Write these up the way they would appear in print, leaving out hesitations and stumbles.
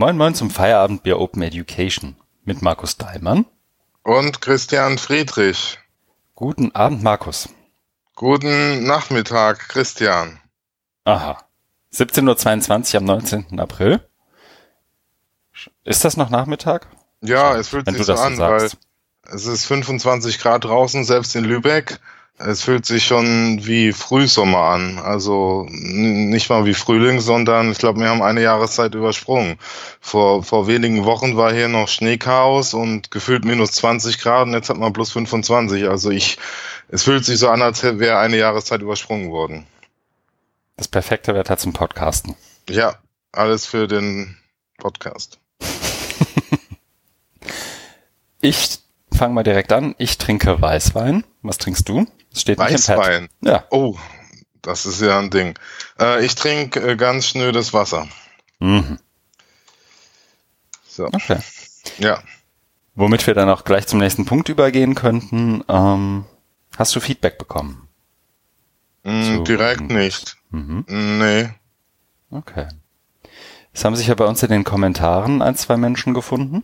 Moin Moin zum Feierabendbier Open Education mit Markus Dallmann und Christian Friedrich. Guten Abend, Markus. Guten Nachmittag, Christian. Aha. 17.22 Uhr am 19. April. Ist das noch Nachmittag? Ja, es fühlt sich so an, weil es ist 25 Grad draußen, selbst in Lübeck. Es fühlt sich schon wie Frühsommer an, also nicht mal wie Frühling, sondern ich glaube, wir haben eine Jahreszeit übersprungen. Vor wenigen Wochen war hier noch Schneechaos und gefühlt minus 20 Grad und jetzt hat man plus 25. Also es fühlt sich so an, als wäre eine Jahreszeit übersprungen worden. Das perfekte Wetter zum Podcasten. Ja, alles für den Podcast. Ich fange mal direkt an. Ich trinke Weißwein. Was trinkst du? Das steht Weißwein. Nicht im Pad. Ja. Oh, das ist ja ein Ding. Ich trinke ganz schnödes Wasser. Mhm. So. Okay. Ja. Womit wir dann auch gleich zum nächsten Punkt übergehen könnten. Hast du Feedback bekommen? Direkt nicht. Mhm. Nee. Okay. Es haben sich ja bei uns in den Kommentaren ein, zwei Menschen gefunden.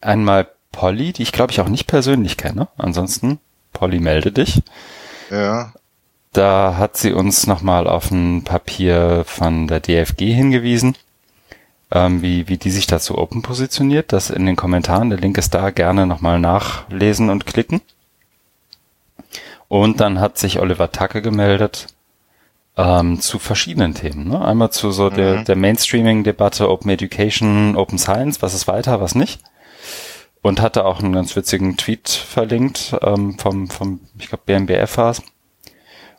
Einmal Polly, die ich glaube ich auch nicht persönlich kenne. Ansonsten, Polly, melde dich. Ja. Da hat sie uns nochmal auf ein Papier von der DFG hingewiesen, wie die sich dazu open positioniert. Das in den Kommentaren, der Link ist da, gerne nochmal nachlesen und klicken. Und dann hat sich Oliver Tacke gemeldet zu verschiedenen Themen. Ne? Einmal zu so der Mainstreaming-Debatte, Open Education, Open Science, was ist weiter, was nicht. Und hatte auch einen ganz witzigen Tweet verlinkt, vom ich glaube, BMBF war es.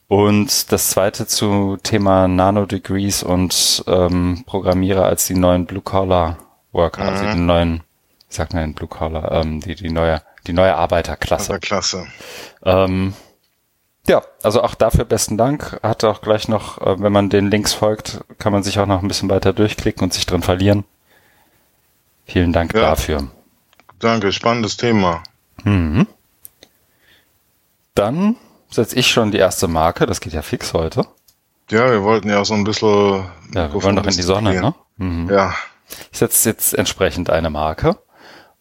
Und das zweite zu Thema Nanodegrees und Programmierer als die neuen Blue-Collar-Worker, also die neuen, wie sagt man denn, Blue-Collar, die neue Arbeiterklasse. Arbeiterklasse. Ja, also auch dafür besten Dank. Hat auch gleich noch, wenn man den Links folgt, kann man sich auch noch ein bisschen weiter durchklicken und sich drin verlieren. Vielen Dank dafür. Danke, spannendes Thema. Mhm. Dann setze ich schon die erste Marke, das geht ja fix heute. Ja, wir wollten ja so ein bisschen... Ja, wir wollen doch in die Sonne, gehen. Ne? Mhm. Ja. Ich setze jetzt entsprechend eine Marke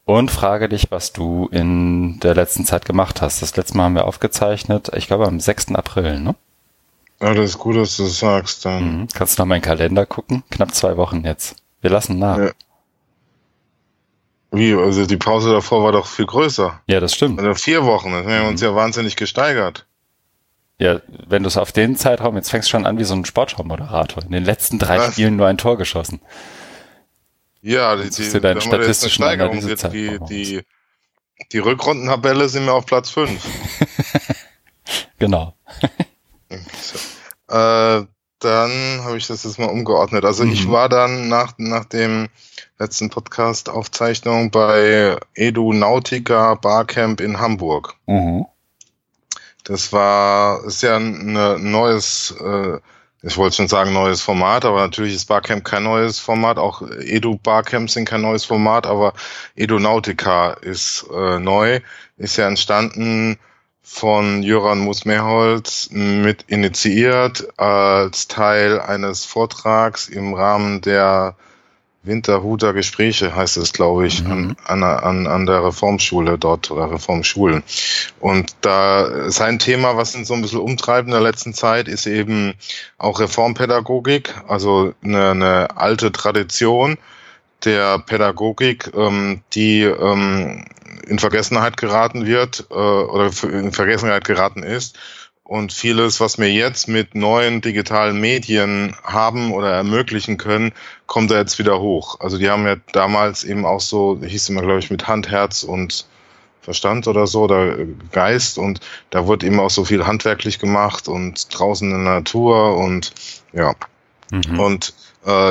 und frage dich, was du in der letzten Zeit gemacht hast. Das letzte Mal haben wir aufgezeichnet, ich glaube am 6. April, ne? Ja, das ist gut, dass du das sagst. Dann. Mhm. Kannst du noch mal in den Kalender gucken? Knapp 2 Wochen jetzt. Wir lassen nach. Ja. Wie, also die Pause davor war doch viel größer. Ja, das stimmt. Also 4 Wochen, das haben wir uns ja wahnsinnig gesteigert. Ja, wenn du es auf den Zeitraum, jetzt fängst du schon an wie so ein Sportschau-Moderator. In den letzten 3 Spielen nur ein Tor geschossen. Ja, die statistischen Steigerung. Die Rückrundentabelle sind wir auf Platz 5. Genau. So. Dann habe ich das jetzt mal umgeordnet. Also ich war dann nach dem letzten Podcast-Aufzeichnung bei Edunautika Barcamp in Hamburg. Mhm. Das ist ja ein neues, ich wollte schon sagen neues Format, aber natürlich ist Barcamp kein neues Format. Auch Edu-Barcamps sind kein neues Format, aber Edunautika ist neu. Ist ja entstanden von Jöran Muuß-Merholz mit initiiert als Teil eines Vortrags im Rahmen der Winterhuter Gespräche, heißt es, glaube ich, an der Reformschule dort oder Reformschulen. Und da sein Thema, was uns so ein bisschen umtreibt in der letzten Zeit, ist eben auch Reformpädagogik, also eine alte Tradition der Pädagogik, die in Vergessenheit geraten wird oder in Vergessenheit geraten ist. Und vieles, was wir jetzt mit neuen digitalen Medien haben oder ermöglichen können, kommt da jetzt wieder hoch. Also die haben ja damals eben auch so, hieß immer, glaube ich, mit Hand, Herz und Verstand oder so, oder Geist. Und da wurde eben auch so viel handwerklich gemacht und draußen in der Natur und ja. Mhm. Und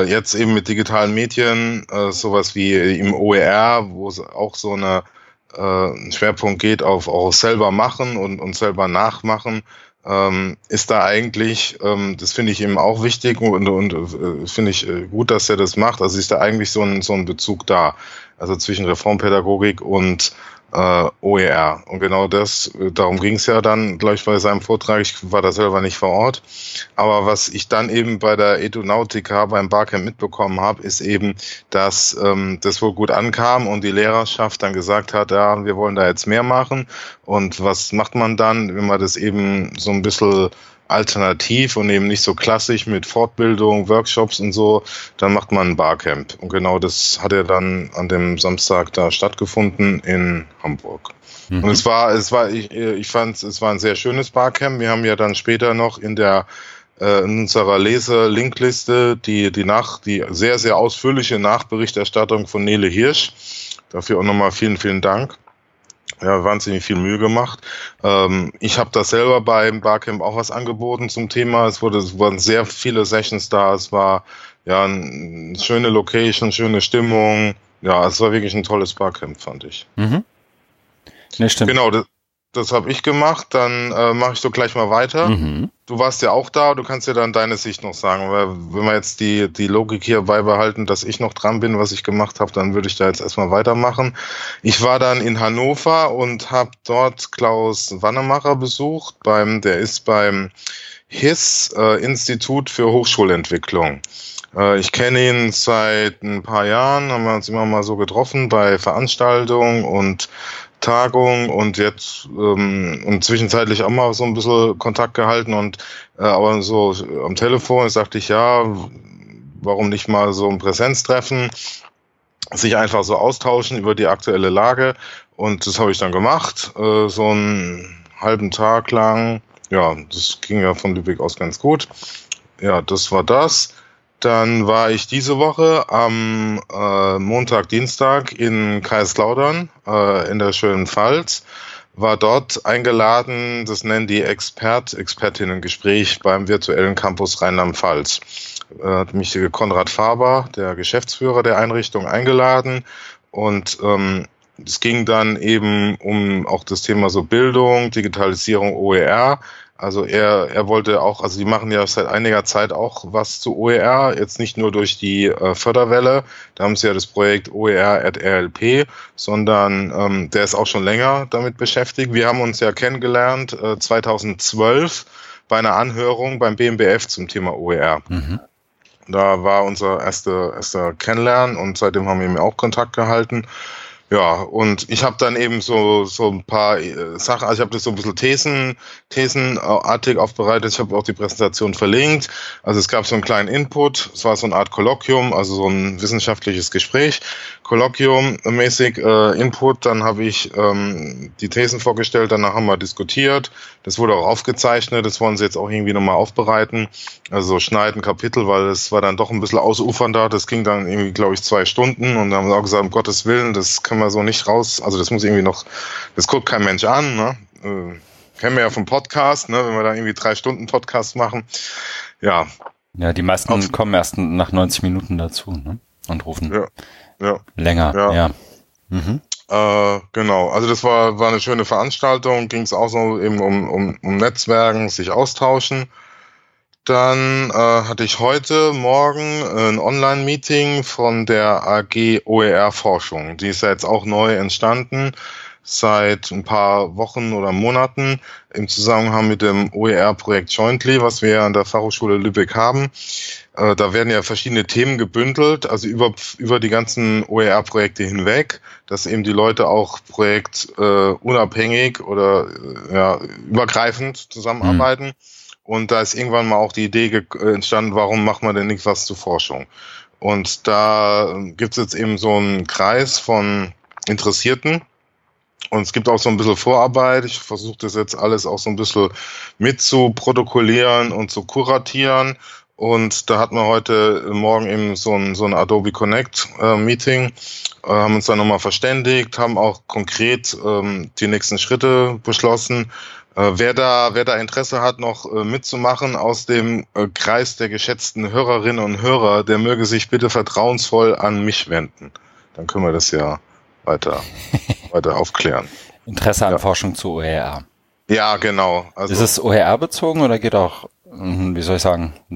jetzt eben mit digitalen Medien, sowas wie im OER, wo es auch so ein Schwerpunkt geht auf auch selber machen und selber nachmachen, ist da eigentlich, das finde ich eben auch wichtig und finde ich gut, dass er das macht, also ist da eigentlich so ein Bezug da, also zwischen Reformpädagogik und OER. Und genau das, darum ging es ja dann, glaube ich, bei seinem Vortrag. Ich war da selber nicht vor Ort. Aber was ich dann eben bei der Edunautika beim Barke mitbekommen habe, ist eben, dass das wohl gut ankam und die Lehrerschaft dann gesagt hat, ja, wir wollen da jetzt mehr machen. Und was macht man dann, wenn man das eben so ein bisschen alternativ und eben nicht so klassisch mit Fortbildung, Workshops und so, dann macht man ein Barcamp. Und genau das hat ja dann an dem Samstag da stattgefunden in Hamburg. Mhm. Und ich fand, es war ein sehr schönes Barcamp. Wir haben ja dann später noch in unserer Lese-Linkliste die sehr, sehr ausführliche Nachberichterstattung von Nele Hirsch. Dafür auch nochmal vielen, vielen Dank. Ja, wahnsinnig viel Mühe gemacht. Ich habe das selber beim Barcamp auch was angeboten zum Thema. Es waren sehr viele Sessions da. Es war ja eine schöne Location, schöne Stimmung. Ja, es war wirklich ein tolles Barcamp, fand ich. Mhm. Ja, stimmt. Genau, das habe ich gemacht. Dann mache ich so gleich mal weiter. Mhm. Du warst ja auch da. Du kannst ja dann deine Sicht noch sagen. Weil wenn wir jetzt die Logik hier beibehalten, dass ich noch dran bin, was ich gemacht habe, dann würde ich da jetzt erstmal weitermachen. Ich war dann in Hannover und habe dort Klaus Wannemacher besucht. Der ist beim HIS, Institut für Hochschulentwicklung. Ich kenne ihn seit ein paar Jahren. Haben wir uns immer mal so getroffen bei Veranstaltungen und Tagung und jetzt und zwischenzeitlich auch mal so ein bisschen Kontakt gehalten und aber so am Telefon sagte ich, ja, warum nicht mal so ein Präsenztreffen, sich einfach so austauschen über die aktuelle Lage, und das habe ich dann gemacht, so einen halben Tag lang. Ja, das ging ja von Lübeck aus ganz gut. Ja, das war das. Dann war ich diese Woche am Montag, Dienstag in Kaiserslautern in der schönen Pfalz, war dort eingeladen, das nennen die Expertinnen-Gespräch beim virtuellen Campus Rheinland-Pfalz. Hat mich Konrad Faber, der Geschäftsführer der Einrichtung, eingeladen, und es ging dann eben um auch das Thema so Bildung, Digitalisierung, OER. Also er wollte auch, also die machen ja seit einiger Zeit auch was zu OER, jetzt nicht nur durch die Förderwelle, da haben sie ja das Projekt OER@RLP, sondern der ist auch schon länger damit beschäftigt. Wir haben uns ja kennengelernt 2012 bei einer Anhörung beim BMBF zum Thema OER. Mhm. Da war unser erster Kennenlernen, und seitdem haben wir ihm auch Kontakt gehalten. Ja, und ich habe dann eben so ein paar Sachen, also ich habe das so ein bisschen thesenartig aufbereitet, ich habe auch die Präsentation verlinkt, also es gab so einen kleinen Input, es war so eine Art Kolloquium, also so ein wissenschaftliches Gespräch, Kolloquium-mäßig Input, dann habe ich die Thesen vorgestellt, danach haben wir diskutiert, das wurde auch aufgezeichnet, das wollen sie jetzt auch irgendwie nochmal aufbereiten, also schneiden Kapitel, weil es war dann doch ein bisschen ausufernder, das ging dann irgendwie, glaube ich, 2 Stunden, und dann haben sie auch gesagt, um Gottes Willen, das können wir so nicht raus, also das muss irgendwie noch, das guckt kein Mensch an, ne? Kennen wir ja vom Podcast, ne? Wenn wir da irgendwie 3 Stunden Podcast machen, ja. Ja, die meisten kommen erst nach 90 Minuten dazu, ne? Und rufen länger, ja. Mhm. Genau, also das war eine schöne Veranstaltung, ging es auch so eben um Netzwerken, sich austauschen. Dann hatte ich heute Morgen ein Online-Meeting von der AG OER-Forschung. Die ist ja jetzt auch neu entstanden, seit ein paar Wochen oder Monaten im Zusammenhang mit dem OER-Projekt Jointly, was wir an der Fachhochschule Lübeck haben. Da werden ja verschiedene Themen gebündelt, also über die ganzen OER-Projekte hinweg, dass eben die Leute auch projektunabhängig oder übergreifend zusammenarbeiten. Mhm. Und da ist irgendwann mal auch die Idee entstanden, warum macht man denn nichts was zur Forschung? Und da gibt es jetzt eben so einen Kreis von Interessierten. Und es gibt auch so ein bisschen Vorarbeit. Ich versuche das jetzt alles auch so ein bisschen mit zu protokollieren und zu kuratieren. Und da hatten wir heute Morgen eben so ein Adobe Connect Meeting, haben uns dann nochmal verständigt, haben auch konkret die nächsten Schritte beschlossen. Wer da Interesse hat, noch mitzumachen aus dem Kreis der geschätzten Hörerinnen und Hörer, der möge sich bitte vertrauensvoll an mich wenden. Dann können wir das ja weiter aufklären. Interesse an Forschung zu OER. Ja, genau. Also, ist es OER-bezogen oder geht auch, ein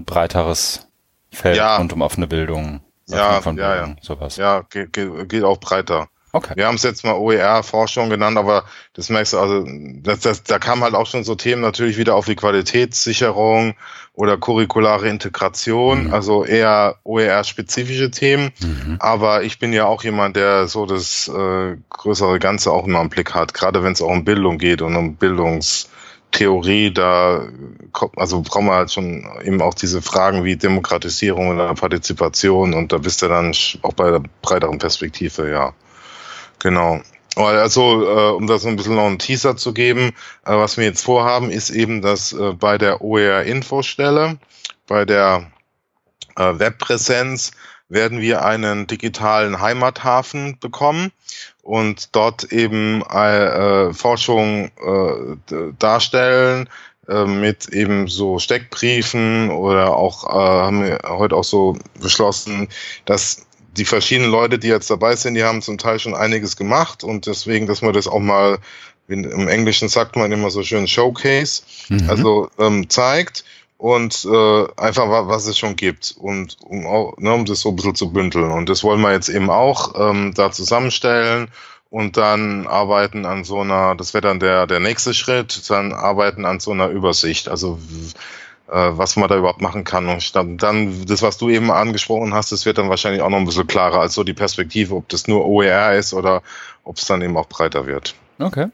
breiteres Feld rund um offene Bildung? Sowas? Ja, geht auch breiter. Okay. Wir haben es jetzt mal OER-Forschung genannt, aber das merkst du, also da kamen halt auch schon so Themen natürlich wieder auf wie Qualitätssicherung oder curriculare Integration, also eher OER-spezifische Themen. Aber ich bin ja auch jemand, der so das größere Ganze auch immer im Blick hat, gerade wenn es auch um Bildung geht und um Bildungstheorie, da brauchen wir halt schon eben auch diese Fragen wie Demokratisierung oder Partizipation, und da bist du dann auch bei der breiteren Perspektive, ja. Genau. Also, um da so ein bisschen noch einen Teaser zu geben, was wir jetzt vorhaben, ist eben, dass bei der OER-Infostelle, bei der Webpräsenz, werden wir einen digitalen Heimathafen bekommen und dort eben Forschung darstellen, mit eben so Steckbriefen oder auch, haben wir heute auch so beschlossen, dass die verschiedenen Leute, die jetzt dabei sind, die haben zum Teil schon einiges gemacht, und deswegen, dass man das auch mal, im Englischen sagt man immer so schön Showcase, also zeigt und einfach was es schon gibt, und um das so ein bisschen zu bündeln. Und das wollen wir jetzt eben auch da zusammenstellen und dann arbeiten an so einer, das wäre dann der nächste Schritt, dann arbeiten an so einer Übersicht, also was man da überhaupt machen kann. Und dann, das, was du eben angesprochen hast, das wird dann wahrscheinlich auch noch ein bisschen klarer, als so die Perspektive, ob das nur OER ist oder ob es dann eben auch breiter wird. Okay.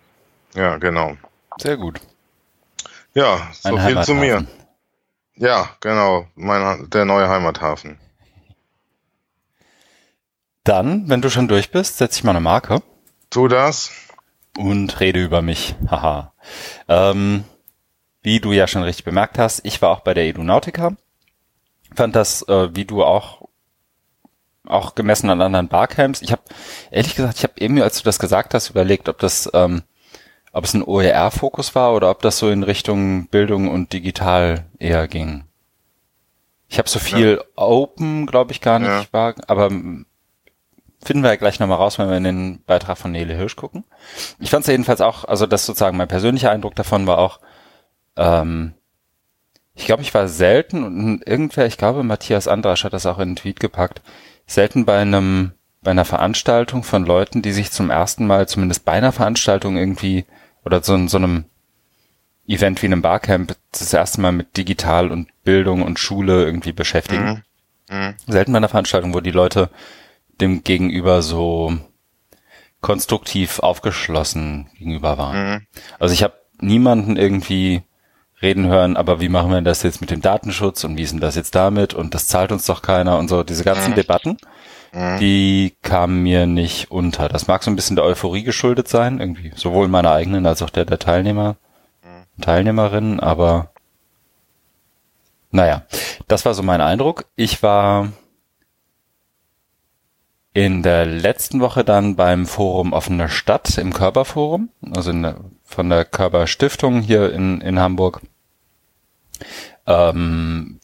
Ja, genau. Sehr gut. Ja, so viel zu mir. Ja, genau. Der neue Heimathafen. Dann, wenn du schon durch bist, setze ich mal eine Marke. Tu das. Und rede über mich. Haha. Wie du ja schon richtig bemerkt hast, ich war auch bei der Edunautika, fand das, wie du auch gemessen an anderen Barcamps. Ich habe irgendwie, als du das gesagt hast, überlegt, ob es ein OER-Fokus war oder ob das so in Richtung Bildung und digital eher ging. Ich habe so viel Open, glaube ich, gar nicht war, aber finden wir ja gleich nochmal raus, wenn wir in den Beitrag von Nele Hirsch gucken. Ich fand es jedenfalls auch, also das sozusagen mein persönlicher Eindruck davon war auch, ich glaube, ich war selten, und irgendwer, ich glaube, Matthias Andrasch hat das auch in einen Tweet gepackt, selten bei einer Veranstaltung von Leuten, die sich zum ersten Mal, zumindest bei einer Veranstaltung irgendwie, oder so einem Event wie einem Barcamp, das erste Mal mit Digital und Bildung und Schule irgendwie beschäftigen. Selten bei einer Veranstaltung, wo die Leute dem Gegenüber so konstruktiv aufgeschlossen gegenüber waren. Also ich habe niemanden irgendwie reden hören, aber wie machen wir das jetzt mit dem Datenschutz und wie ist denn das jetzt damit und das zahlt uns doch keiner und so, diese ganzen Debatten, die kamen mir nicht unter. Das mag so ein bisschen der Euphorie geschuldet sein, irgendwie, sowohl meiner eigenen als auch der Teilnehmer, Teilnehmerinnen, aber naja, das war so mein Eindruck. Ich war in der letzten Woche dann beim Forum Offene Stadt im Körperforum, also von der Körber Stiftung hier in Hamburg. Letztendlich,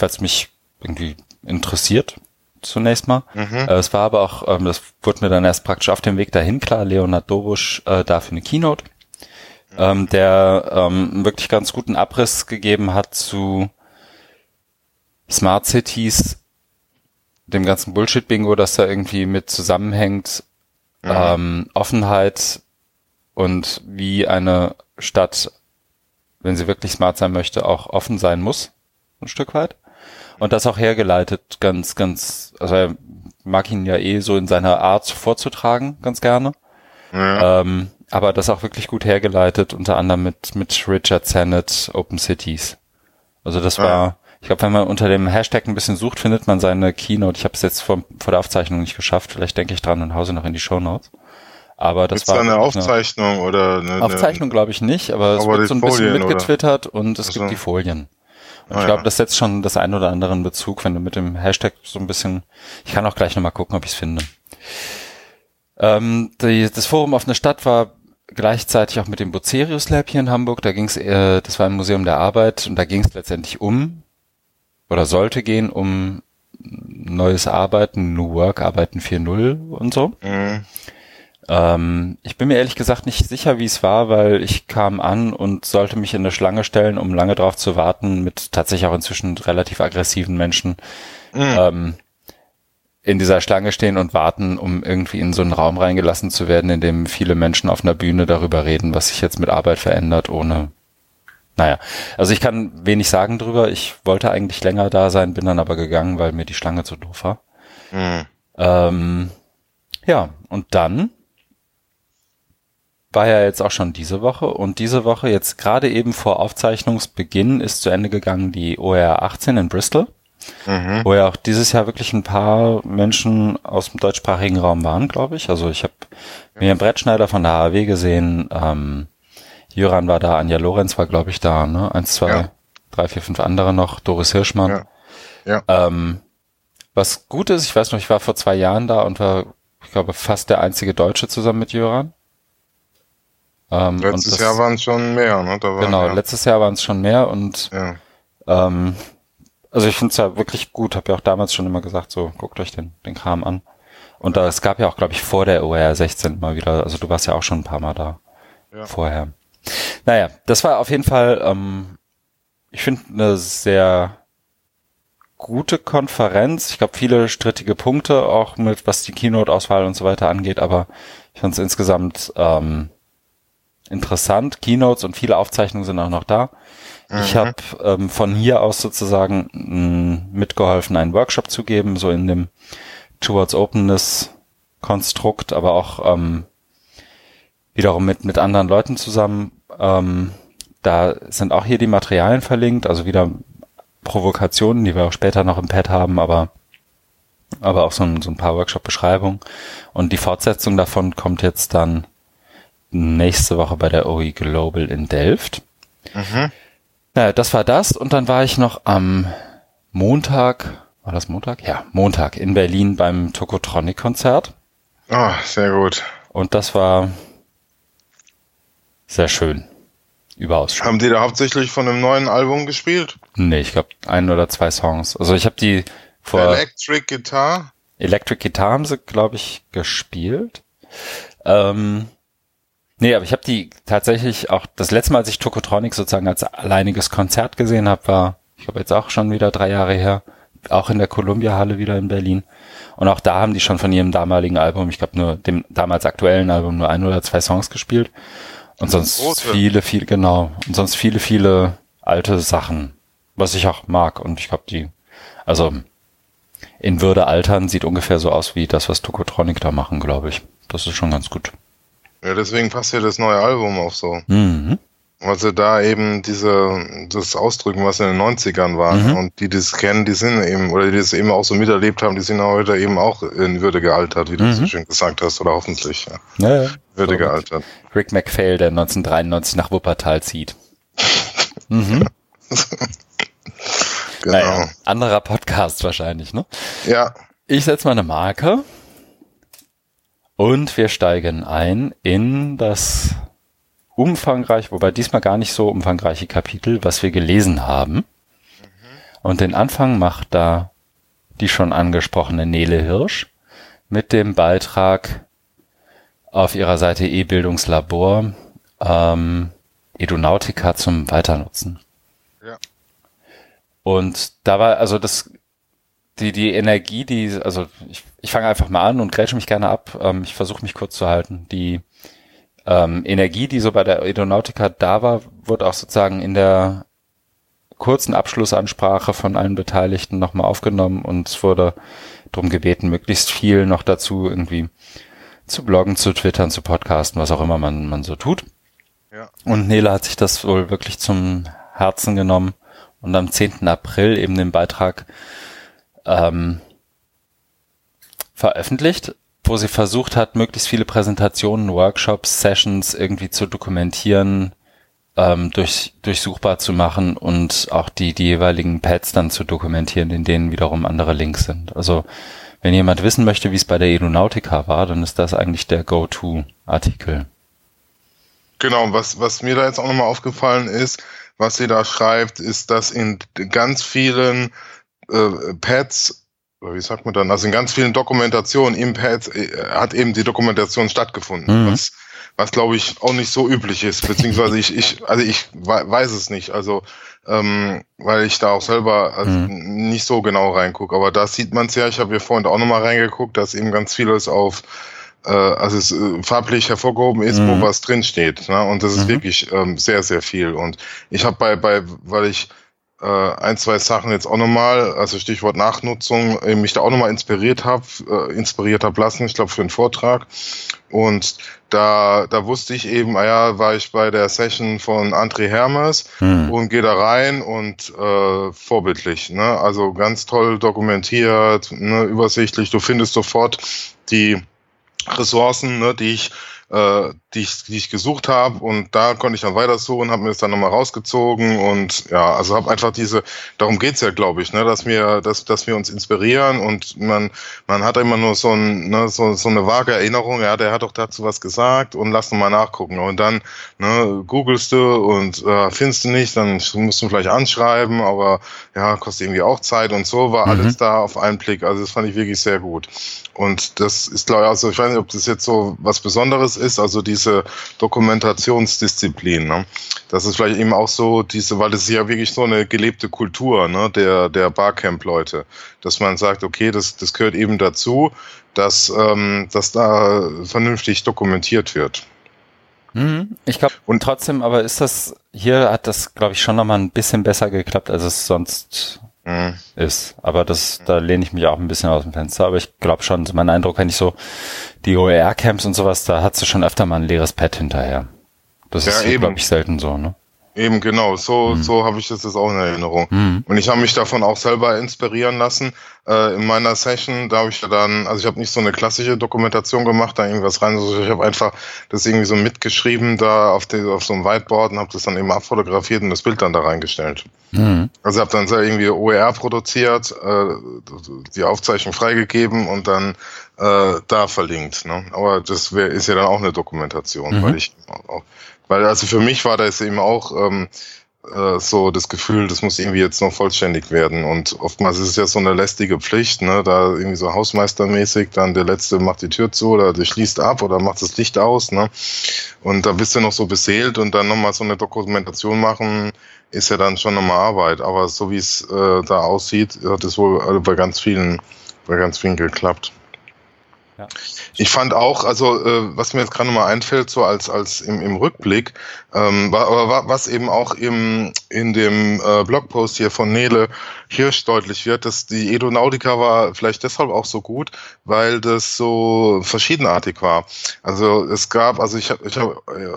weil es mich irgendwie interessiert, zunächst mal. Es war aber auch, das wurde mir dann erst praktisch auf dem Weg dahin klar, Leonhard Dobusch dafür eine Keynote, der wirklich ganz guten Abriss gegeben hat zu Smart Cities, dem ganzen Bullshit-Bingo, das da irgendwie mit zusammenhängt, Offenheit und wie eine Stadt, wenn sie wirklich smart sein möchte, auch offen sein muss, ein Stück weit. Und das auch hergeleitet, ganz, also er mag ihn ja eh so in seiner Art vorzutragen, ganz gerne. Aber das auch wirklich gut hergeleitet, unter anderem mit Richard Sennett, Open Cities. Also das war, ich glaube, wenn man unter dem Hashtag ein bisschen sucht, findet man seine Keynote. Ich habe es jetzt vor der Aufzeichnung nicht geschafft, vielleicht denke ich dran und hause noch in die Shownotes. Aber das war eine Aufzeichnung oder eine Aufzeichnung, glaube ich nicht, aber es wird so ein bisschen mitgetwittert und es gibt die Folien. Und ich glaube, das setzt schon das ein oder andere in Bezug, wenn du mit dem Hashtag so ein bisschen, ich kann auch gleich nochmal gucken, ob ich es finde. Das Forum Offene Stadt war gleichzeitig auch mit dem Bucerius Lab hier in Hamburg, da ging's, das war im Museum der Arbeit, und da ging es letztendlich um neues Arbeiten, New Work, Arbeiten 4.0 und so. Ich bin mir ehrlich gesagt nicht sicher, wie es war, weil ich kam an und sollte mich in eine Schlange stellen, um lange drauf zu warten, mit tatsächlich auch inzwischen relativ aggressiven Menschen. in dieser Schlange stehen und warten, um irgendwie in so einen Raum reingelassen zu werden, in dem viele Menschen auf einer Bühne darüber reden, was sich jetzt mit Arbeit verändert, ohne... Naja, also ich kann wenig sagen drüber. Ich wollte eigentlich länger da sein, bin dann aber gegangen, weil mir die Schlange zu doof war. Mhm. Ja, und dann war ja jetzt auch schon diese Woche. Und diese Woche, jetzt gerade eben vor Aufzeichnungsbeginn, ist zu Ende gegangen die OR18 in Bristol, mhm, wo ja auch dieses Jahr wirklich ein paar Menschen aus dem deutschsprachigen Raum waren, glaube ich. Also ich habe mir einen Brettschneider von der HAW gesehen, Jöran war da, Anja Lorenz war, glaube ich, da, ne? 1, 2, ja, 3, 4, 5 andere noch, Doris Hirschmann. Ja. Ja. Was gut ist, ich weiß noch, ich war vor 2 Jahren da und war, ich glaube, fast der einzige Deutsche zusammen mit Jöran. Letztes Jahr waren es schon mehr, ne? Da waren, genau, ja, letztes Jahr waren es schon mehr und ja, also ich finde es ja wirklich gut, habe ja auch damals schon immer gesagt, so, guckt euch den Kram an. Und ja, da, es gab ja auch, glaube ich, vor der OR 16 mal wieder, also du warst ja auch schon ein paar Mal da, ja, vorher. Naja, das war auf jeden Fall, ich finde, eine sehr gute Konferenz. Ich glaube, viele strittige Punkte, auch mit was die Keynote-Auswahl und so weiter angeht, aber ich fand es insgesamt interessant. Keynotes und viele Aufzeichnungen sind auch noch da. Mhm. Ich habe von hier aus sozusagen mitgeholfen, einen Workshop zu geben, so in dem Towards Openness-Konstrukt, aber auch wiederum mit anderen Leuten zusammen. Da sind auch hier die Materialien verlinkt, also wieder Provokationen, die wir auch später noch im Pad haben, aber auch so ein paar Workshop-Beschreibungen. Und die Fortsetzung davon kommt jetzt dann nächste Woche bei der OE Global in Delft. Mhm. Naja, das war das. Und dann war ich noch am Montag, war das Montag? Ja, Montag in Berlin beim Tocotronic-Konzert. Ah, oh, sehr gut. Und das war... sehr schön. Überaus schön. Haben die da hauptsächlich von einem neuen Album gespielt? Nee, ich glaube 1 oder 2 Songs. Also ich habe die vor... Electric Guitar haben sie, glaube ich, gespielt. Nee, aber ich habe die tatsächlich auch... Das letzte Mal, als ich Tocotronic sozusagen als alleiniges Konzert gesehen habe, war, ich glaube, jetzt auch schon wieder 3 Jahre her, auch in der Columbia-Halle wieder in Berlin. Und auch da haben die schon von ihrem damaligen Album, ich glaube nur dem damals aktuellen Album, nur 1 oder 2 Songs gespielt. Und sonst viele alte Sachen, was ich auch mag. Und ich glaube, die, also in Würde altern, sieht ungefähr so aus wie das, was Tocotronic da machen, glaube ich. Das ist schon ganz gut. Ja, deswegen passt ja das neue Album auch so. Mhm. Weil sie da eben das ausdrücken, was in den 90ern war. Mhm. Und die das kennen, die sind eben, oder die das eben auch so miterlebt haben, die sind heute eben auch in Würde gealtert, wie du so schön gesagt hast, oder hoffentlich. Ja. Ja, ja. Würde so gealtert. Rick MacPhail, der 1993 nach Wuppertal zieht. Mhm. Genau. Naja, anderer Podcast wahrscheinlich, ne? Ja. Ich setze mal eine Marke und wir steigen ein in das... umfangreich, wobei diesmal gar nicht so umfangreiche Kapitel, was wir gelesen haben. Mhm. Und den Anfang macht da die schon angesprochene Nele Hirsch mit dem Beitrag auf ihrer Seite E-Bildungslabor Edunautika zum Weiternutzen. Ja. Und da war also das die Energie, die, also ich fange einfach mal an und grätsche mich gerne ab. Ich versuche mich kurz zu halten. Die Energie, die so bei der Edunautika da war, wurde auch sozusagen in der kurzen Abschlussansprache von allen Beteiligten nochmal aufgenommen und es wurde darum gebeten, möglichst viel noch dazu irgendwie zu bloggen, zu twittern, zu podcasten, was auch immer man so tut. Ja. Und Nele hat sich das wohl wirklich zum Herzen genommen und am 10. April eben den Beitrag veröffentlicht, wo sie versucht hat, möglichst viele Präsentationen, Workshops, Sessions irgendwie zu dokumentieren, durchsuchbar zu machen und auch die jeweiligen Pads dann zu dokumentieren, in denen wiederum andere Links sind. Also wenn jemand wissen möchte, wie es bei der Edunautika war, dann ist das eigentlich der Go-To-Artikel. Genau, was mir da jetzt auch nochmal aufgefallen ist, was sie da schreibt, ist, dass in ganz vielen Pads, wie sagt man dann, also in ganz vielen Dokumentationen im Pad hat eben die Dokumentation stattgefunden, was was glaube ich auch nicht so üblich ist, beziehungsweise ich weiß es nicht, also weil ich da auch selber nicht so genau reingucke, aber da sieht man es ja, ich habe hier vorhin auch nochmal reingeguckt, dass eben ganz vieles auf farblich hervorgehoben ist, wo was drin steht, ne? Und das ist wirklich sehr, sehr viel. Und ich habe weil ich ein, zwei Sachen jetzt auch nochmal, also Stichwort Nachnutzung, mich da auch nochmal inspiriert habe lassen, ich glaube für einen Vortrag. Und da wusste ich eben, war ich bei der Session von André Hermes und gehe da rein und vorbildlich, ne? Also ganz toll dokumentiert, ne? Übersichtlich, du findest sofort die Ressourcen, ne, die ich gesucht habe, und da konnte ich dann weitersuchen, habe mir das dann nochmal rausgezogen und ja, also habe einfach darum geht's ja, glaube ich, ne, dass wir uns inspirieren, und man hat immer nur so eine vage Erinnerung, ja, der hat doch dazu was gesagt und lass nochmal nachgucken, und dann, ne, googelst du und findest du nicht, dann musst du vielleicht anschreiben, aber ja, kostet irgendwie auch Zeit, und so war alles da auf einen Blick, also das fand ich wirklich sehr gut. Und das ist, glaube ich, also ich weiß nicht, ob das jetzt so was Besonderes ist, also diese Dokumentationsdisziplin, ne? Das ist vielleicht eben auch so weil das ist ja wirklich so eine gelebte Kultur, ne, der Barcamp-Leute, dass man sagt, okay, das gehört eben dazu, dass da vernünftig dokumentiert wird. Ich glaube, und trotzdem, aber ist das, hier hat das, glaube ich, schon nochmal ein bisschen besser geklappt, als es sonst ist. Aber da lehne ich mich auch ein bisschen aus dem Fenster. Aber ich glaube schon, mein Eindruck, wenn ich so die OER-Camps und sowas, da hast du schon öfter mal ein leeres Pad hinterher. Das ist, glaube ich, selten so, ne? Eben, genau. So habe ich das jetzt auch in Erinnerung. Und ich habe mich davon auch selber inspirieren lassen. In meiner Session, da habe ich dann, also ich habe nicht so eine klassische Dokumentation gemacht, da irgendwas rein, sondern ich habe einfach das irgendwie so mitgeschrieben da auf so einem Whiteboard und habe das dann eben abfotografiert und das Bild dann da reingestellt. Also habe dann irgendwie OER produziert, die Aufzeichnung freigegeben und dann da verlinkt, ne? Aber das ist ja dann auch eine Dokumentation, weil ich auch... Weil also für mich war das eben auch so das Gefühl, das muss irgendwie jetzt noch vollständig werden. Und oftmals ist es ja so eine lästige Pflicht, ne? Da irgendwie so hausmeistermäßig, dann der Letzte macht die Tür zu oder der schließt ab oder macht das Licht aus, ne? Und da bist du noch so beseelt, und dann nochmal so eine Dokumentation machen, ist ja dann schon nochmal Arbeit. Aber so wie es da aussieht, hat es wohl bei ganz vielen geklappt. Ja. Ich fand auch, also was mir jetzt gerade nochmal einfällt, so als im Rückblick, was eben auch in dem Blogpost hier von Nele Hirsch deutlich wird, dass die Edunautika war vielleicht deshalb auch so gut, weil das so verschiedenartig war. Also es gab, also ich hab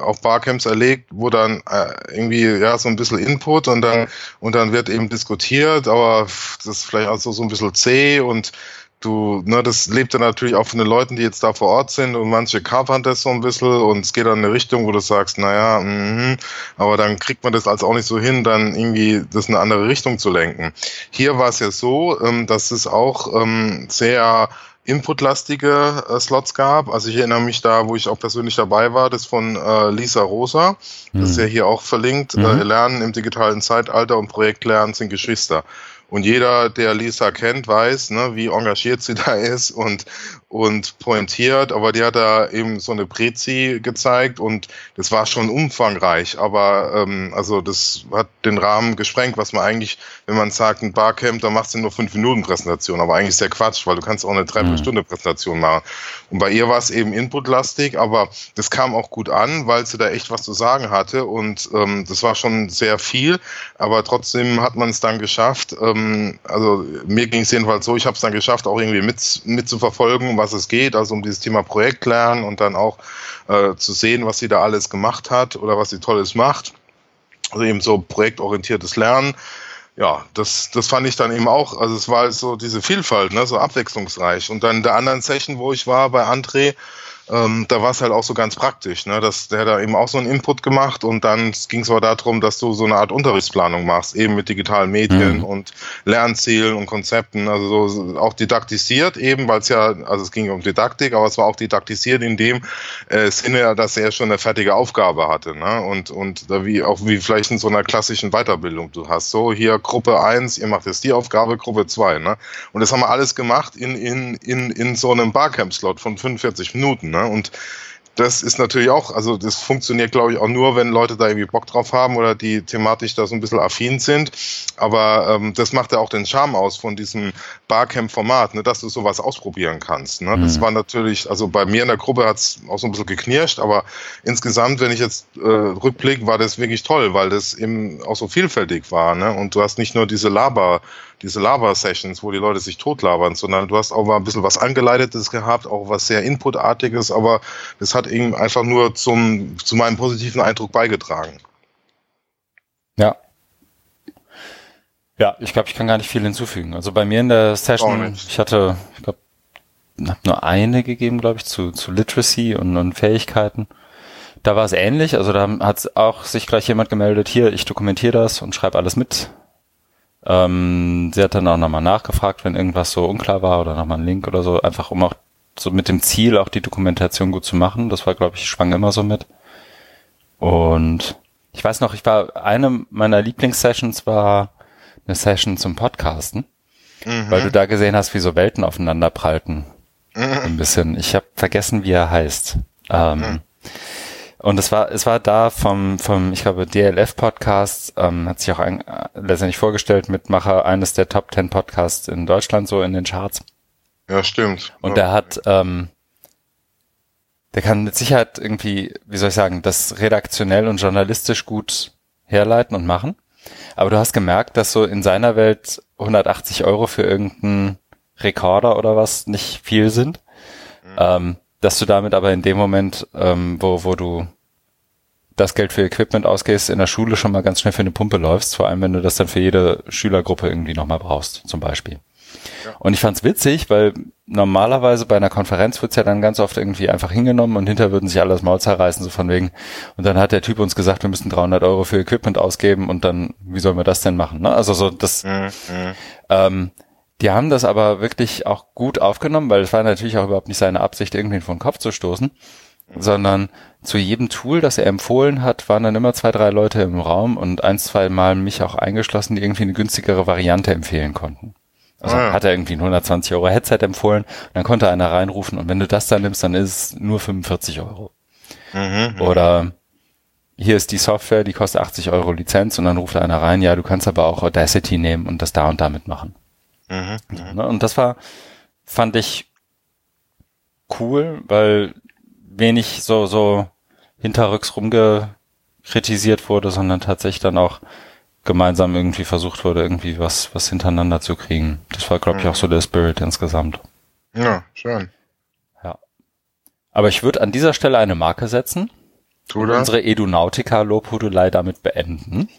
auch Barcamps erlebt, wo dann irgendwie so ein bisschen Input und dann wird eben diskutiert, aber das ist vielleicht auch so ein bisschen zäh, und das lebt dann natürlich auch von den Leuten, die jetzt da vor Ort sind, und manche kapern das so ein bisschen und es geht dann in eine Richtung, wo du sagst, aber dann kriegt man das als auch nicht so hin, dann irgendwie das in eine andere Richtung zu lenken. Hier war es ja so, dass es auch sehr inputlastige Slots gab. Also ich erinnere mich da, wo ich auch persönlich dabei war, das von Lisa Rosa, das ist ja hier auch verlinkt, Lernen im digitalen Zeitalter und Projektlernen sind Geschwister. Und jeder, der Lisa kennt, weiß, ne, wie engagiert sie da ist und pointiert. Aber die hat da eben so eine Prezi gezeigt, und das war schon umfangreich. Aber also das hat den Rahmen gesprengt, was man eigentlich, wenn man sagt, ein Barcamp, dann machst du nur 5 Minuten Präsentation. Aber eigentlich ist der Quatsch, weil du kannst auch eine 3/4 Stunde Präsentation machen. Und bei ihr war es eben inputlastig, aber das kam auch gut an, weil sie da echt was zu sagen hatte. Und das war schon sehr viel, aber trotzdem hat man es dann geschafft, also mir ging es jedenfalls so, ich habe es dann geschafft, auch irgendwie mitzuverfolgen, um was es geht, also um dieses Thema Projektlernen, und dann auch zu sehen, was sie da alles gemacht hat oder was sie Tolles macht. Also eben so projektorientiertes Lernen. Ja, das fand ich dann eben auch, also es war so diese Vielfalt, ne, so abwechslungsreich. Und dann in der anderen Session, wo ich war bei André, da war es halt auch so ganz praktisch, ne, dass der da eben auch so einen Input gemacht, und dann ging es aber darum, dass du so eine Art Unterrichtsplanung machst, eben mit digitalen Medien und Lernzielen und Konzepten, also so auch didaktisiert eben, weil es ja, also es ging um Didaktik, aber es war auch didaktisiert in dem Sinne, dass er schon eine fertige Aufgabe hatte, ne, und da wie vielleicht in so einer klassischen Weiterbildung du hast, so hier Gruppe 1, ihr macht jetzt die Aufgabe, Gruppe 2, ne, und das haben wir alles gemacht in so einem Barcamp-Slot von 45 Minuten, ne? Und das ist natürlich auch, also das funktioniert, glaube ich, auch nur, wenn Leute da irgendwie Bock drauf haben oder die thematisch da so ein bisschen affin sind. Aber das macht ja auch den Charme aus von diesem Barcamp-Format, ne, dass du sowas ausprobieren kannst. Ne? Mhm. Das war natürlich, also bei mir in der Gruppe hat es auch so ein bisschen geknirscht, aber insgesamt, wenn ich jetzt rückblicke, war das wirklich toll, weil das eben auch so vielfältig war. Ne? Und du hast nicht nur diese Laber-Sessions, wo die Leute sich totlabern, sondern du hast auch mal ein bisschen was Angeleitetes gehabt, auch was sehr Inputartiges, aber das hat eben einfach nur zu meinem positiven Eindruck beigetragen. Ja. Ja, ich glaube, ich kann gar nicht viel hinzufügen. Also bei mir in der Session, ich habe nur eine gegeben, glaube ich, zu Literacy und Fähigkeiten. Da war es ähnlich, also da hat auch sich gleich jemand gemeldet, hier, ich dokumentiere das und schreibe alles mit. Sie hat dann auch nochmal nachgefragt, wenn irgendwas so unklar war oder nochmal einen Link oder so, einfach um auch so mit dem Ziel auch die Dokumentation gut zu machen. Das war, glaube ich, schwang immer so mit. Und ich weiß noch, eine meiner Lieblingssessions war eine Session zum Podcasten, weil du da gesehen hast, wie so Welten aufeinander prallten. Ein bisschen. Ich habe vergessen, wie er heißt. Und es war da vom ich glaube, DLF-Podcast, hat sich auch letztendlich vorgestellt, Mitmacher eines der Top 10 Podcasts in Deutschland, so in den Charts. Ja, stimmt. Und der hat, der kann mit Sicherheit irgendwie, wie soll ich sagen, das redaktionell und journalistisch gut herleiten und machen. Aber du hast gemerkt, dass so in seiner Welt 180 Euro für irgendeinen Rekorder oder was nicht viel sind. Dass du damit aber in dem Moment, wo du das Geld für Equipment ausgehst, in der Schule schon mal ganz schnell für eine Pumpe läufst, vor allem wenn du das dann für jede Schülergruppe irgendwie nochmal brauchst, zum Beispiel. Ja. Und ich fand's witzig, weil normalerweise bei einer Konferenz wird's ja dann ganz oft irgendwie einfach hingenommen und hinterher würden sich alle das Maul zerreißen, so von wegen, und dann hat der Typ uns gesagt, wir müssen 300 Euro für Equipment ausgeben und dann, wie sollen wir das denn machen? Ne? Also so das... Die haben das aber wirklich auch gut aufgenommen, weil es war natürlich auch überhaupt nicht seine Absicht, irgendwen vor den Kopf zu stoßen, sondern zu jedem Tool, das er empfohlen hat, waren dann immer 2, 3 Leute im Raum und 1, 2 Mal mich auch eingeschlossen, die irgendwie eine günstigere Variante empfehlen konnten. Also hat er irgendwie ein 120 Euro Headset empfohlen, dann konnte einer reinrufen und wenn du das dann nimmst, dann ist es nur 45 Euro. Oder... Hier ist die Software, die kostet 80 Euro Lizenz und dann ruft einer rein, ja, du kannst aber auch Audacity nehmen und das da und damit machen. Und das fand ich cool, weil wenig so hinterrücks rumgekritisiert wurde, sondern tatsächlich dann auch gemeinsam irgendwie versucht wurde, irgendwie was hintereinander zu kriegen. Das war, glaube ich, auch so der Spirit insgesamt. Ja, schön. Ja. Aber ich würde an dieser Stelle eine Marke setzen und unsere Edunautika-Lobhudelei damit beenden.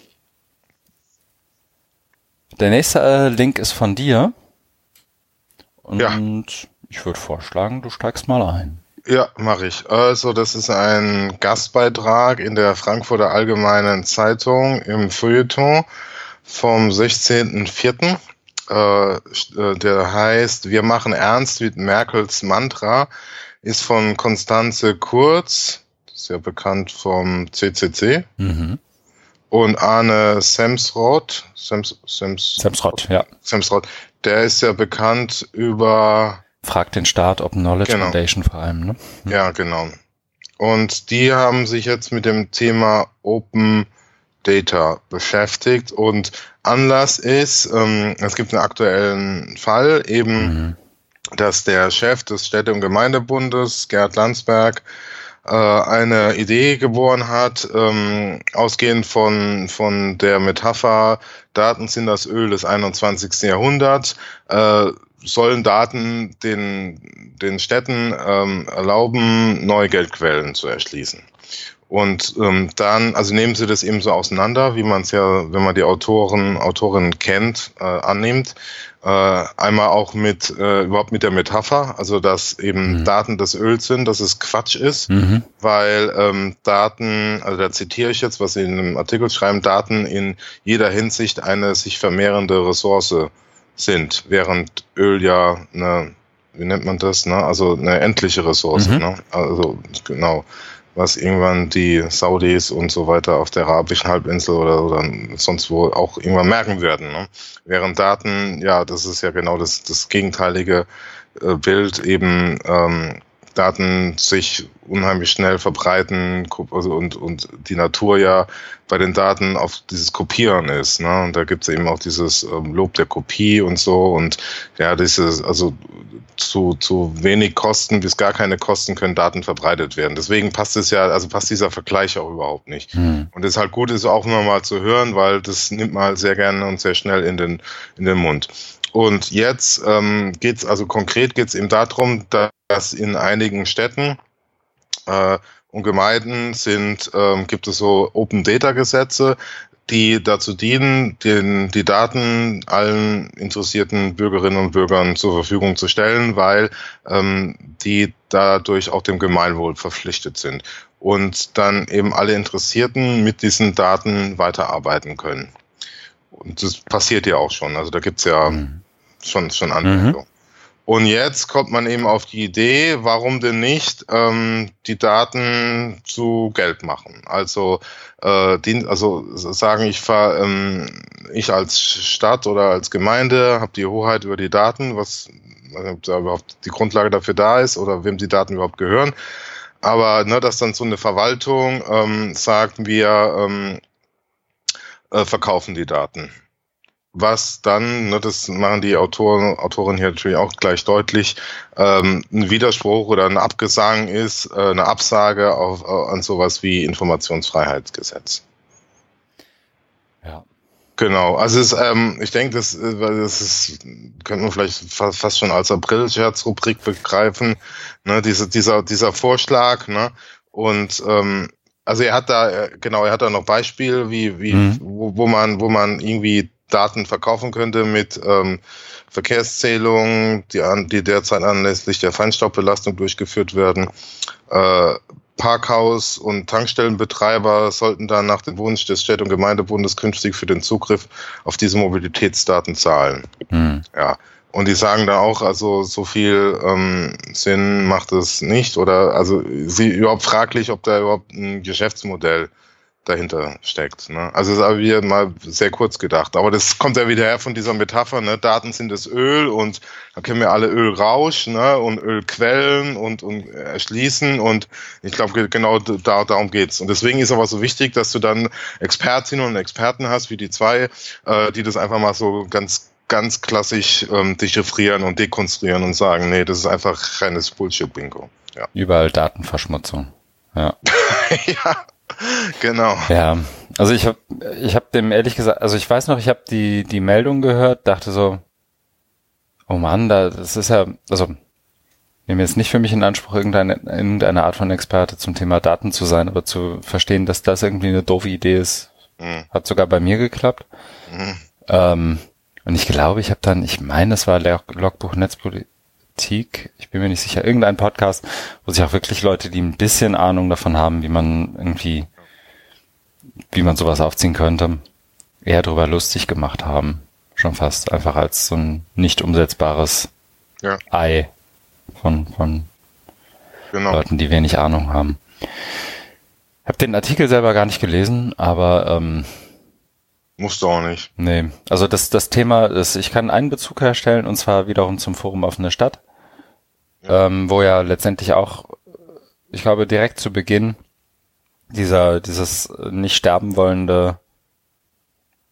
Der nächste Link ist von dir und ich würde vorschlagen, du steigst mal ein. Ja, mache ich. Also das ist ein Gastbeitrag in der Frankfurter Allgemeinen Zeitung im Feuilleton vom 16.04. Der heißt "Wir machen ernst mit Merkels Mantra", ist von Konstanze Kurz, das ist ja bekannt vom CCC. Und Arne Semsrott, Semsrott, der ist ja bekannt über... Frag den Staat, Open Knowledge Foundation vor allem, ne? Ja, genau. Und die haben sich jetzt mit dem Thema Open Data beschäftigt und Anlass ist, es gibt einen aktuellen Fall eben, dass der Chef des Städte- und Gemeindebundes, Gerd Landsberg, eine Idee geboren hat, ausgehend von der Metapher, Daten sind das Öl des 21. Jahrhunderts, sollen Daten den Städten erlauben, neue Geldquellen zu erschließen. Und dann, also nehmen sie das eben so auseinander, wie man es ja, wenn man die Autorinnen kennt, annimmt. Einmal auch mit überhaupt mit der Metapher, also dass eben Daten das Öl sind, dass es Quatsch ist, weil Daten, also da zitiere ich jetzt, was sie in einem Artikel schreiben, Daten in jeder Hinsicht eine sich vermehrende Ressource sind, während Öl ja eine, wie nennt man das, ne? Also eine endliche Ressource, ne? Also genau, was irgendwann die Saudis und so weiter auf der arabischen Halbinsel oder sonst wo auch irgendwann merken werden. Ne? Während Daten, ja, das ist ja genau das gegenteilige Bild eben Daten sich unheimlich schnell verbreiten und die Natur ja bei den Daten auf dieses Kopieren ist. Ne? Und da gibt es eben auch dieses Lob der Kopie und so. Und ja, dieses, also zu wenig Kosten bis gar keine Kosten können Daten verbreitet werden. Deswegen passt es ja, also passt dieser Vergleich auch überhaupt nicht. Mhm. Und es ist halt gut, ist auch nochmal zu hören, weil das nimmt man sehr gerne und sehr schnell in den Mund. Und jetzt geht's, also konkret geht's eben darum, dass in einigen Städten und Gemeinden gibt es so Open-Data-Gesetze, die dazu dienen, die Daten allen interessierten Bürgerinnen und Bürgern zur Verfügung zu stellen, weil die dadurch auch dem Gemeinwohl verpflichtet sind und dann eben alle Interessierten mit diesen Daten weiterarbeiten können. Und das passiert ja auch schon, also da gibt es ja schon Anwendungen. Mhm. Und jetzt kommt man eben auf die Idee, warum denn nicht die Daten zu Geld machen? Also sagen, ich als Stadt oder als Gemeinde habe die Hoheit über die Daten, was da überhaupt die Grundlage dafür da ist oder wem die Daten überhaupt gehören. Aber ne, dass dann so eine Verwaltung sagt, wir verkaufen die Daten. Was dann, ne, das machen die Autorinnen hier natürlich auch gleich deutlich, ein Widerspruch oder ein Abgesang ist, eine Absage an sowas wie Informationsfreiheitsgesetz. Ja. Genau, also ich denke, das könnte man vielleicht fast schon als April-Scherz-Rubrik begreifen, ne, dieser Vorschlag, ne, und also er hat da noch Beispiele, wo man irgendwie Daten verkaufen könnte mit Verkehrszählungen, die derzeit anlässlich der Feinstaubbelastung durchgeführt werden. Parkhaus- und Tankstellenbetreiber sollten dann nach dem Wunsch des Städte- und Gemeindebundes künftig für den Zugriff auf diese Mobilitätsdaten zahlen. Mhm. Ja. Und die sagen da auch, also so viel Sinn macht es nicht, oder also sie überhaupt fraglich, ob da überhaupt ein Geschäftsmodell dahinter steckt. Ne? Also das ist aber wieder mal sehr kurz gedacht. Aber das kommt ja wieder her von dieser Metapher, ne? Daten sind das Öl und da kennen wir alle Ölrausch, ne? Und Ölquellen und erschließen, und ich glaube, genau darum geht's. Und deswegen ist aber so wichtig, dass du dann Expertinnen und Experten hast, wie die zwei, die das einfach mal so ganz klassisch dechiffrieren und dekonstruieren und sagen, nee, das ist einfach reines Bullshit-Bingo. Ja. Überall Datenverschmutzung. Ja. Ja. Genau. Ja, also ich hab dem ehrlich gesagt, also ich weiß noch, ich habe die Meldung gehört, dachte so, oh Mann, das ist ja, also nehme jetzt nicht für mich in Anspruch, irgendeine Art von Experte zum Thema Daten zu sein, aber zu verstehen, dass das irgendwie eine doofe Idee ist, hat sogar bei mir geklappt. Mhm. Und ich glaube, das war Logbuch Netzpolitik, ich bin mir nicht sicher, irgendein Podcast, wo sich auch wirklich Leute, die ein bisschen Ahnung davon haben, wie man sowas aufziehen könnte, eher drüber lustig gemacht haben. Schon fast einfach als so ein nicht umsetzbares Ei von Leuten, die wenig Ahnung haben. Ich habe den Artikel selber gar nicht gelesen, aber musst du auch nicht. Nee, also das Thema ist, ich kann einen Bezug herstellen, und zwar wiederum zum Forum Offene Stadt, wo ja letztendlich auch, ich glaube, direkt zu Beginn dieses nicht sterben wollende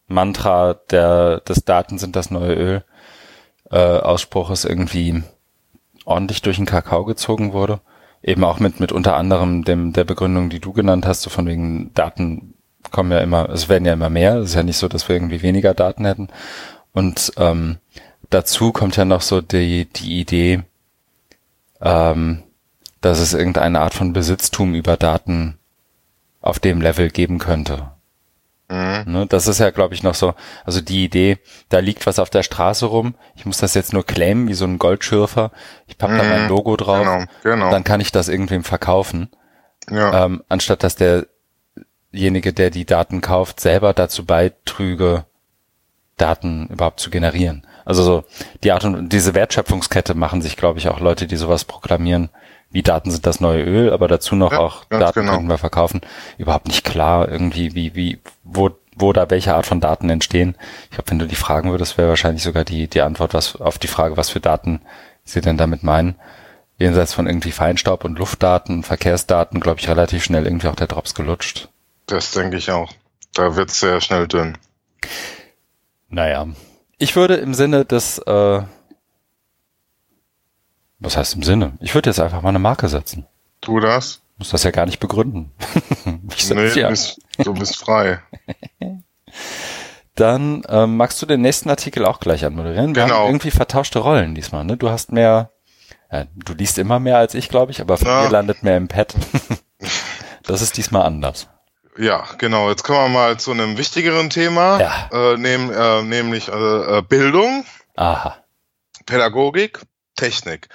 Mantra des Daten sind das neue Öl Ausspruches irgendwie ordentlich durch den Kakao gezogen wurde. Eben auch mit unter anderem der Begründung, die du genannt hast, so von wegen Daten es werden ja immer mehr, es ist ja nicht so, dass wir irgendwie weniger Daten hätten. Und dazu kommt ja noch so die Idee, dass es irgendeine Art von Besitztum über Daten auf dem Level geben könnte. Mhm. Ne, das ist ja, glaube ich, noch so, also die Idee, da liegt was auf der Straße rum, ich muss das jetzt nur claimen, wie so ein Goldschürfer, ich pappe da mein Logo drauf, genau. Und dann kann ich das irgendwem verkaufen, anstatt dass derjenige, der die Daten kauft, selber dazu beitrüge, Daten überhaupt zu generieren. Also so die Art und diese Wertschöpfungskette machen sich, glaube ich, auch Leute, die sowas proklamieren, wie Daten sind das neue Öl, aber dazu noch auch Daten können wir verkaufen, überhaupt nicht klar irgendwie, wo da welche Art von Daten entstehen. Ich glaube, wenn du die fragen würdest, wäre wahrscheinlich sogar die Antwort, was auf die Frage, was für Daten sie denn damit meinen, jenseits von irgendwie Feinstaub und Luftdaten und Verkehrsdaten, glaube ich, relativ schnell irgendwie auch der Drops gelutscht. Das denke ich auch. Da wird es sehr schnell dünn. Naja, ich würde im Sinne des, was heißt im Sinne? Ich würde jetzt einfach mal eine Marke setzen. Tu das. Muss das ja gar nicht begründen. Du bist frei. Dann magst du den nächsten Artikel auch gleich anmoderieren. Wir haben irgendwie vertauschte Rollen diesmal, ne? Du hast mehr, ja, du liest immer mehr als ich, glaube ich, aber von mir landet mehr im Pad. Das ist diesmal anders. Ja, genau. Jetzt kommen wir mal zu einem wichtigeren Thema, nämlich Bildung, aha, Pädagogik, Technik.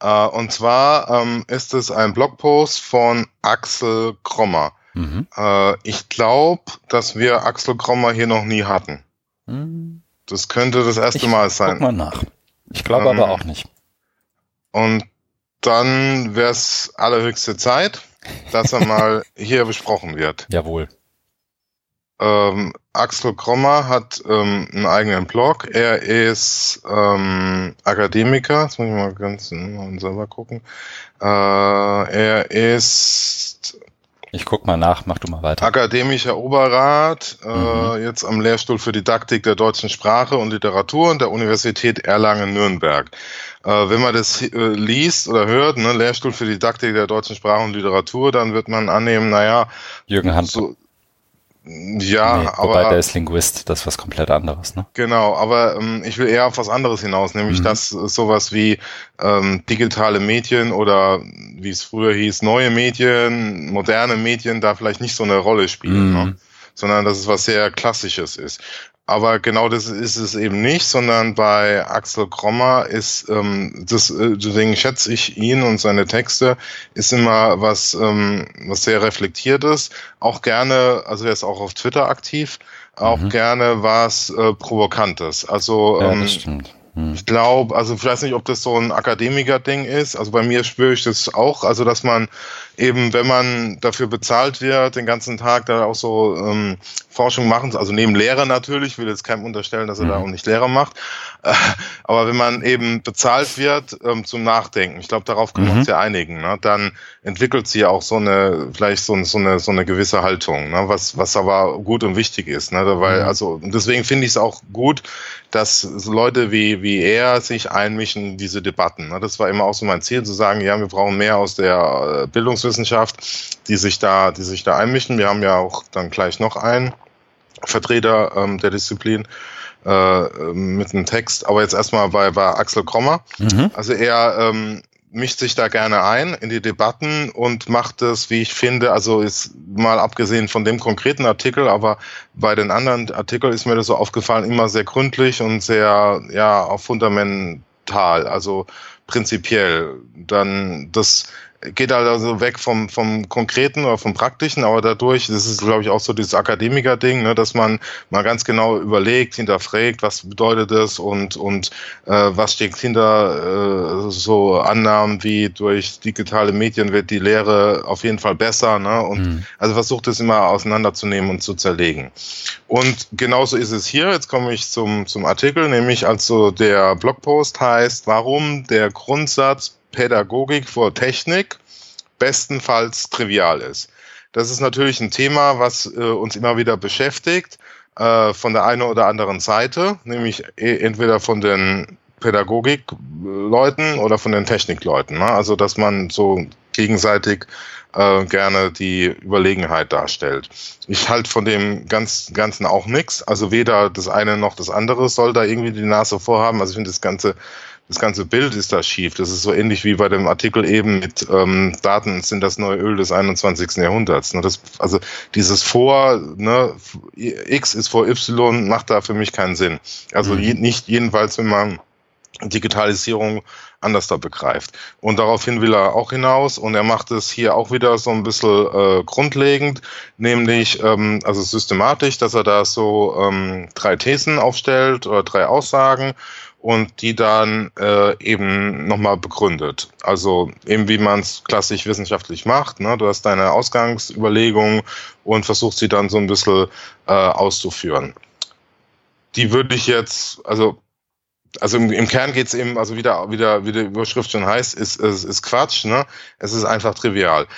Und zwar ist es ein Blogpost von Axel Krommer. Mhm. Ich glaube, dass wir Axel Krommer hier noch nie hatten. Mhm. Das könnte das erste Mal sein. Guck mal nach. Ich glaube aber auch nicht. Und dann wäre es allerhöchste Zeit, dass er mal hier besprochen wird. Jawohl. Axel Krommer hat einen eigenen Blog. Er ist Akademiker. Jetzt muss ich mal ganz selber gucken. Er ist... Ich guck mal nach, mach du mal weiter. Akademischer Oberrat, jetzt am Lehrstuhl für Didaktik der deutschen Sprache und Literatur an der Universität Erlangen-Nürnberg. Wenn man das liest oder hört, ne, Lehrstuhl für Didaktik der deutschen Sprache und Literatur, dann wird man annehmen, naja... Jürgen Hand. So, ja, nee, aber... Wobei, der ist Linguist, das ist was komplett anderes, ne? Genau, aber ich will eher auf was anderes hinaus, nämlich dass sowas wie digitale Medien oder, wie es früher hieß, neue Medien, moderne Medien da vielleicht nicht so eine Rolle spielen, ne? Sondern dass es was sehr Klassisches ist. Aber genau das ist es eben nicht, sondern bei Axel Krommer ist, deswegen schätze ich ihn und seine Texte, ist immer was, was sehr Reflektiertes. Auch gerne, also er ist auch auf Twitter aktiv, auch gerne was Provokantes. Also ja, das stimmt. Ich glaube, also ich weiß nicht, ob das so ein Akademiker-Ding ist, also bei mir spüre ich das auch, also dass man eben, wenn man dafür bezahlt wird, den ganzen Tag da auch so Forschung machen, also neben Lehrer natürlich, ich will jetzt keinem unterstellen, dass er da auch nicht Lehrer macht, aber wenn man eben bezahlt wird zum Nachdenken, ich glaube, darauf können wir uns ja einigen, ne? Dann entwickelt sie auch so eine, vielleicht so eine gewisse Haltung, ne? Was aber gut und wichtig ist, ne? Weil, also deswegen finde ich es auch gut, dass Leute wie er sich einmischen in diese Debatten. Das war immer auch so mein Ziel, zu sagen, ja, wir brauchen mehr aus der Bildungswissenschaft, die sich da einmischen. Wir haben ja auch dann gleich noch einen Vertreter der Disziplin mit einem Text. Aber jetzt erstmal bei Axel Krommer. Also er mischt sich da gerne ein in die Debatten und macht es, wie ich finde, also ist mal abgesehen von dem konkreten Artikel, aber bei den anderen Artikeln ist mir das so aufgefallen, immer sehr gründlich und sehr, ja, auch fundamental, also prinzipiell. Dann, das geht halt also weg vom Konkreten oder vom Praktischen, aber dadurch, das ist, glaube ich, auch so dieses Akademiker-Ding, ne, dass man mal ganz genau überlegt, hinterfragt, was bedeutet das und was steckt hinter so Annahmen wie durch digitale Medien wird die Lehre auf jeden Fall besser, ne, und also versucht es immer auseinanderzunehmen und zu zerlegen. Und genauso ist es hier, jetzt komme ich zum Artikel, nämlich also der Blogpost heißt, warum der Grundsatz Pädagogik vor Technik bestenfalls trivial ist. Das ist natürlich ein Thema, was uns immer wieder beschäftigt, von der einen oder anderen Seite, nämlich entweder von den Pädagogikleuten oder von den Technikleuten, ne? Also dass man so gegenseitig gerne die Überlegenheit darstellt. Ich halte von dem Ganzen auch nichts, also weder das eine noch das andere soll da irgendwie die Nase vorhaben, also ich finde das ganze Bild ist da schief. Das ist so ähnlich wie bei dem Artikel eben mit Daten sind das neue Öl des 21. Jahrhunderts. Ne? Das, also dieses vor, ne, X ist vor Y, macht da für mich keinen Sinn. Also nicht jedenfalls, wenn man Digitalisierung anders da begreift. Und daraufhin will er auch hinaus und er macht es hier auch wieder so ein bisschen grundlegend, nämlich also systematisch, dass er da so 3 Thesen aufstellt oder 3 Aussagen und die dann eben nochmal begründet. Also eben wie man es klassisch wissenschaftlich macht, ne? Du hast deine Ausgangsüberlegungen und versuchst sie dann so ein bisschen auszuführen. Die würde ich jetzt, also Also im Kern geht's eben, also wie die Überschrift schon heißt, ist Quatsch, ne? Es ist einfach trivial,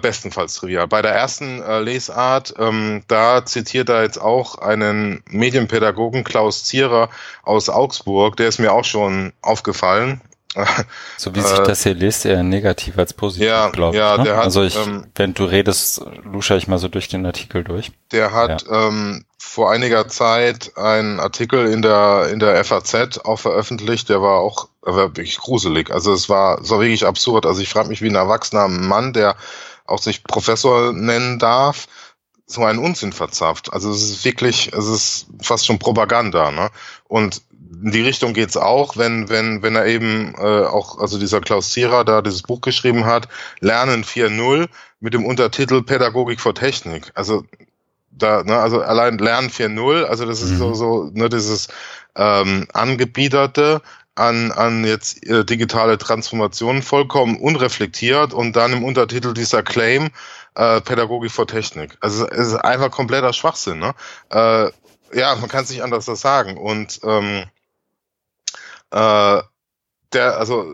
bestenfalls trivial. Bei der ersten Lesart, da zitiert er jetzt auch einen Medienpädagogen, Klaus Zierer aus Augsburg, der ist mir auch schon aufgefallen. So wie sich das hier liest, eher negativ als positiv, glaube ich. Ja, ne? Der hat, also wenn du redest, lusche ich mal so durch den Artikel durch. Der hat vor einiger Zeit einen Artikel in der FAZ auch veröffentlicht, der war auch wirklich gruselig. Also es war so wirklich absurd. Also ich frage mich, wie ein erwachsener Mann, der auch sich Professor nennen darf, so einen Unsinn verzapft. Also es ist wirklich, es ist fast schon Propaganda, ne? Und in die Richtung geht's auch, wenn er eben auch, also dieser Klaus Zierer da dieses Buch geschrieben hat, Lernen 4.0 mit dem Untertitel Pädagogik vor Technik. Also da, ne, also allein Lernen 4.0, also das ist so, ne, dieses Angebiederte an jetzt digitale Transformationen vollkommen unreflektiert und dann im Untertitel dieser Claim Pädagogik vor Technik. Also es ist einfach kompletter Schwachsinn, ne? Ja, man kann es nicht anders das sagen. Und also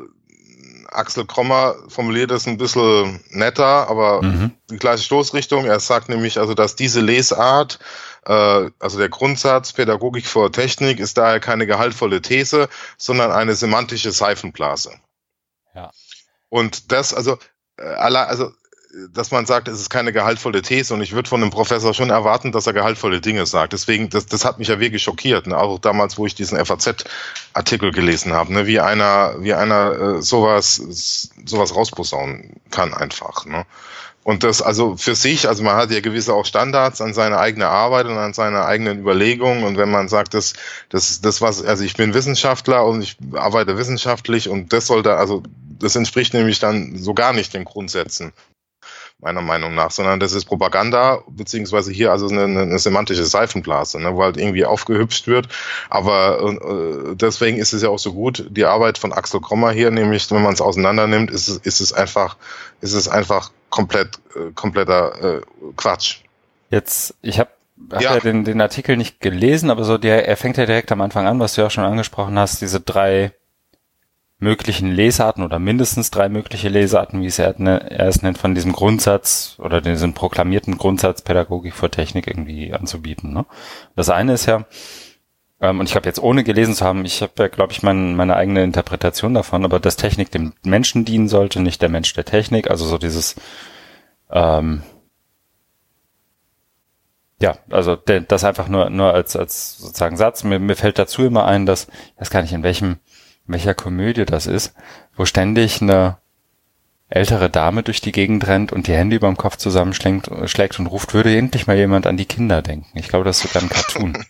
Axel Krommer formuliert es ein bisschen netter, aber die gleiche Stoßrichtung. Er sagt nämlich, also dass diese Lesart, also der Grundsatz Pädagogik vor Technik, ist daher keine gehaltvolle These, sondern eine semantische Seifenblase. Ja. Und das, also dass man sagt, es ist keine gehaltvolle These, und ich würde von einem Professor schon erwarten, dass er gehaltvolle Dinge sagt. Deswegen, das hat mich ja wirklich schockiert, ne? Auch damals, wo ich diesen FAZ-Artikel gelesen habe, ne? Wie einer sowas rausposaunen kann einfach, ne? Und das also für sich, also man hat ja gewisse auch Standards an seine eigene Arbeit und an seine eigenen Überlegungen, und wenn man sagt, das was, also ich bin Wissenschaftler und ich arbeite wissenschaftlich, und das sollte, also das entspricht nämlich dann so gar nicht den Grundsätzen, meiner Meinung nach, sondern das ist Propaganda, beziehungsweise hier also eine semantische Seifenblase, ne, wo halt irgendwie aufgehübscht wird, aber deswegen ist es ja auch so gut, die Arbeit von Axel Krommer hier, nämlich wenn man es auseinander nimmt, ist es einfach kompletter Quatsch. Jetzt, ich habe ja den Artikel nicht gelesen, aber so er fängt ja direkt am Anfang an, was du ja auch schon angesprochen hast, diese drei möglichen Lesarten oder mindestens drei mögliche Lesarten, wie es er es nennt, von diesem Grundsatz oder diesem proklamierten Grundsatz Pädagogik vor Technik irgendwie anzubieten, ne? Das eine ist ja, und ich glaube jetzt ohne gelesen zu haben, ich habe ja, glaube ich, meine eigene Interpretation davon, aber dass Technik dem Menschen dienen sollte, nicht der Mensch der Technik, also so dieses, ja, also das einfach nur als sozusagen Satz. Mir fällt dazu immer ein, dass, ich weiß gar nicht, in welcher Komödie das ist, wo ständig eine ältere Dame durch die Gegend rennt und die Hände über dem Kopf zusammenschlägt und ruft, würde endlich mal jemand an die Kinder denken. Ich glaube, das ist sogar ein Cartoon.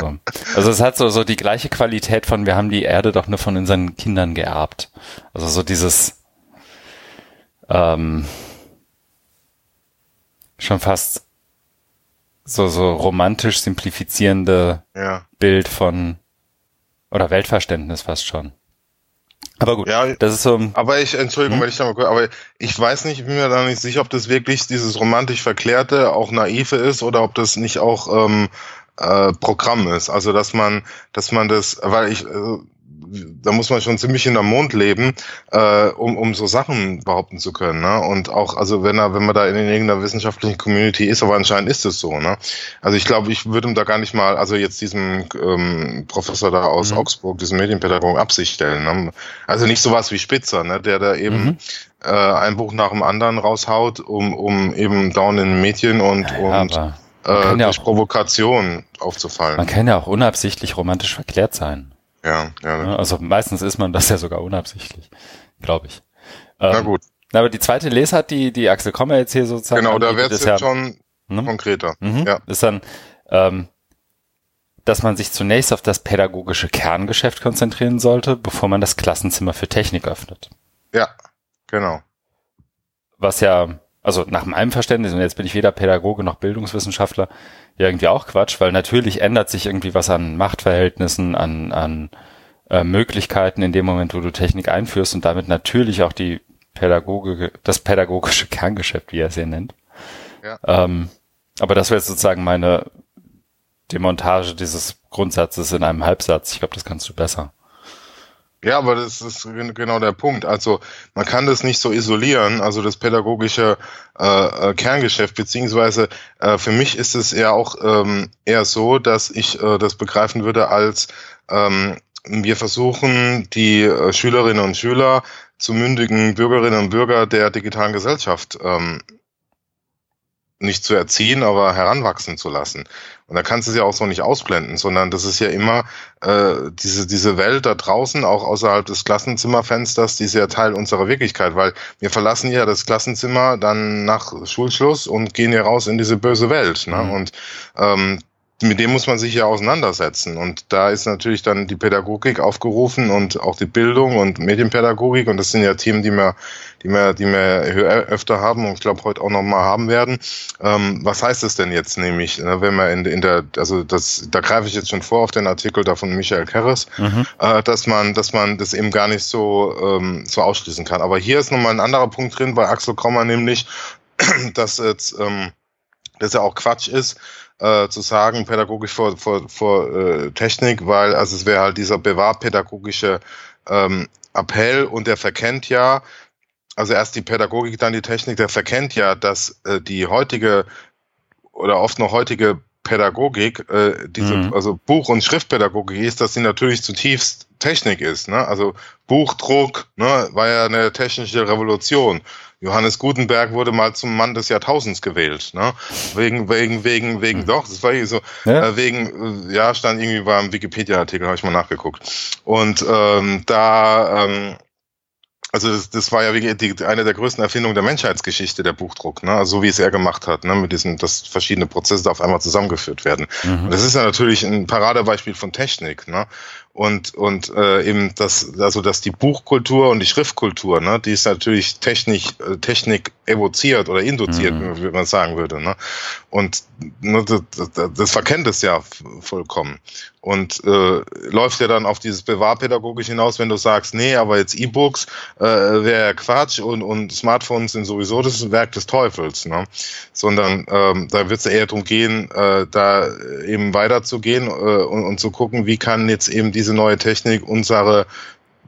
So. Also es hat so die gleiche Qualität von, wir haben die Erde doch nur von unseren Kindern geerbt. Also so dieses schon fast so romantisch simplifizierende Bild von oder Weltverständnis fast schon. Aber gut, ja, das ist so. Aber wenn ich da mal kurz, aber ich weiß nicht, ich bin mir da nicht sicher, ob das wirklich dieses romantisch Verklärte, auch Naive ist, oder ob das nicht auch Programm ist. Also dass man das, weil ich, da muss man schon ziemlich hinterm Mond leben, um so Sachen behaupten zu können, ne? Und auch, also wenn man da in irgendeiner wissenschaftlichen Community ist, aber anscheinend ist es so, ne? Also ich glaube, ich würde ihm da gar nicht mal, also jetzt diesem Professor da aus Augsburg, diesem Medienpädagogen, Absicht stellen, ne? Also nicht sowas wie Spitzer, ne? Der da eben ein Buch nach dem anderen raushaut, um eben down in den Medien und durch Provokation aufzufallen. Man kann ja auch unabsichtlich romantisch verklärt sein. Ja. Also meistens ist man das ja sogar unabsichtlich, glaube ich. Na gut. Aber die zweite Lesart, die Axel Krommer jetzt hier sozusagen... Genau, da wird es ja schon konkreter. Ja. Ist dann, dass man sich zunächst auf das pädagogische Kerngeschäft konzentrieren sollte, bevor man das Klassenzimmer für Technik öffnet. Ja, genau. Was ja, also nach meinem Verständnis, und jetzt bin ich weder Pädagoge noch Bildungswissenschaftler, irgendwie auch Quatsch, weil natürlich ändert sich irgendwie was an Machtverhältnissen, an Möglichkeiten in dem Moment, wo du Technik einführst, und damit natürlich auch das pädagogische Kerngeschäft, wie er es hier nennt. Ja. Aber das wäre jetzt sozusagen meine Demontage dieses Grundsatzes in einem Halbsatz. Ich glaube, das kannst du besser. Ja, aber das ist genau der Punkt. Also man kann das nicht so isolieren, also das pädagogische Kerngeschäft, beziehungsweise für mich ist es ja auch eher so, dass ich das begreifen würde als wir versuchen, die Schülerinnen und Schüler zu mündigen Bürgerinnen und Bürger der digitalen Gesellschaft nicht zu erziehen, aber heranwachsen zu lassen. Und da kannst du es ja auch so nicht ausblenden, sondern das ist ja immer diese Welt da draußen, auch außerhalb des Klassenzimmerfensters, die ist ja Teil unserer Wirklichkeit, weil wir verlassen ja das Klassenzimmer dann nach Schulschluss und gehen ja raus in diese böse Welt. Ne? Mhm. Und mit dem muss man sich ja auseinandersetzen. Und da ist natürlich dann die Pädagogik aufgerufen und auch die Bildung und Medienpädagogik. Und das sind ja Themen, die wir öfter haben und ich glaube heute auch nochmal haben werden. Was heißt das denn jetzt nämlich, wenn man da greife ich jetzt schon vor auf den Artikel da von Michael Kerres, dass man das eben gar nicht so ausschließen kann. Aber hier ist nochmal ein anderer Punkt drin bei Axel Krommer, nämlich, dass jetzt, das ja auch Quatsch ist, zu sagen, pädagogisch vor Technik, weil also es wäre halt dieser bewahrpädagogische Appell und der verkennt ja, also erst die Pädagogik, dann die Technik, der verkennt ja, dass die heutige oder oft noch heutige Pädagogik, also Buch- und Schriftpädagogik ist, dass sie natürlich zutiefst Technik ist. Ne? Also Buchdruck war ja eine technische Revolution. Johannes Gutenberg wurde mal zum Mann des Jahrtausends gewählt, ne? Wegen, doch, das war hier so, ja? Stand irgendwie beim Wikipedia-Artikel, habe ich mal nachgeguckt. Und also das war ja wirklich eine der größten Erfindungen der Menschheitsgeschichte, der Buchdruck, ne? Also so wie es er gemacht hat, ne? Mit diesem, dass verschiedene Prozesse auf einmal zusammengeführt werden. Mhm. Das ist ja natürlich ein Paradebeispiel von Technik, ne? Und eben dass die Buchkultur und die Schriftkultur, ne? Die ist natürlich Technik evoziert oder induziert, wie man sagen würde, ne? Und das verkennt es ja vollkommen. Und läuft ja dann auf dieses Bewahrpädagogisch hinaus, wenn du sagst, nee, aber jetzt E-Books wäre Quatsch und Smartphones sind sowieso das Werk des Teufels, ne? Sondern da wird es eher darum gehen, da eben weiterzugehen und zu gucken, wie kann jetzt eben diese neue Technik unsere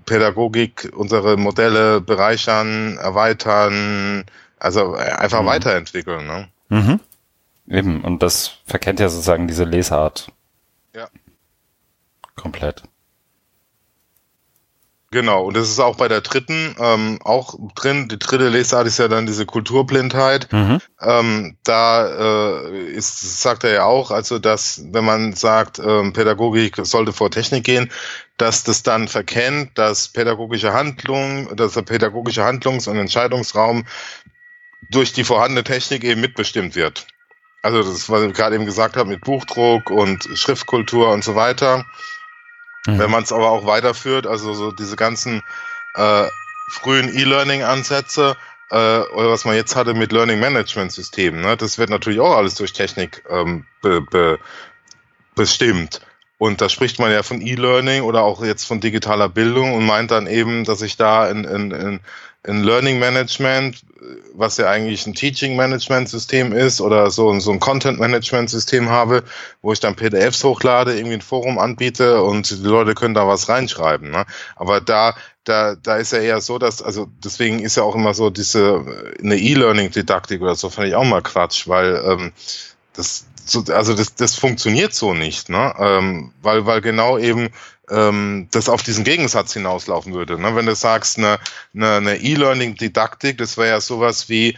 Pädagogik, unsere Modelle bereichern, erweitern, also einfach weiterentwickeln, ne? Mhm. Eben, und das verkennt ja sozusagen diese Lesart. Ja. Komplett. Genau, und das ist auch bei der dritten auch drin. Die dritte Lesart ist ja dann diese Kulturblindheit. Mhm. Sagt er ja auch, also dass, wenn man sagt, Pädagogik sollte vor Technik gehen, dass das dann verkennt, dass der pädagogische Handlungs- und Entscheidungsraum durch die vorhandene Technik eben mitbestimmt wird. Also das, was ich gerade eben gesagt habe, mit Buchdruck und Schriftkultur und so weiter. Mhm. Wenn man es aber auch weiterführt, also so diese ganzen frühen E-Learning-Ansätze, oder was man jetzt hatte mit Learning-Management-Systemen, ne? Das wird natürlich auch alles durch Technik bestimmt. Und da spricht man ja von E-Learning oder auch jetzt von digitaler Bildung und meint dann eben, dass ich da in Learning Management, was ja eigentlich ein Teaching Management System ist oder so ein Content Management System habe, wo ich dann PDFs hochlade, irgendwie ein Forum anbiete und die Leute können da was reinschreiben. Ne? Aber da ist ja eher so, dass, also deswegen ist ja auch immer so eine E-Learning Didaktik oder so, fand ich auch mal Quatsch, weil das funktioniert so nicht, ne? Weil genau eben das auf diesen Gegensatz hinauslaufen würde. Ne? Wenn du sagst, eine E-Learning-Didaktik, das wäre ja sowas wie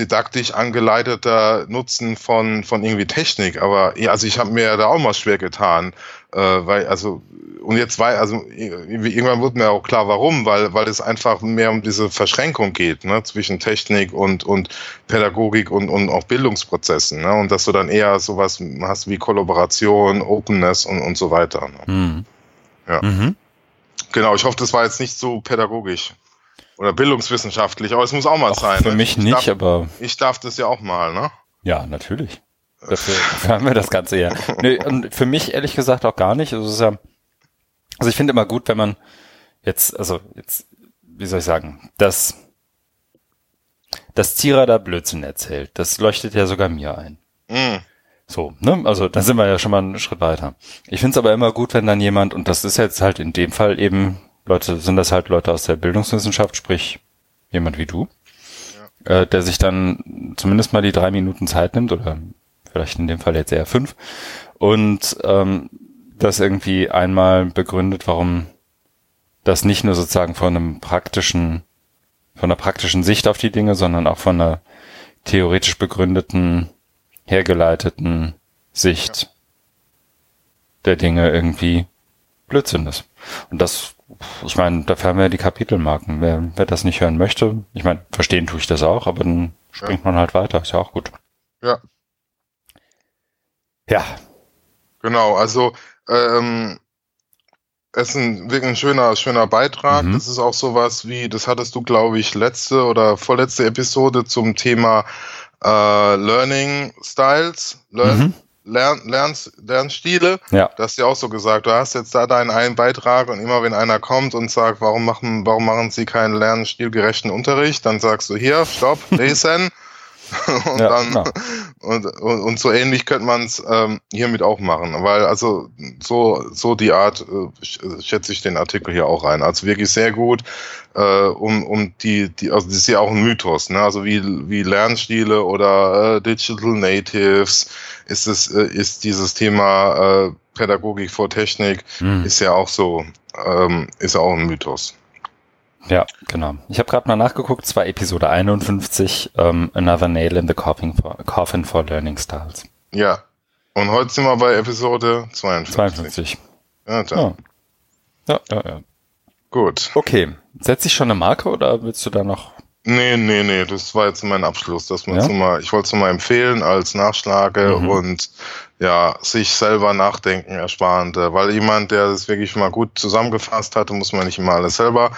didaktisch angeleiteter Nutzen von irgendwie Technik. Aber ja, also ich habe mir ja da auch mal schwer getan, irgendwann wurde mir auch klar, warum, weil es einfach mehr um diese Verschränkung geht, ne, zwischen Technik und Pädagogik und auch Bildungsprozessen, ne, und dass du dann eher sowas hast wie Kollaboration, Openness und so weiter. Ne. Mhm. Ja. Mhm. Genau, ich hoffe, das war jetzt nicht so pädagogisch oder bildungswissenschaftlich, aber es muss auch mal auch sein. Für mich nicht, aber... Ich darf das ja auch mal, ne? Ja, natürlich. Dafür haben wir das Ganze ja. Nee, und für mich ehrlich gesagt auch gar nicht. Also, ich finde immer gut, wenn man jetzt, wie soll ich sagen, dass Zierer da Blödsinn erzählt. Das leuchtet ja sogar mir ein. Mm. So, ne? Also da sind wir ja schon mal einen Schritt weiter. Ich finde es aber immer gut, wenn dann jemand, und das ist jetzt halt in dem Fall eben, Leute aus der Bildungswissenschaft, sprich jemand wie du, ja, der sich dann zumindest mal die 3 Minuten Zeit nimmt, oder vielleicht in dem Fall jetzt eher 5, und das irgendwie einmal begründet, warum das nicht nur sozusagen von einer praktischen Sicht auf die Dinge, sondern auch von einer theoretisch begründeten, hergeleiteten Sicht der Dinge irgendwie Blödsinn ist. Und das, ich meine, dafür haben wir die Kapitelmarken. Wer das nicht hören möchte, ich meine, verstehen tue ich das auch, aber dann springt man halt weiter, ist ja auch gut. Ja. Ja. Genau, also es ist wirklich ein schöner Beitrag. Mhm. Das ist auch sowas wie, das hattest du, glaube ich, letzte oder vorletzte Episode zum Thema Learning Styles, Lernstile, ja, das hast du ja auch so gesagt. Du hast jetzt da deinen einen Beitrag und immer wenn einer kommt und sagt, warum machen sie keinen lernstilgerechten Unterricht, dann sagst du hier, stopp, lesen. Und ja, dann und so ähnlich könnte man es hiermit auch machen, weil also so die Art schätze ich den Artikel hier auch rein. Also wirklich sehr gut, um die also das ist ja auch ein Mythos, ne? Also wie Lernstile oder Digital Natives ist dieses Thema Pädagogik vor Technik ist ja auch so ist auch ein Mythos. Ja, genau. Ich habe gerade mal nachgeguckt, zwar Episode 51, Another Nail in the Coffin for Learning Styles. Ja, und heute sind wir bei Episode 52. Ja. Gut. Okay, setze ich schon eine Marke oder willst du da noch? Nee, das war jetzt mein Abschluss. Ich wollte es mal empfehlen als Nachschlage und ja, sich selber nachdenken ersparen, weil jemand, der das wirklich mal gut zusammengefasst hatte, muss man nicht immer alles selber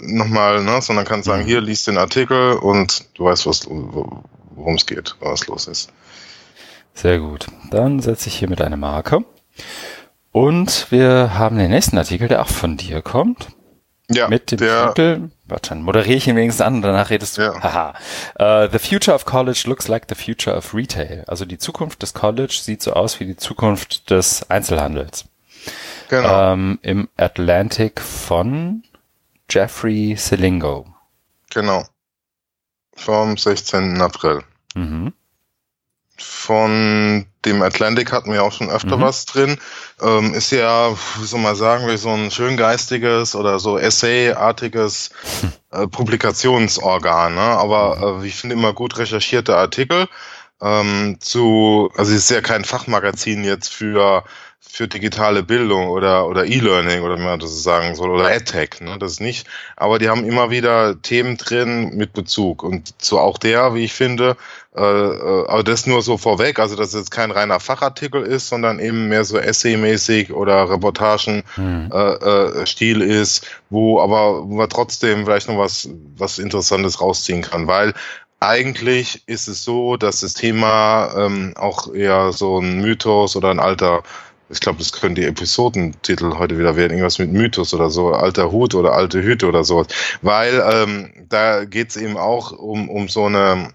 nochmal, ne, sondern kann sagen, hier, liest den Artikel und du weißt, worum es geht, was los ist. Sehr gut. Dann setze ich hier mit eine Marke. Und wir haben den nächsten Artikel, der auch von dir kommt. Ja, mit dem Titel, warte, dann moderiere ich ihn wenigstens an und danach redest du. Ja. Haha. The Future of College looks like the Future of Retail. Also die Zukunft des College sieht so aus wie die Zukunft des Einzelhandels. Genau. Im Atlantic von Jeffrey Silingo. Genau. Vom 16. April. Mhm. Von dem Atlantic hatten wir auch schon öfter was drin. Ist ja, wie soll man sagen, so ein schön geistiges oder so Essay-artiges Publikationsorgan, ne? Aber ich finde immer gut recherchierte Artikel. Also es ist ja kein Fachmagazin jetzt für digitale Bildung oder E-Learning oder wie man das sagen soll, oder EdTech, ne, das nicht. Aber die haben immer wieder Themen drin mit Bezug und so auch der, wie ich finde, aber das nur so vorweg, also dass es jetzt kein reiner Fachartikel ist, sondern eben mehr so Essay-mäßig oder Reportagen-Stil ist, wo man trotzdem vielleicht noch was Interessantes rausziehen kann, weil eigentlich ist es so, dass das Thema auch eher so ein Mythos oder ein alter, ich glaube, das können die Episodentitel heute wieder werden, irgendwas mit Mythos oder so, alter Hut oder alte Hüte oder sowas, weil da geht es eben auch um so eine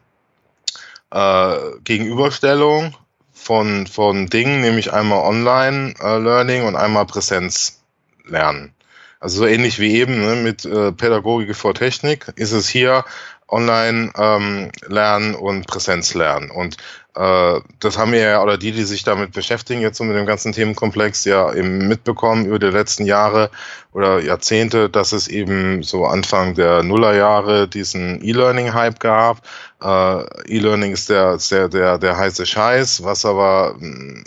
Gegenüberstellung von Dingen, nämlich einmal Online-Learning und einmal Präsenzlernen. Also so ähnlich wie eben, ne, mit Pädagogik vor Technik ist es hier Online-Lernen und Präsenzlernen. Und das haben wir ja, oder die sich damit beschäftigen, jetzt so mit dem ganzen Themenkomplex, ja eben mitbekommen über die letzten Jahre oder Jahrzehnte, dass es eben so Anfang der Nullerjahre diesen E-Learning-Hype gab. E-Learning ist der heiße Scheiß, was aber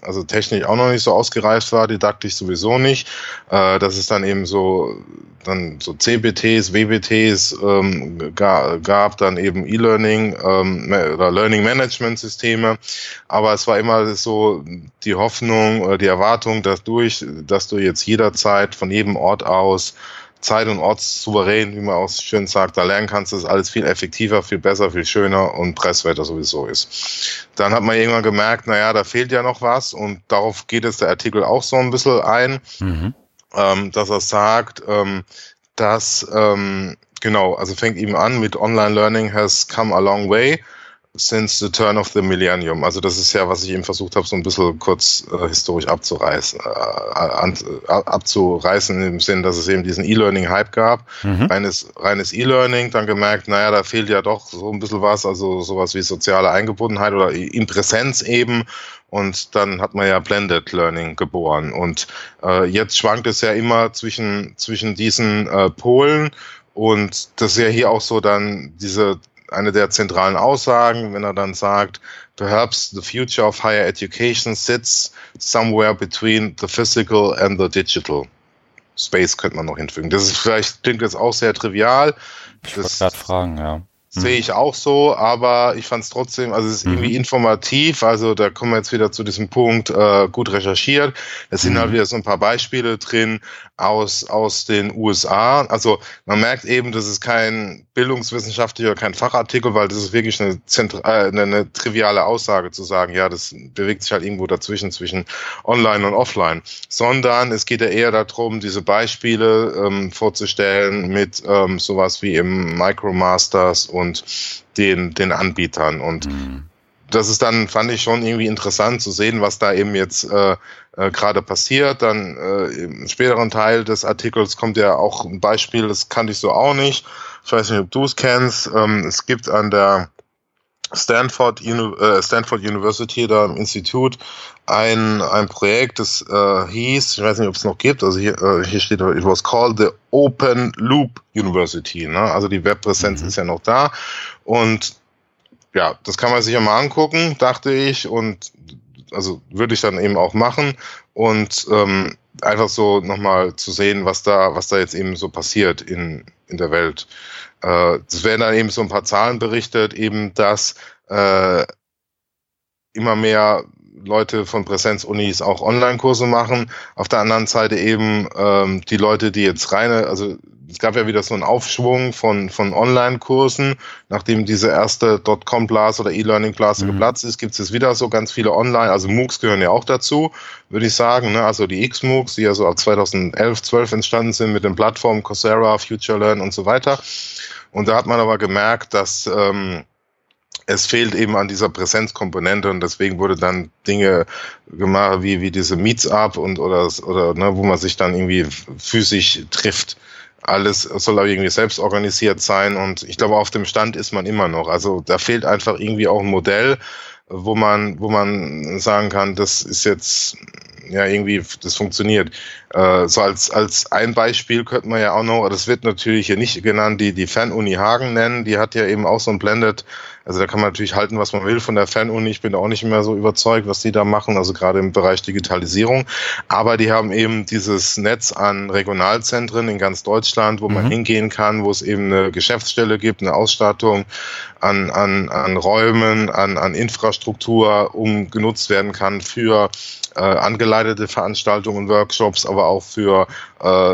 also technisch auch noch nicht so ausgereift war, didaktisch sowieso nicht. Dass es dann eben so CBTs, WBTs gab, dann eben E-Learning oder Learning-Management-Systeme. Aber es war immer so die Hoffnung oder die Erwartung, dass du jetzt jederzeit von jedem Ort aus zeit- und ortssouverän, wie man auch schön sagt, da lernen kannst, dass alles viel effektiver, viel besser, viel schöner und preiswerter sowieso ist. Dann hat man irgendwann gemerkt, naja, da fehlt ja noch was und darauf geht jetzt der Artikel auch so ein bisschen ein, dass er sagt, dass, genau, also fängt eben an mit Online Learning has come a long way. since the turn of the millennium. Also das ist ja, was ich eben versucht habe, so ein bisschen kurz historisch abzureißen. Abzureißen im Sinn, dass es eben diesen E-Learning-Hype gab. Mhm. Reines E-Learning, dann gemerkt, naja, da fehlt ja doch so ein bisschen was, also sowas wie soziale Eingebundenheit oder Präsenz eben. Und dann hat man ja Blended Learning geboren. Und jetzt schwankt es ja immer zwischen diesen Polen. Und das ist ja hier auch so dann eine der zentralen Aussagen, wenn er dann sagt, perhaps the future of higher education sits somewhere between the physical and the digital space, könnte man noch hinfügen. Das ist vielleicht, klingt jetzt auch sehr trivial. Ich wollte gerade fragen, ja. Sehe ich auch so, aber ich fand es trotzdem, also es ist irgendwie informativ, also da kommen wir jetzt wieder zu diesem Punkt, gut recherchiert. Es sind halt wieder so ein paar Beispiele drin aus den USA. Also man merkt eben, das ist kein bildungswissenschaftlicher, oder kein Fachartikel, weil das ist wirklich eine triviale Aussage zu sagen, ja, das bewegt sich halt irgendwo dazwischen, zwischen online und offline. Sondern es geht ja eher darum, diese Beispiele vorzustellen mit sowas wie im Micromasters und den Anbietern. Und das ist dann, fand ich schon irgendwie interessant zu sehen, was da eben jetzt gerade passiert. Dann im späteren Teil des Artikels kommt ja auch ein Beispiel, das kannte ich so auch nicht. Ich weiß nicht, ob du es kennst. Es gibt an der Stanford University, da im Institut, ein Projekt, das hieß, ich weiß nicht, ob es noch gibt, also hier steht, it was called the Open Loop University, ne? Also die Webpräsenz ist ja noch da und ja, das kann man sich ja mal angucken, dachte ich, und also würde ich dann eben auch machen und einfach so nochmal zu sehen, was da jetzt eben so passiert in der Welt. Es werden dann eben so ein paar Zahlen berichtet, eben dass immer mehr Leute von Präsenzunis auch Online-Kurse machen. Auf der anderen Seite eben die Leute, die jetzt also es gab ja wieder so einen Aufschwung von Online-Kursen. Nachdem diese erste Dotcom-Blase oder E-Learning-Blase geplatzt ist, gibt es jetzt wieder so ganz viele Online, also MOOCs gehören ja auch dazu, würde ich sagen, ne? Also die X-MOOCs, die ja so ab 2011, 12 entstanden sind mit den Plattformen Coursera, FutureLearn und so weiter. Und da hat man aber gemerkt, dass es fehlt eben an dieser Präsenzkomponente und deswegen wurde dann Dinge gemacht wie diese Meets-Up und oder ne, wo man sich dann irgendwie physisch trifft. Alles soll aber irgendwie selbst organisiert sein und ich glaube, auf dem Stand ist man immer noch. Also da fehlt einfach irgendwie auch ein Modell, wo man sagen kann, das ist jetzt ja irgendwie, das funktioniert. So als ein Beispiel könnte man ja auch noch, das wird natürlich hier nicht genannt, die Fernuni Hagen nennen, die hat ja eben auch so ein Blended, also da kann man natürlich halten, was man will von der Fernuni, ich bin auch nicht mehr so überzeugt, was die da machen, also gerade im Bereich Digitalisierung, aber die haben eben dieses Netz an Regionalzentren in ganz Deutschland, wo man hingehen kann, wo es eben eine Geschäftsstelle gibt, eine Ausstattung an Räumen, an Infrastruktur, genutzt werden kann für angeleitete Veranstaltungen, Workshops, aber auch für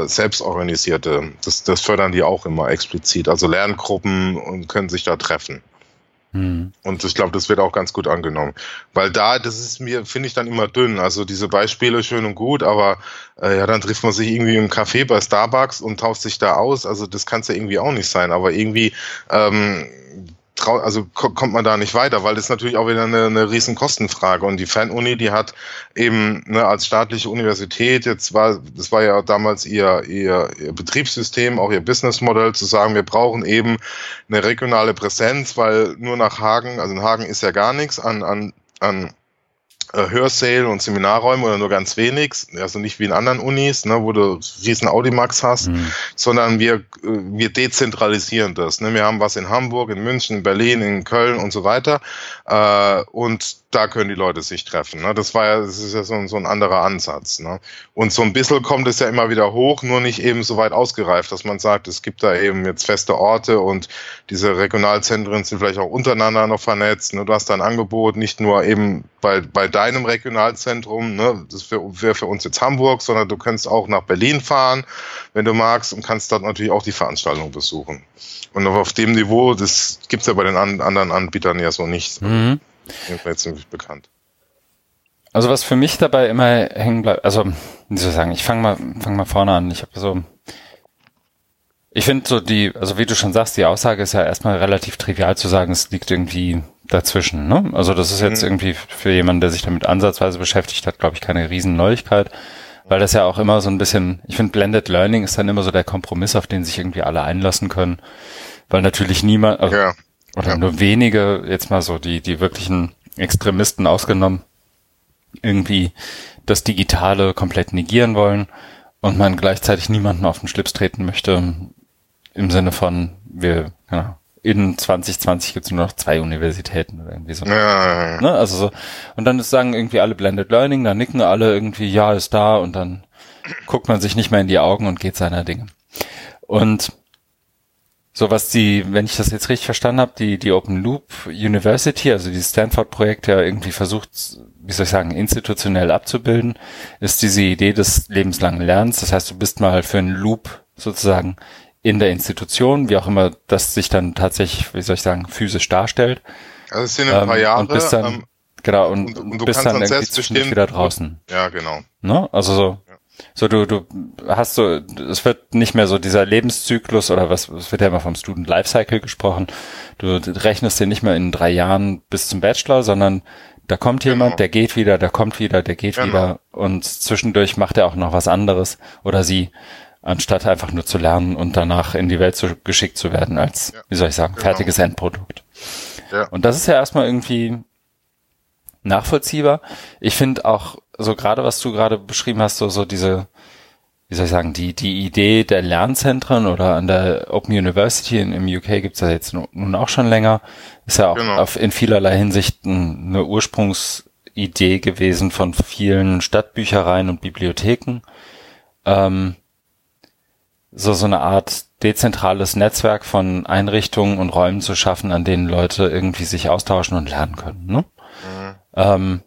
selbstorganisierte. Das fördern die auch immer explizit. Also Lerngruppen und können sich da treffen. Und ich glaube, das wird auch ganz gut angenommen. Weil das ist mir, finde ich, dann immer dünn. Also diese Beispiele schön und gut, aber ja, dann trifft man sich irgendwie im Café bei Starbucks und tauscht sich da aus. Also das kann es ja irgendwie auch nicht sein. Aber irgendwie also kommt man da nicht weiter, weil das natürlich auch wieder eine riesen Kostenfrage. Und die Fernuni, die hat eben als staatliche Universität, das war ja damals ihr Betriebssystem, auch ihr Businessmodell, zu sagen, wir brauchen eben eine regionale Präsenz, weil nur nach Hagen, also in Hagen ist ja gar nichts an Hörsäle und Seminarräume oder nur ganz wenig, also nicht wie in anderen Unis, ne, wo du riesen Audimax hast, sondern wir dezentralisieren das. Ne? Wir haben was in Hamburg, in München, in Berlin, in Köln und so weiter und da können die Leute sich treffen. Ne? Das ist ja so ein anderer Ansatz. Ne? Und so ein bisschen kommt es ja immer wieder hoch, nur nicht eben so weit ausgereift, dass man sagt, es gibt da eben jetzt feste Orte und diese Regionalzentren sind vielleicht auch untereinander noch vernetzt. Ne? Du hast da ein Angebot, nicht nur eben bei deinem Regionalzentrum, ne? Das wäre für uns jetzt Hamburg, sondern du kannst auch nach Berlin fahren, wenn du magst, und kannst dort natürlich auch die Veranstaltung besuchen. Und auf dem Niveau, das gibt es ja bei den anderen Anbietern ja so nicht. Mhm. Jedenfalls ziemlich bekannt. Also was für mich dabei immer hängen bleibt, also wie soll ich sagen, ich fang mal vorne an. Ich finde so also wie du schon sagst, die Aussage ist ja erstmal relativ trivial zu sagen, es liegt irgendwie dazwischen, ne? Also das ist jetzt irgendwie für jemanden, der sich damit ansatzweise beschäftigt hat, glaube ich, keine riesen Neuigkeit, weil das ja auch immer so ein bisschen, ich finde, Blended Learning ist dann immer so der Kompromiss, auf den sich irgendwie alle einlassen können, weil natürlich niemand, also, nur wenige, jetzt mal so die wirklichen Extremisten ausgenommen, irgendwie das Digitale komplett negieren wollen und man gleichzeitig niemanden auf den Schlips treten möchte, im Sinne von, in 2020 gibt es nur noch 2 Universitäten oder irgendwie so. Ja. Ne? Also so. Und dann sagen irgendwie alle Blended Learning, dann nicken alle irgendwie, ja, ist da, und dann guckt man sich nicht mehr in die Augen und geht seiner Dinge. Und so was wenn ich das jetzt richtig verstanden habe, die Open Loop University, also dieses Stanford-Projekt, ja irgendwie versucht, institutionell abzubilden, ist diese Idee des lebenslangen Lernens. Das heißt, du bist mal für einen Loop sozusagen in der Institution, wie auch immer das sich dann tatsächlich, physisch darstellt. Also es sind ein paar Jahre. Und bist dann, und du bist dann irgendwie wieder draußen. Ja, genau. Ne? Also so. Ja. So, du hast so, es wird nicht mehr so dieser Lebenszyklus oder es wird ja immer vom Student Lifecycle gesprochen. Du rechnest den nicht mehr in 3 Jahren bis zum Bachelor, sondern da kommt jemand, der geht wieder, der kommt wieder, der geht wieder, und zwischendurch macht er auch noch was anderes oder sie, anstatt einfach nur zu lernen und danach in die Welt geschickt zu werden als, fertiges Endprodukt. Ja. Und das ist ja erstmal irgendwie nachvollziehbar. Ich finde auch so gerade, was du gerade beschrieben hast, so diese, die Idee der Lernzentren oder an der Open University im UK gibt's ja jetzt nun auch schon länger, ist ja auch in vielerlei Hinsicht eine Ursprungsidee gewesen von vielen Stadtbüchereien und Bibliotheken. So eine Art dezentrales Netzwerk von Einrichtungen und Räumen zu schaffen, an denen Leute irgendwie sich austauschen und lernen können. Ne? Mhm.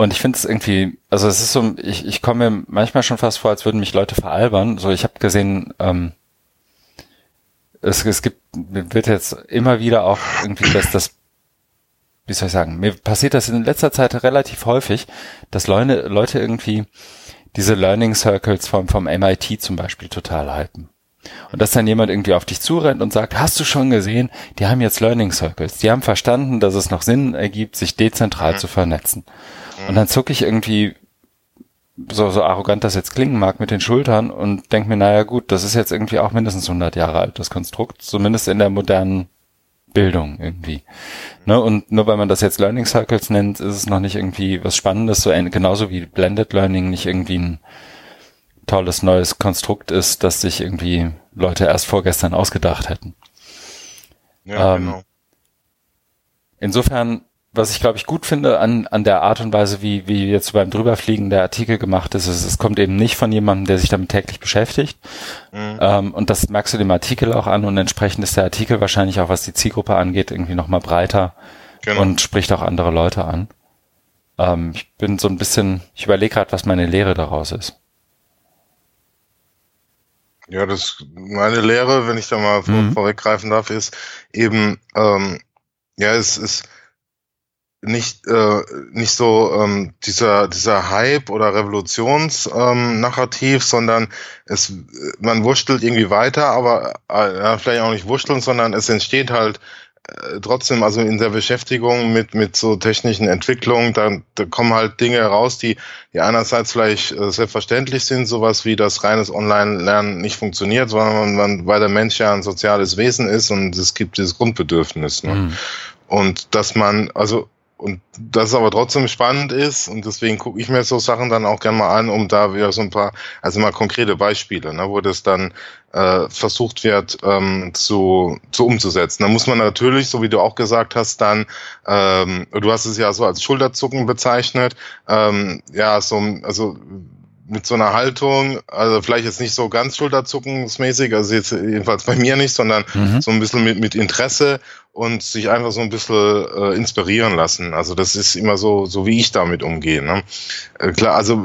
Und ich finde es irgendwie, also es ist so, ich komme mir manchmal schon fast vor, als würden mich Leute veralbern. So, ich habe gesehen, wird jetzt immer wieder auch irgendwie das mir passiert das in letzter Zeit relativ häufig, dass Leute irgendwie diese Learning Circles vom MIT zum Beispiel total hypen. Und dass dann jemand irgendwie auf dich zurennt und sagt, hast du schon gesehen, die haben jetzt Learning Circles. Die haben verstanden, dass es noch Sinn ergibt, sich dezentral zu vernetzen. Und dann zucke ich irgendwie, so arrogant das jetzt klingen mag, mit den Schultern und denke mir, naja gut, das ist jetzt irgendwie auch mindestens 100 Jahre alt, das Konstrukt, zumindest in der modernen Bildung irgendwie. Ne? Und nur weil man das jetzt Learning Circles nennt, ist es noch nicht irgendwie was Spannendes, genauso wie Blended Learning nicht irgendwie ein tolles neues Konstrukt ist, das sich irgendwie Leute erst vorgestern ausgedacht hätten. Ja, genau. Insofern, was ich glaube ich gut finde an der Art und Weise, wie jetzt beim Drüberfliegen der Artikel gemacht ist, es kommt eben nicht von jemandem, der sich damit täglich beschäftigt. Mhm. Und das merkst du dem Artikel auch an, und entsprechend ist der Artikel wahrscheinlich auch, was die Zielgruppe angeht, irgendwie nochmal breiter und spricht auch andere Leute an. Ich überlege gerade, was meine Lehre daraus ist. Ja, meine Lehre, wenn ich da mal vorweggreifen darf, ist eben, es ist nicht so dieser Hype oder Revolutionsnarrativ, sondern man wurschtelt irgendwie weiter, aber vielleicht auch nicht wursteln, sondern es entsteht halt trotzdem, also in der Beschäftigung mit so technischen Entwicklungen, da kommen halt Dinge heraus, die einerseits vielleicht selbstverständlich sind, sowas wie das reines Online-Lernen nicht funktioniert, sondern weil der Mensch ja ein soziales Wesen ist und es gibt dieses Grundbedürfnis. Ne? Mhm. Und und das aber trotzdem spannend ist, und deswegen gucke ich mir so Sachen dann auch gerne mal an, um da wieder so ein paar, also mal konkrete Beispiele, ne, wo das dann versucht wird zu umzusetzen. Da muss man natürlich, so wie du auch gesagt hast, dann, du hast es ja so als Schulterzucken bezeichnet, mit so einer Haltung, also vielleicht jetzt nicht so ganz schulterzuckensmäßig, also jetzt jedenfalls bei mir nicht, sondern so ein bisschen mit Interesse und sich einfach so ein bisschen inspirieren lassen. Also das ist immer so wie ich damit umgehe. Ne? Klar, also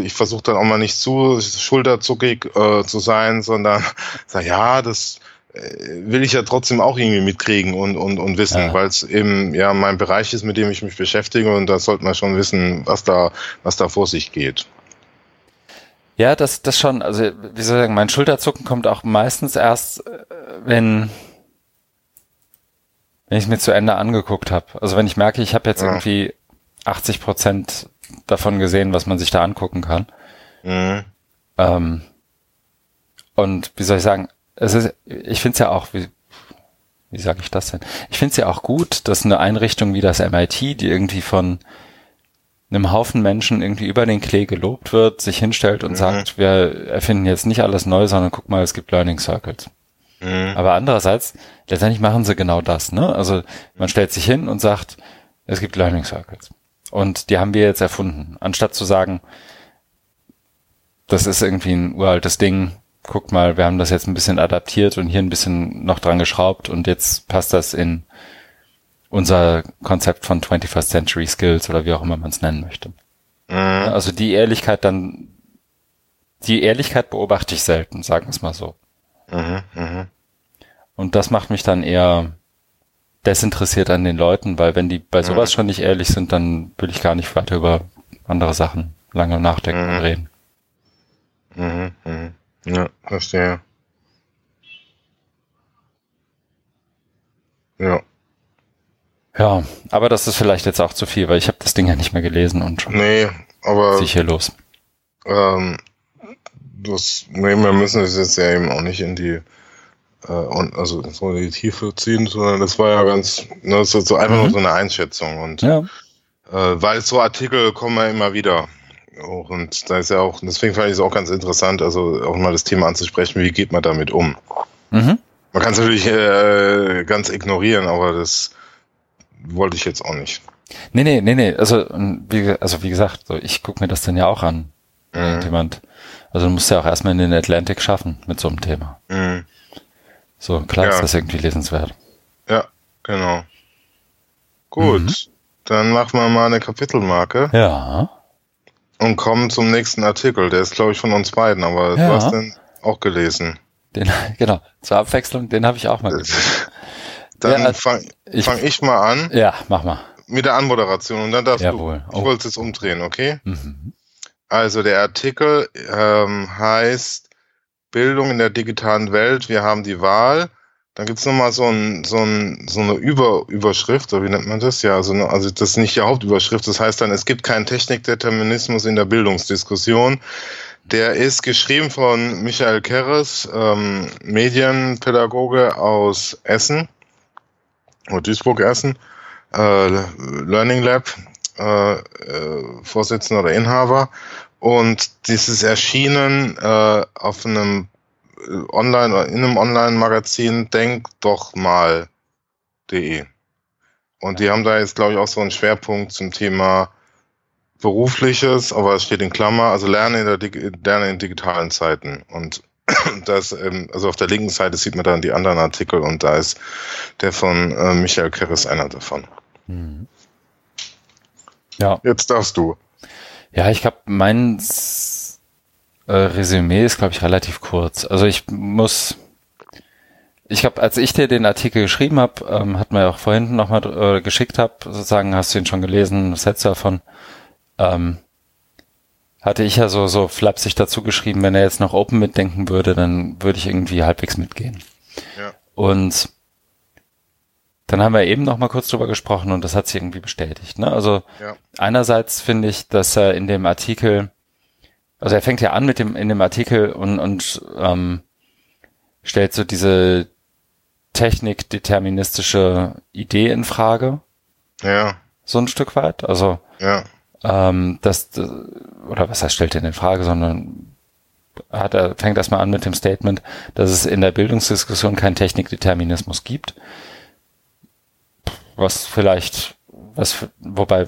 ich versuche dann auch mal nicht zu schulterzuckig zu sein, sondern das will ich ja trotzdem auch irgendwie mitkriegen und wissen, weil es eben mein Bereich ist, mit dem ich mich beschäftige, und da sollte man schon wissen, was da vor sich geht. Ja, das schon, also mein Schulterzucken kommt auch meistens erst, wenn wenn ich es mir zu Ende angeguckt habe. Also wenn ich merke, ich habe jetzt irgendwie 80% davon gesehen, was man sich da angucken kann. Mhm. Und wie soll ich sagen, es ist, ich finde es ja auch, wie sage ich das denn? Ich finde es ja auch gut, dass eine Einrichtung wie das MIT, die irgendwie von einem Haufen Menschen irgendwie über den Klee gelobt wird, sich hinstellt und sagt, wir erfinden jetzt nicht alles neu, sondern guck mal, es gibt Learning Circles. Aber andererseits, letztendlich machen sie genau das, ne? Also man stellt sich hin und sagt, es gibt Learning Circles. Und die haben wir jetzt erfunden. Anstatt zu sagen, das ist irgendwie ein uraltes Ding, guck mal, wir haben das jetzt ein bisschen adaptiert und hier ein bisschen noch dran geschraubt und jetzt passt das in unser Konzept von 21st Century Skills oder wie auch immer man es nennen möchte. Mhm. Also die Ehrlichkeit beobachte ich selten, sagen wir es mal so. Mhm, mh. Und das macht mich dann eher desinteressiert an den Leuten, weil wenn die bei sowas schon nicht ehrlich sind, dann will ich gar nicht weiter über andere Sachen lange nachdenken und reden. Mhm, mh. Ja, verstehe. Ja. Ja, aber das ist vielleicht jetzt auch zu viel, weil ich habe das Ding ja nicht mehr gelesen und schon ziehe ich hier los. Wir müssen das jetzt ja eben auch nicht in die in die Tiefe ziehen, sondern das war ja ganz, das ist so einfach nur so eine Einschätzung und weil so Artikel kommen ja immer wieder. Und da ist ja auch, deswegen fand ich es auch ganz interessant, also auch mal das Thema anzusprechen, wie geht man damit um? Mhm. Man kann es natürlich ganz ignorieren, aber das wollte ich jetzt auch nicht. Nee, also wie gesagt, so, ich gucke mir das dann ja auch an. Jemand. Also du musst ja auch erstmal in den Atlantic schaffen mit so einem Thema. Mhm. So, klar ist das irgendwie lesenswert. Ja, genau. Gut, dann machen wir mal eine Kapitelmarke. Ja. Und kommen zum nächsten Artikel. Der ist, glaube ich, von uns beiden, aber du hast den auch gelesen. Genau, zur Abwechslung, den habe ich auch mal gelesen. Dann fang ich mal an. Ja, mach mal. Mit der Anmoderation und dann darfst du. Ich wollte es jetzt umdrehen, okay? Mhm. Also der Artikel heißt Bildung in der digitalen Welt, wir haben die Wahl. Dann gibt es nochmal so eine Überschrift, oder wie nennt man das? Ja, also das ist nicht die Hauptüberschrift, das heißt dann, es gibt keinen Technikdeterminismus in der Bildungsdiskussion. Der ist geschrieben von Michael Kerres, Medienpädagoge aus Essen, oder Duisburg-Essen, Learning Lab, Vorsitzender oder Inhaber. Und das ist erschienen auf einem Online oder in einem Online-Magazin denkdochmal.de. Und die haben da jetzt, glaube ich, auch so einen Schwerpunkt zum Thema Berufliches, aber es steht in Klammer, also Lernen in digitalen Zeiten. Und das, also auf der linken Seite sieht man dann die anderen Artikel und da ist der von Michael Kerres einer davon. Mhm. Ja. Jetzt darfst du. Ja, ich glaube, mein Resümee ist, glaube ich, relativ kurz. Also ich glaube, als ich dir den Artikel geschrieben habe, hat man ja auch vorhin nochmal geschickt habe, sozusagen, hast du ihn schon gelesen, was hältst du davon? Hatte ich ja so flapsig dazu geschrieben, wenn er jetzt noch open mitdenken würde, dann würde ich irgendwie halbwegs mitgehen. Ja. Und dann haben wir eben noch mal kurz drüber gesprochen und das hat sich irgendwie bestätigt. Ne? Also einerseits finde ich, dass er in dem Artikel, also er fängt ja an in dem Artikel und stellt so diese technikdeterministische Idee in Frage. Ja. So ein Stück weit. Also oder was heißt, stellt er in Frage, sondern fängt erstmal an mit dem Statement, dass es in der Bildungsdiskussion keinen Technikdeterminismus gibt. Was ich glaube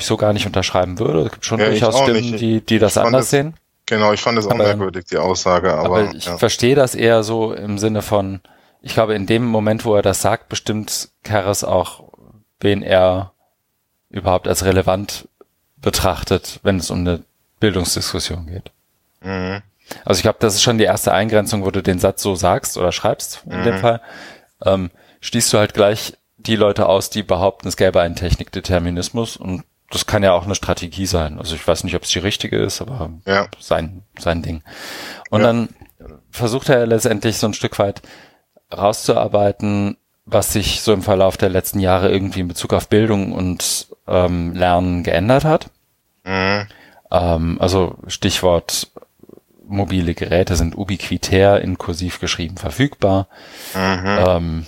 ich so gar nicht unterschreiben würde. Es gibt schon durchaus Stimmen, die das anders sehen. Genau, ich fand das auch merkwürdig, die Aussage. Aber ich verstehe das eher so im Sinne von, ich glaube in dem Moment, wo er das sagt, bestimmt Kerres auch, wen er überhaupt als relevant betrachtet, wenn es um eine Bildungsdiskussion geht. Mhm. Also ich glaube, das ist schon die erste Eingrenzung, wo du den Satz so sagst oder schreibst, in dem Fall, schließt du halt gleich die Leute aus, die behaupten, es gäbe einen Technikdeterminismus und das kann ja auch eine Strategie sein. Also ich weiß nicht, ob es die richtige ist, aber sein Ding. Und dann versucht er letztendlich so ein Stück weit rauszuarbeiten, was sich so im Verlauf der letzten Jahre irgendwie in Bezug auf Bildung und Lernen geändert hat. Mhm. Also Stichwort mobile Geräte sind ubiquitär, inklusiv geschrieben, verfügbar. Mhm.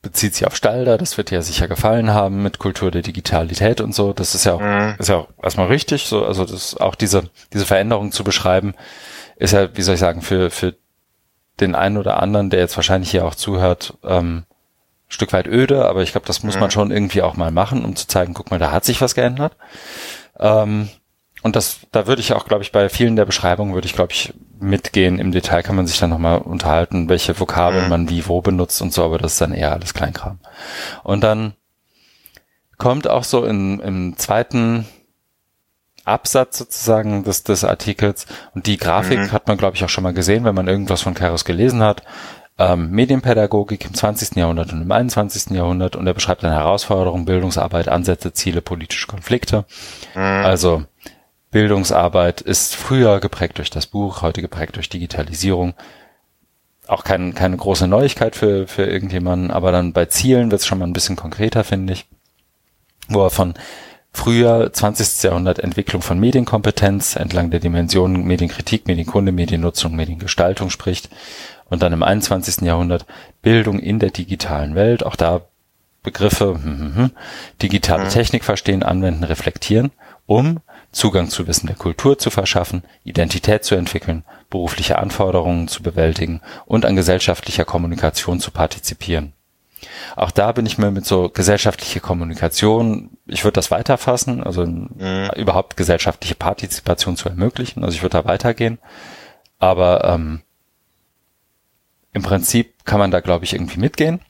Bezieht sich auf Stalder, das wird dir ja sicher gefallen haben mit Kultur der Digitalität und so. Das ist ja auch, ist ja auch erstmal richtig. So, also das auch diese Veränderung zu beschreiben, ist ja, wie soll ich sagen, für den einen oder anderen, der jetzt wahrscheinlich hier auch zuhört, ein Stück weit öde, aber ich glaube, das muss man schon irgendwie auch mal machen, um zu zeigen, guck mal, da hat sich was geändert. Und da würde ich auch, glaube ich, bei vielen der Beschreibungen würde ich, glaube ich, mitgehen. Im Detail kann man sich dann nochmal unterhalten, welche Vokabeln man wie wo benutzt und so, aber das ist dann eher alles Kleinkram. Und dann kommt auch so im zweiten Absatz sozusagen des Artikels, und die Grafik hat man, glaube ich, auch schon mal gesehen, wenn man irgendwas von Kerres gelesen hat, Medienpädagogik im 20. Jahrhundert und im 21. Jahrhundert, und er beschreibt dann Herausforderungen, Bildungsarbeit, Ansätze, Ziele, politische Konflikte. Also Bildungsarbeit ist früher geprägt durch das Buch, heute geprägt durch Digitalisierung. Auch keine große Neuigkeit für irgendjemanden, aber dann bei Zielen wird es schon mal ein bisschen konkreter, finde ich. Wo er von früher 20. Jahrhundert Entwicklung von Medienkompetenz entlang der Dimensionen Medienkritik, Medienkunde, Mediennutzung, Mediengestaltung spricht. Und dann im 21. Jahrhundert Bildung in der digitalen Welt. Auch da Begriffe, digitale Technik verstehen, anwenden, reflektieren, um Zugang zu Wissen der Kultur zu verschaffen, Identität zu entwickeln, berufliche Anforderungen zu bewältigen und an gesellschaftlicher Kommunikation zu partizipieren. Auch da bin ich mir mit so gesellschaftliche Kommunikation, ich würde das weiterfassen, also überhaupt gesellschaftliche Partizipation zu ermöglichen, also ich würde da weitergehen, aber im Prinzip kann man da, glaube ich, irgendwie mitgehen.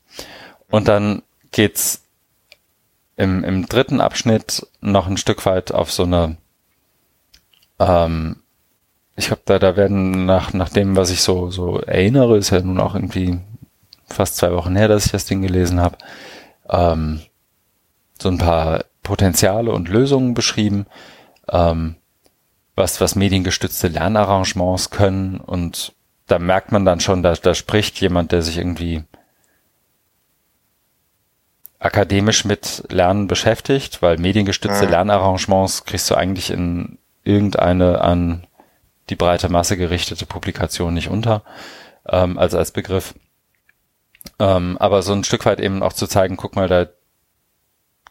Und dann geht's im dritten Abschnitt noch ein Stück weit auf so eine ich glaube, da werden nach dem, was ich so erinnere, ist ja nun auch irgendwie fast 2 Wochen her, dass ich das Ding gelesen habe, so ein paar Potenziale und Lösungen beschrieben, was mediengestützte Lernarrangements können, und da merkt man dann schon, da spricht jemand, der sich irgendwie akademisch mit Lernen beschäftigt, weil mediengestützte Lernarrangements kriegst du eigentlich in irgendeine an die breite Masse gerichtete Publikation nicht unter, also als Begriff. Aber so ein Stück weit eben auch zu zeigen, guck mal, da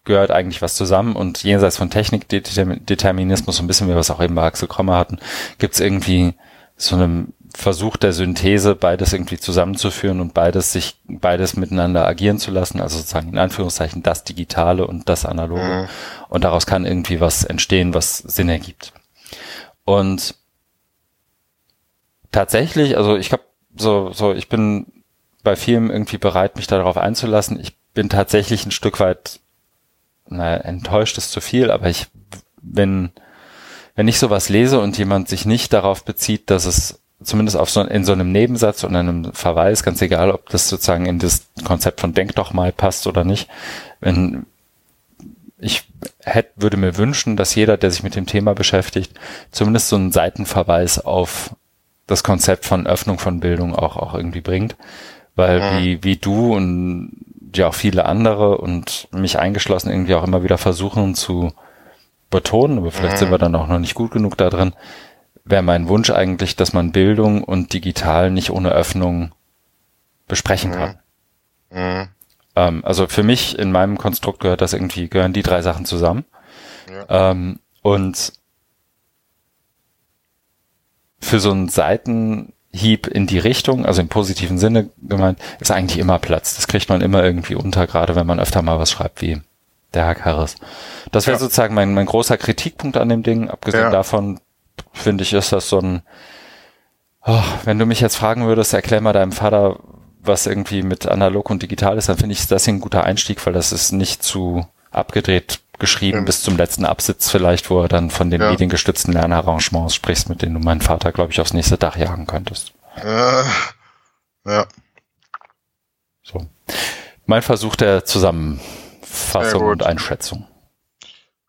gehört eigentlich was zusammen, und jenseits von Technikdeterminismus, so ein bisschen wie wir es auch eben bei Axel Krommer hatten, gibt es irgendwie so einen Versuch der Synthese, beides irgendwie zusammenzuführen und beides miteinander agieren zu lassen, also sozusagen in Anführungszeichen das Digitale und das Analoge. Und daraus kann irgendwie was entstehen, was Sinn ergibt. Und tatsächlich, also ich glaube, ich bin bei vielen irgendwie bereit, mich darauf einzulassen. Ich bin tatsächlich ein Stück weit, enttäuscht ist zu viel, aber ich, wenn ich sowas lese und jemand sich nicht darauf bezieht, dass es zumindest in so einem Nebensatz und einem Verweis, ganz egal, ob das sozusagen in das Konzept von Denk doch mal passt oder nicht, würde mir wünschen, dass jeder, der sich mit dem Thema beschäftigt, zumindest so einen Seitenverweis auf das Konzept von Öffnung von Bildung auch irgendwie bringt, weil wie du und ja auch viele andere und mich eingeschlossen irgendwie auch immer wieder versuchen zu betonen, aber vielleicht sind wir dann auch noch nicht gut genug da drin, wäre mein Wunsch eigentlich, dass man Bildung und digital nicht ohne Öffnung besprechen kann. Also für mich in meinem Konstrukt gehören die 3 Sachen zusammen. Ja. Und für so einen Seitenhieb in die Richtung, also im positiven Sinne gemeint, ist eigentlich immer Platz. Das kriegt man immer irgendwie unter, gerade wenn man öfter mal was schreibt wie der Herr Kerres. Das wäre sozusagen mein großer Kritikpunkt an dem Ding. Abgesehen davon, finde ich, ist das so ein, wenn du mich jetzt fragen würdest, erklär mal deinem Vater, was irgendwie mit analog und digital ist, dann finde ich das ein guter Einstieg, weil das ist nicht zu abgedreht geschrieben bis zum letzten Absatz vielleicht, wo er dann von den mediengestützten Lernarrangements sprichst, mit denen du meinen Vater, glaube ich, aufs nächste Dach jagen könntest. So. Mein Versuch der Zusammenfassung und Einschätzung.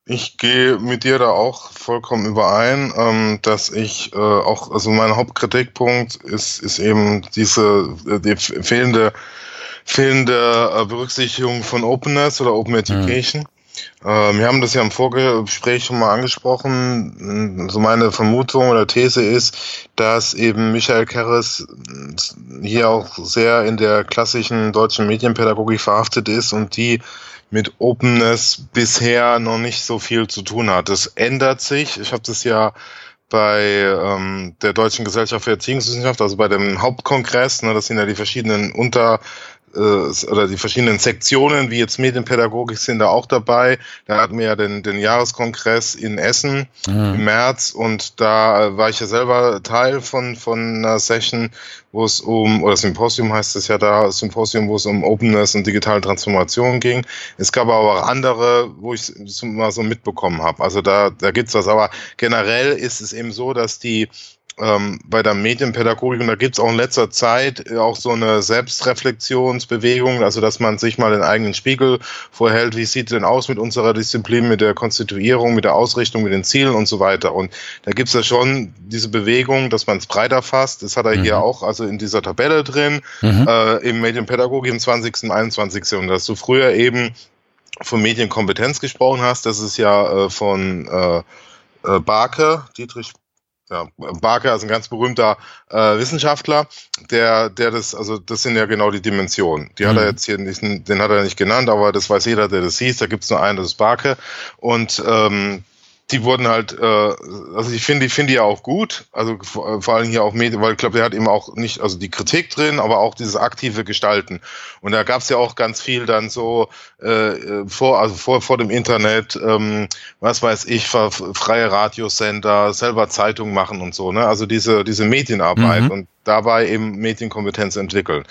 Ich gehe mit dir da auch vollkommen überein, dass ich mein Hauptkritikpunkt ist eben diese die fehlende fehlende Berücksichtigung von Openness oder Open Education. Wir haben das ja im Vorgespräch schon mal angesprochen. Also meine Vermutung oder These ist, dass eben Michael Kerres hier auch sehr in der klassischen deutschen Medienpädagogik verhaftet ist und die mit Openness bisher noch nicht so viel zu tun hat. Das ändert sich. Ich habe das ja bei der Deutschen Gesellschaft für Erziehungswissenschaft, also bei dem Hauptkongress, ne, das sind ja die verschiedenen verschiedenen Sektionen, wie jetzt Medienpädagogik sind da auch dabei. Da hatten wir ja den Jahreskongress in Essen im März und da war ich ja selber Teil von einer Session, wo es Symposium, wo es um Openness und digitale Transformation ging. Es gab aber auch andere, wo ich es mal so mitbekommen habe. Also da gibt's was. Aber generell ist es eben so, dass die bei der Medienpädagogik, und da gibt es auch in letzter Zeit auch so eine Selbstreflexionsbewegung, also dass man sich mal den eigenen Spiegel vorhält, wie sieht es denn aus mit unserer Disziplin, mit der Konstituierung, mit der Ausrichtung, mit den Zielen und so weiter. Und da gibt es ja schon diese Bewegung, dass man es breiter fasst. Das hat er hier auch, also in dieser Tabelle drin, im Medienpädagogik im 20. und 21. Jahrhundert, dass du früher eben von Medienkompetenz gesprochen hast. Das ist ja von Barke, Barke, also ein ganz berühmter Wissenschaftler, der das, also das sind ja genau die Dimensionen. Die hat er jetzt hier nicht, den hat er nicht genannt, aber das weiß jeder, der das hieß. Da gibt es nur einen, das ist Barke. Und die wurden halt, also ich finde die ja auch gut, also vor allem hier auch Medien, weil ich glaube, der hat eben auch nicht, also die Kritik drin, aber auch dieses aktive Gestalten. Und da gab es ja auch ganz viel dann so vor dem Internet, was weiß ich, freie Radiosender, selber Zeitung machen und so, ne? Also diese Medienarbeit und dabei eben Medienkompetenz entwickeln.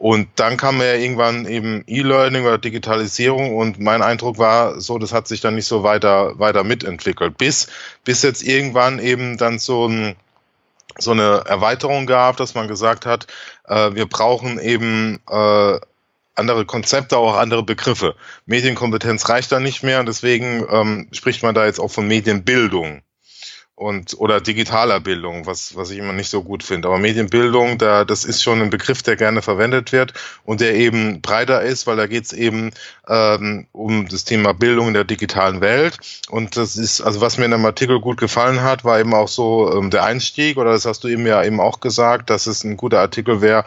Und dann kam ja irgendwann eben E-Learning oder Digitalisierung und mein Eindruck war so, das hat sich dann nicht so weiter mitentwickelt, bis jetzt irgendwann eben dann so eine Erweiterung gab, dass man gesagt hat, wir brauchen eben andere Konzepte, auch andere Begriffe. Medienkompetenz reicht da nicht mehr und deswegen spricht man da jetzt auch von Medienbildung. Oder digitaler Bildung, was ich immer nicht so gut finde. Aber Medienbildung, das ist schon ein Begriff, der gerne verwendet wird und der eben breiter ist, weil da geht es eben um das Thema Bildung in der digitalen Welt. Und das ist, also was mir in dem Artikel gut gefallen hat, war eben auch so der Einstieg, oder das hast du eben ja eben auch gesagt, dass es ein guter Artikel wäre,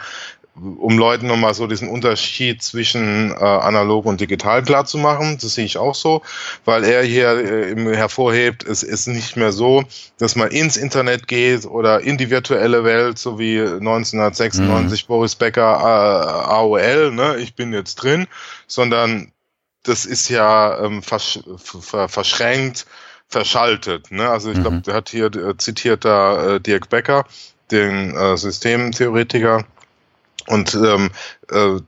um Leuten nochmal so diesen Unterschied zwischen analog und digital klar zu machen. Das sehe ich auch so, weil er hier hervorhebt, es ist nicht mehr so, dass man ins Internet geht oder in die virtuelle Welt, so wie 1996 Boris Becker AOL, ne? Ich bin jetzt drin, sondern das ist ja verschränkt, verschaltet. Ne? Also ich glaube, der hat hier zitiert da Dirk Becker, den Systemtheoretiker, und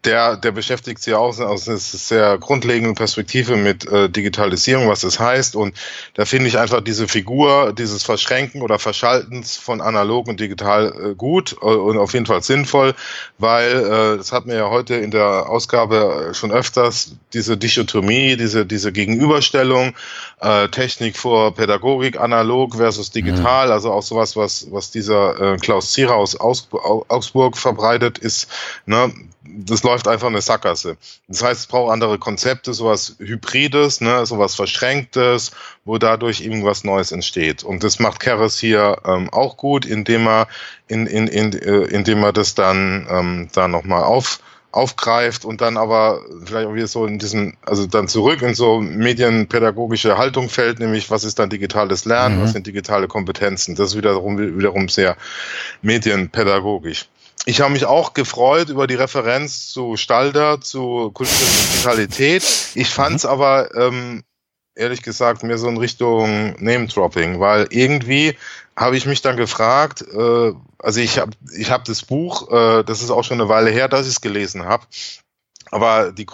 der beschäftigt sich auch aus einer sehr grundlegenden Perspektive mit Digitalisierung, was das heißt. Und da finde ich einfach diese Figur, dieses Verschränken oder Verschaltens von analog und digital gut und auf jeden Fall sinnvoll, weil das hatten wir ja heute in der Ausgabe schon öfters, diese Dichotomie, diese Gegenüberstellung, Technik vor Pädagogik, analog versus digital, also auch sowas, was dieser Klaus Zierer aus Augsburg verbreitet ist, ne? Das läuft einfach eine Sackgasse. Das heißt, es braucht andere Konzepte, sowas Hybrides, ne, sowas Verschränktes, wo dadurch irgendwas Neues entsteht. Und das macht Kerres hier auch gut, indem er, indem er das dann da nochmal aufgreift und dann aber vielleicht auch wieder so in diesen, also dann zurück in so medienpädagogische Haltung fällt, nämlich was ist dann digitales Lernen, was sind digitale Kompetenzen. Das ist wiederum sehr medienpädagogisch. Ich habe mich auch gefreut über die Referenz zu Stalder, zu Kultur und Digitalität. Ich fand es aber, ehrlich gesagt, mehr so in Richtung Name-Dropping, weil irgendwie habe ich mich dann gefragt, also ich hab das Buch, das ist auch schon eine Weile her, dass ich es gelesen habe, aber die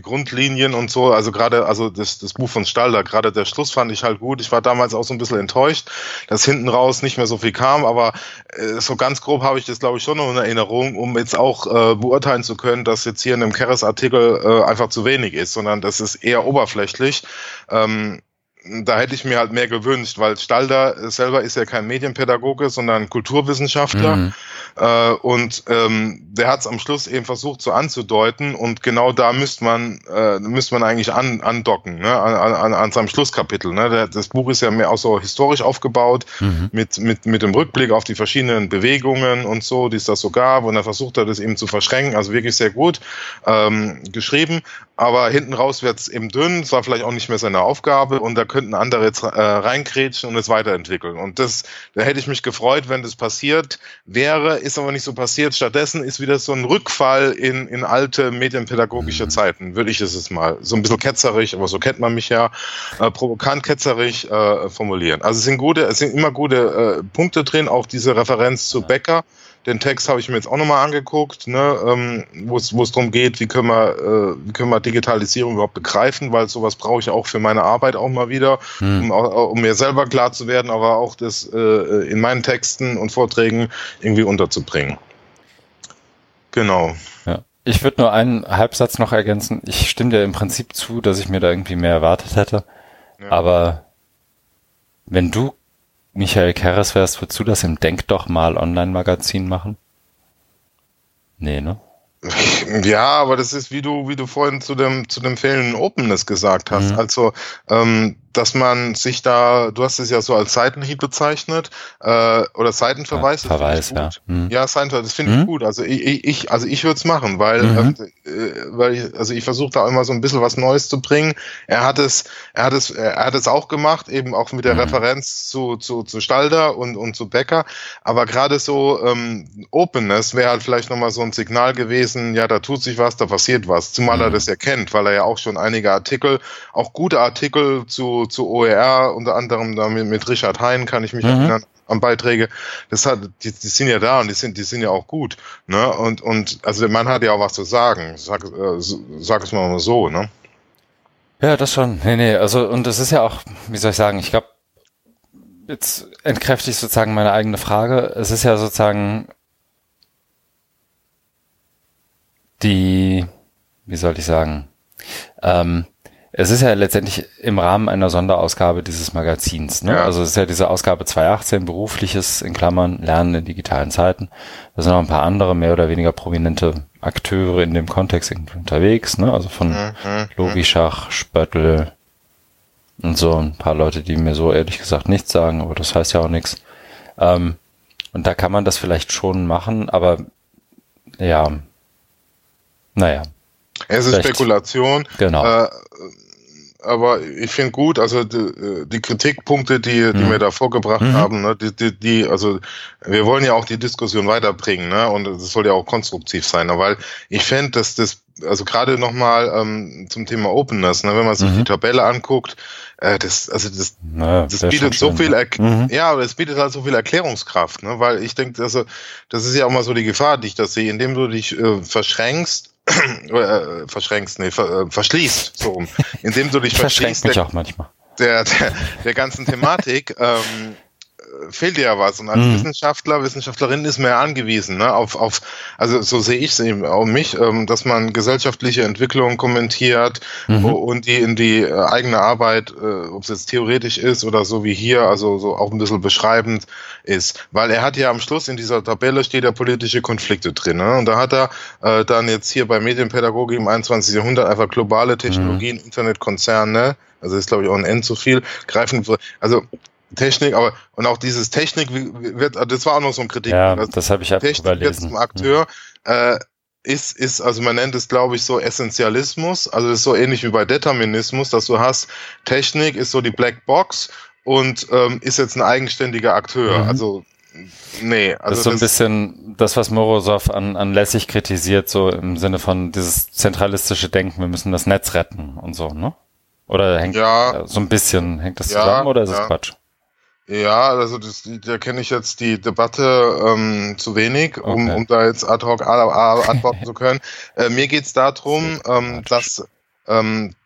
Grundlinien und so, also gerade, also das Buch von Stalder, gerade der Schluss fand ich halt gut. Ich war damals auch so ein bisschen enttäuscht, dass hinten raus nicht mehr so viel kam, aber so ganz grob habe ich das, glaube ich, schon noch in Erinnerung, um jetzt auch beurteilen zu können, dass jetzt hier in einem Kerres-Artikel einfach zu wenig ist, sondern das ist eher oberflächlich. Da hätte ich mir halt mehr gewünscht, weil Stalder selber ist ja kein Medienpädagoge, sondern Kulturwissenschaftler. Und der hat es am Schluss eben versucht so anzudeuten, und genau da müsste man eigentlich andocken, ne? an seinem Schlusskapitel. Ne? Das Buch ist ja mehr auch so historisch aufgebaut, mit dem Rückblick auf die verschiedenen Bewegungen und so, die es da so gab, und er versucht hat, das eben zu verschränken, also wirklich sehr gut geschrieben, aber hinten raus wird es eben dünn, es war vielleicht auch nicht mehr seine Aufgabe, und da könnten andere jetzt reingrätschen und es weiterentwickeln, und da hätte ich mich gefreut, wenn das passiert wäre, ist aber nicht so passiert. Stattdessen ist wieder so ein Rückfall in alte medienpädagogische Zeiten, würde ich es mal so ein bisschen ketzerisch, aber so kennt man mich ja, provokant ketzerisch formulieren. Also es sind immer gute Punkte drin, auch diese Referenz zu Becker. Den Text habe ich mir jetzt auch nochmal angeguckt, ne, wo es darum geht, wie können wir Digitalisierung überhaupt begreifen, weil sowas brauche ich auch für meine Arbeit auch mal wieder, um mir selber klar zu werden, aber auch das in meinen Texten und Vorträgen irgendwie unterzubringen. Genau. Ja. Ich würde nur einen Halbsatz noch ergänzen. Ich stimme dir im Prinzip zu, dass ich mir da irgendwie mehr erwartet hätte, aber wenn du Michael Kerres wärst, würdest du das im Denk doch mal Online-Magazin machen? Nee, ne? Ja, aber das ist, wie du vorhin zu dem fehlenden Openness gesagt hast. Mhm. Also, dass man sich da, du hast es ja so als Seitenhieb bezeichnet, oder Seitenverweis. Ja, Verweis, ja. Mhm. Ja, Seitenverweis, das finde ich gut. Also ich würde es machen, weil, ich versuche da immer so ein bisschen was Neues zu bringen. Er hat es auch gemacht, eben auch mit der Referenz zu Stalder und zu Becker. Aber gerade so, Openness wäre halt vielleicht nochmal so ein Signal gewesen, ja, da tut sich was, da passiert was. Zumal er das ja kennt, weil er ja auch schon einige Artikel, auch gute Artikel zu OER, unter anderem da mit Richard Hein, kann ich mich erinnern, an Beiträge, die sind ja da, und die sind ja auch gut, ne? Und also der Mann hat ja auch was zu sagen, sag es mal so, ne? Ja, das schon. Nee, also, und das ist ja auch, wie soll ich sagen, ich glaube, jetzt entkräftige ich sozusagen meine eigene Frage, es ist ja sozusagen die, wie soll ich sagen, es ist ja letztendlich im Rahmen einer Sonderausgabe dieses Magazins, ne? Ja. Also es ist ja diese Ausgabe 2018, berufliches, in Klammern, Lernen in digitalen Zeiten. Da sind noch ein paar andere, mehr oder weniger prominente Akteure in dem Kontext unterwegs, ne? Also von Logischach, Spöttl und so ein paar Leute, die mir so ehrlich gesagt nichts sagen, aber das heißt ja auch nichts. Und da kann man das vielleicht schon machen, aber ja, naja. Es ist Spekulation. Genau. Aber ich finde gut, also die Kritikpunkte, die wir da vorgebracht haben, ne, also wir wollen ja auch die Diskussion weiterbringen, ne, und das soll ja auch konstruktiv sein, ne, weil ich fände, dass das, also gerade nochmal zum Thema Openness, ne, wenn man sich die Tabelle anguckt, das bietet so viel, aber es bietet halt so viel Erklärungskraft, ne, weil ich denke, also das ist ja auch mal so die Gefahr, die ich da sehe, indem du dich verschließt, so rum. Indem du dich verschließt, mich auch manchmal. Der ganzen Thematik, fehlt dir ja was, und als Wissenschaftlerin ist man ja angewiesen, ne, auf, also so sehe ich es eben auch mich, dass man gesellschaftliche Entwicklungen kommentiert und die in die eigene Arbeit, ob es jetzt theoretisch ist oder so wie hier, also so auch ein bisschen beschreibend ist, weil er hat ja am Schluss in dieser Tabelle steht ja politische Konflikte drin, ne? Und da hat er dann jetzt hier bei Medienpädagogik im 21. Jahrhundert einfach globale Technologien, Internetkonzerne, also ist glaube ich auch ein N zu viel, greifen, also Technik, aber und auch dieses Technik wird, das war auch noch so ein Kritik. Ja, das habe ich Technik überlesen. Wird zum Akteur, ist, also man nennt es glaube ich so Essentialismus, also das ist so ähnlich wie bei Determinismus, dass du hast, Technik ist so die Black Box und ist jetzt ein eigenständiger Akteur, also nee. Also das ist so ein bisschen das, was Morosow an Lessig kritisiert, so im Sinne von dieses zentralistische Denken, wir müssen das Netz retten und so, ne? Oder hängt das zusammen oder ist es Quatsch? Ja, also da kenne ich jetzt die Debatte zu wenig, um da jetzt ad hoc antworten zu können. Mir geht es darum,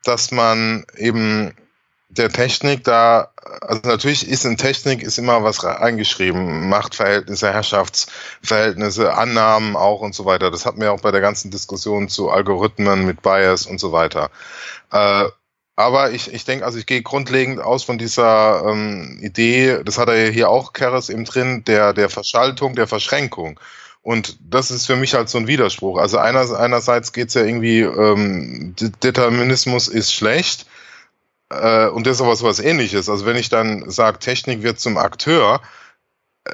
dass man eben der Technik da, also natürlich ist in Technik ist immer was eingeschrieben, Machtverhältnisse, Herrschaftsverhältnisse, Annahmen auch und so weiter. Das hatten wir auch bei der ganzen Diskussion zu Algorithmen mit Bias und so weiter. Aber ich denke, also ich gehe grundlegend aus von dieser Idee, das hat er hier auch Kerres eben drin, der Verschaltung, der Verschränkung. Und das ist für mich halt so ein Widerspruch. Also einerseits geht es ja irgendwie, Determinismus ist schlecht, und das ist auch was Ähnliches. Also wenn ich dann sage, Technik wird zum Akteur,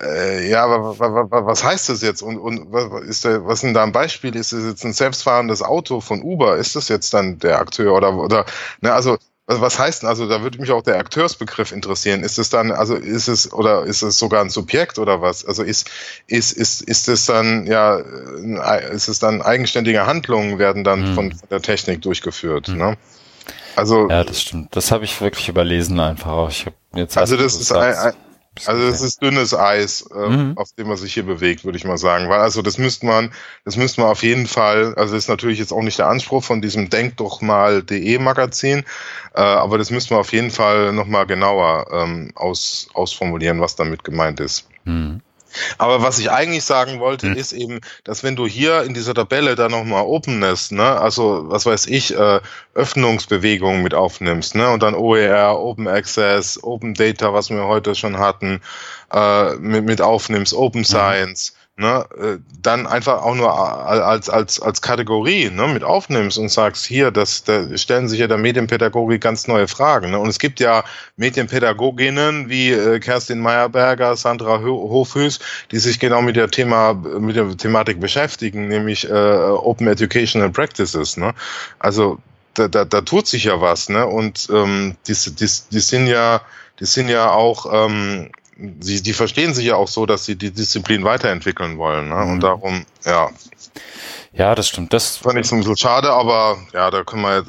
ja, was heißt das jetzt? Und was denn da ein Beispiel? Ist das jetzt ein selbstfahrendes Auto von Uber? Ist das jetzt dann der Akteur? Oder ne, also was heißt denn, also da würde mich auch der Akteursbegriff interessieren. Ist es dann, also ist es, oder ist es sogar ein Subjekt oder was? Also ist es dann, ja, ist es dann eigenständige Handlungen werden dann von der Technik durchgeführt, ne? Also. Ja, das stimmt. Das habe ich wirklich überlesen einfach. Ich habe jetzt. Also das ist das ist dünnes Eis, auf dem man sich hier bewegt, würde ich mal sagen. Weil, also, das müsste man auf jeden Fall, also, das ist natürlich jetzt auch nicht der Anspruch von diesem denkdochmal.de Magazin, aber das müsste man auf jeden Fall nochmal genauer ausformulieren, was damit gemeint ist. Mhm. Aber was ich eigentlich sagen wollte, ist eben, dass wenn du hier in dieser Tabelle da nochmal Openness, ne, also was weiß ich, Öffnungsbewegungen mit aufnimmst, ne, und dann OER, Open Access, Open Data, was wir heute schon hatten, mit aufnimmst, Open Science, ne, dann einfach auch nur als Kategorie, ne, mit aufnimmst und sagst, hier, da stellen sich ja der Medienpädagogik ganz neue Fragen, ne? Und es gibt ja Medienpädagoginnen wie Kerstin Meyerberger, Sandra Hofhüß, die sich genau mit der Thematik beschäftigen, nämlich Open Educational Practices, ne? Also da tut sich ja was, ne? Und die sind ja auch die verstehen sich ja auch so, dass sie die Disziplin weiterentwickeln wollen, ne? Und darum, ja. Ja, das stimmt. Das fand ich so ein bisschen schade, aber ja, da können wir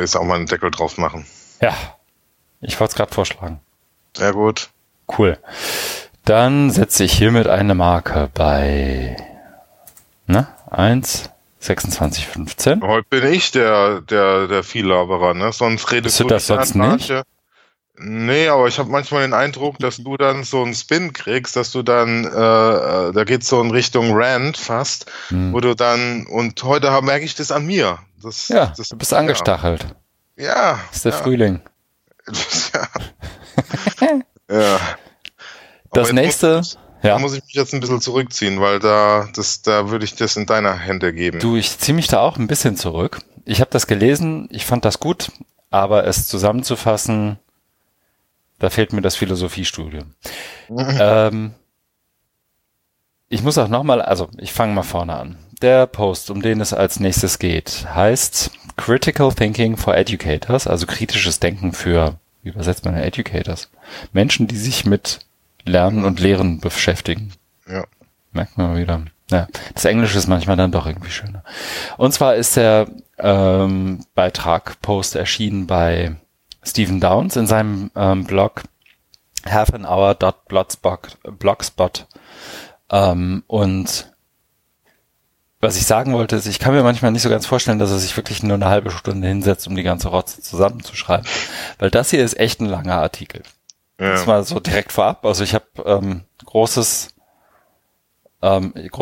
jetzt auch mal einen Deckel drauf machen. Ja, ich wollte es gerade vorschlagen. Sehr gut. Cool. Dann setze ich hiermit eine Marke bei 1,26,15. Heute bin ich der Viellaberer, ne? Sonst redest du das sonst nicht. Nee, aber ich habe manchmal den Eindruck, dass du dann so einen Spin kriegst, dass du dann, da geht's so in Richtung Rant fast, wo du dann, und heute merke ich das an mir. Du bist angestachelt. Ja. Das ist der Frühling. Ja. Ja. Das nächste. Da muss ich mich jetzt ein bisschen zurückziehen, weil da würde ich das in deiner Hände geben. Du, ich ziehe mich da auch ein bisschen zurück. Ich habe das gelesen, ich fand das gut, aber es zusammenzufassen, da fehlt mir das Philosophiestudium. Ich muss auch nochmal, also ich fange mal vorne an. Der Post, um den es als nächstes geht, heißt Critical Thinking for Educators, also kritisches Denken für, wie übersetzt man Educators? Menschen, die sich mit Lernen und Lehren beschäftigen. Ja. Merkt man wieder. Ja, das Englische ist manchmal dann doch irgendwie schöner. Und zwar ist der Post erschienen bei Stephen Downes in seinem Blog halfanhour.blogspot. Und was ich sagen wollte, ist, ich kann mir manchmal nicht so ganz vorstellen, dass er sich wirklich nur eine halbe Stunde hinsetzt, um die ganze Rotze zusammenzuschreiben. Weil das hier ist echt ein langer Artikel. Ja. Das mal so direkt vorab. Also ich habe großes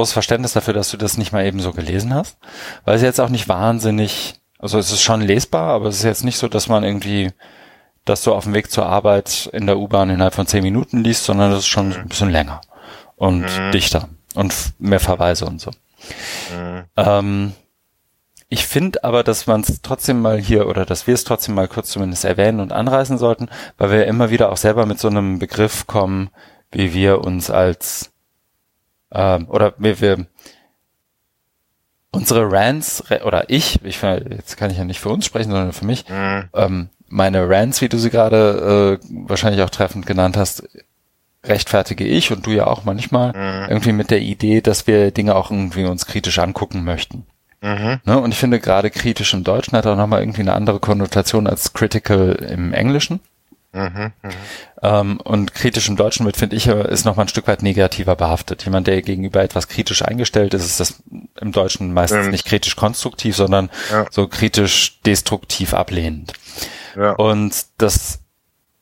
Verständnis dafür, dass du das nicht mal eben so gelesen hast. Weil es jetzt auch nicht wahnsinnig... Also es ist schon lesbar, aber es ist jetzt nicht so, dass man irgendwie das so auf dem Weg zur Arbeit in der U-Bahn innerhalb von 10 Minuten liest, sondern das ist schon ein bisschen länger und dichter und mehr Verweise und so. Ich finde aber, dass man es trotzdem mal hier, oder dass wir es trotzdem mal kurz zumindest erwähnen und anreißen sollten, weil wir immer wieder auch selber mit so einem Begriff kommen, wie wir uns als oder wie wir unsere Rants, oder ich, jetzt kann ich ja nicht für uns sprechen, sondern für mich, meine Rants, wie du sie gerade wahrscheinlich auch treffend genannt hast, rechtfertige ich und du ja auch manchmal irgendwie mit der Idee, dass wir Dinge auch irgendwie uns kritisch angucken möchten. Ne? Und ich finde gerade kritisch im Deutschen hat auch nochmal irgendwie eine andere Konnotation als critical im Englischen. Und kritisch im Deutschen mit, finde ich, ist nochmal ein Stück weit negativer behaftet. Jemand, der gegenüber etwas kritisch eingestellt ist, ist das im Deutschen meistens nicht kritisch konstruktiv, sondern so kritisch destruktiv ablehnend. Ja. Und das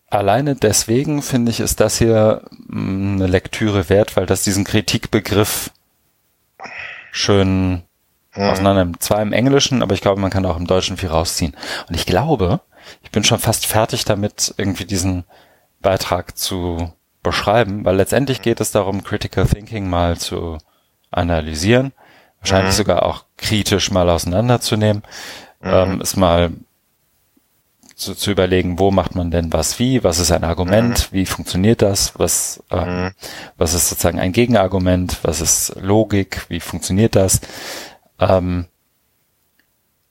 alleine deswegen, finde ich, ist das hier eine Lektüre wert, weil das diesen Kritikbegriff schön auseinander nimmt. Zwar im Englischen, aber ich glaube, man kann auch im Deutschen viel rausziehen. Und ich glaube, ich bin schon fast fertig damit, irgendwie diesen Beitrag zu beschreiben, weil letztendlich geht es darum, Critical Thinking mal zu analysieren, wahrscheinlich sogar auch kritisch mal auseinanderzunehmen, ist mal zu überlegen, wo macht man denn was wie, was ist ein Argument, wie funktioniert das, was ist sozusagen ein Gegenargument, was ist Logik, wie funktioniert das,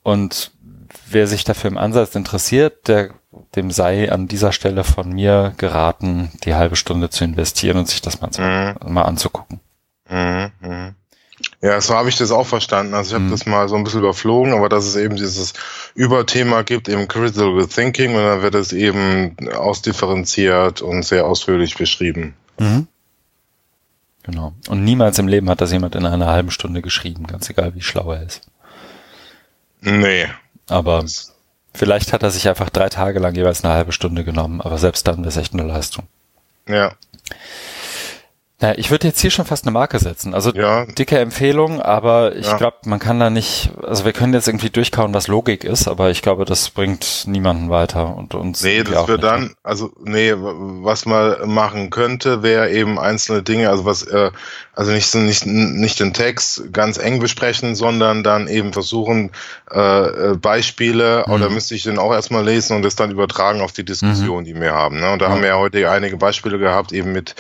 und wer sich dafür im Ansatz interessiert, dem sei an dieser Stelle von mir geraten, die halbe Stunde zu investieren und sich das mal anzugucken. Ja, so habe ich das auch verstanden. Also ich habe das mal so ein bisschen überflogen, aber dass es eben dieses Überthema gibt, eben Critical Thinking, und dann wird es eben ausdifferenziert und sehr ausführlich beschrieben. Genau. Und niemals im Leben hat das jemand in einer halben Stunde geschrieben, ganz egal wie schlau er ist. Nee. Aber vielleicht hat er sich einfach 3 Tage lang jeweils eine halbe Stunde genommen, aber selbst dann wäre es echt eine Leistung. Ja. Naja, ich würde jetzt hier schon fast eine Marke setzen. Also dicke Empfehlung, aber ich glaube, man kann da nicht, also wir können jetzt irgendwie durchkauen, was Logik ist, aber ich glaube, das bringt niemanden weiter und uns. Nee, das wird dann, also was man machen könnte, wäre eben einzelne Dinge, also was, also nicht den Text ganz eng besprechen, sondern dann eben versuchen, Beispiele, oder müsste ich den auch erstmal lesen und das dann übertragen auf die Diskussion, die wir haben. Ne? Und da haben wir ja heute einige Beispiele gehabt, eben mit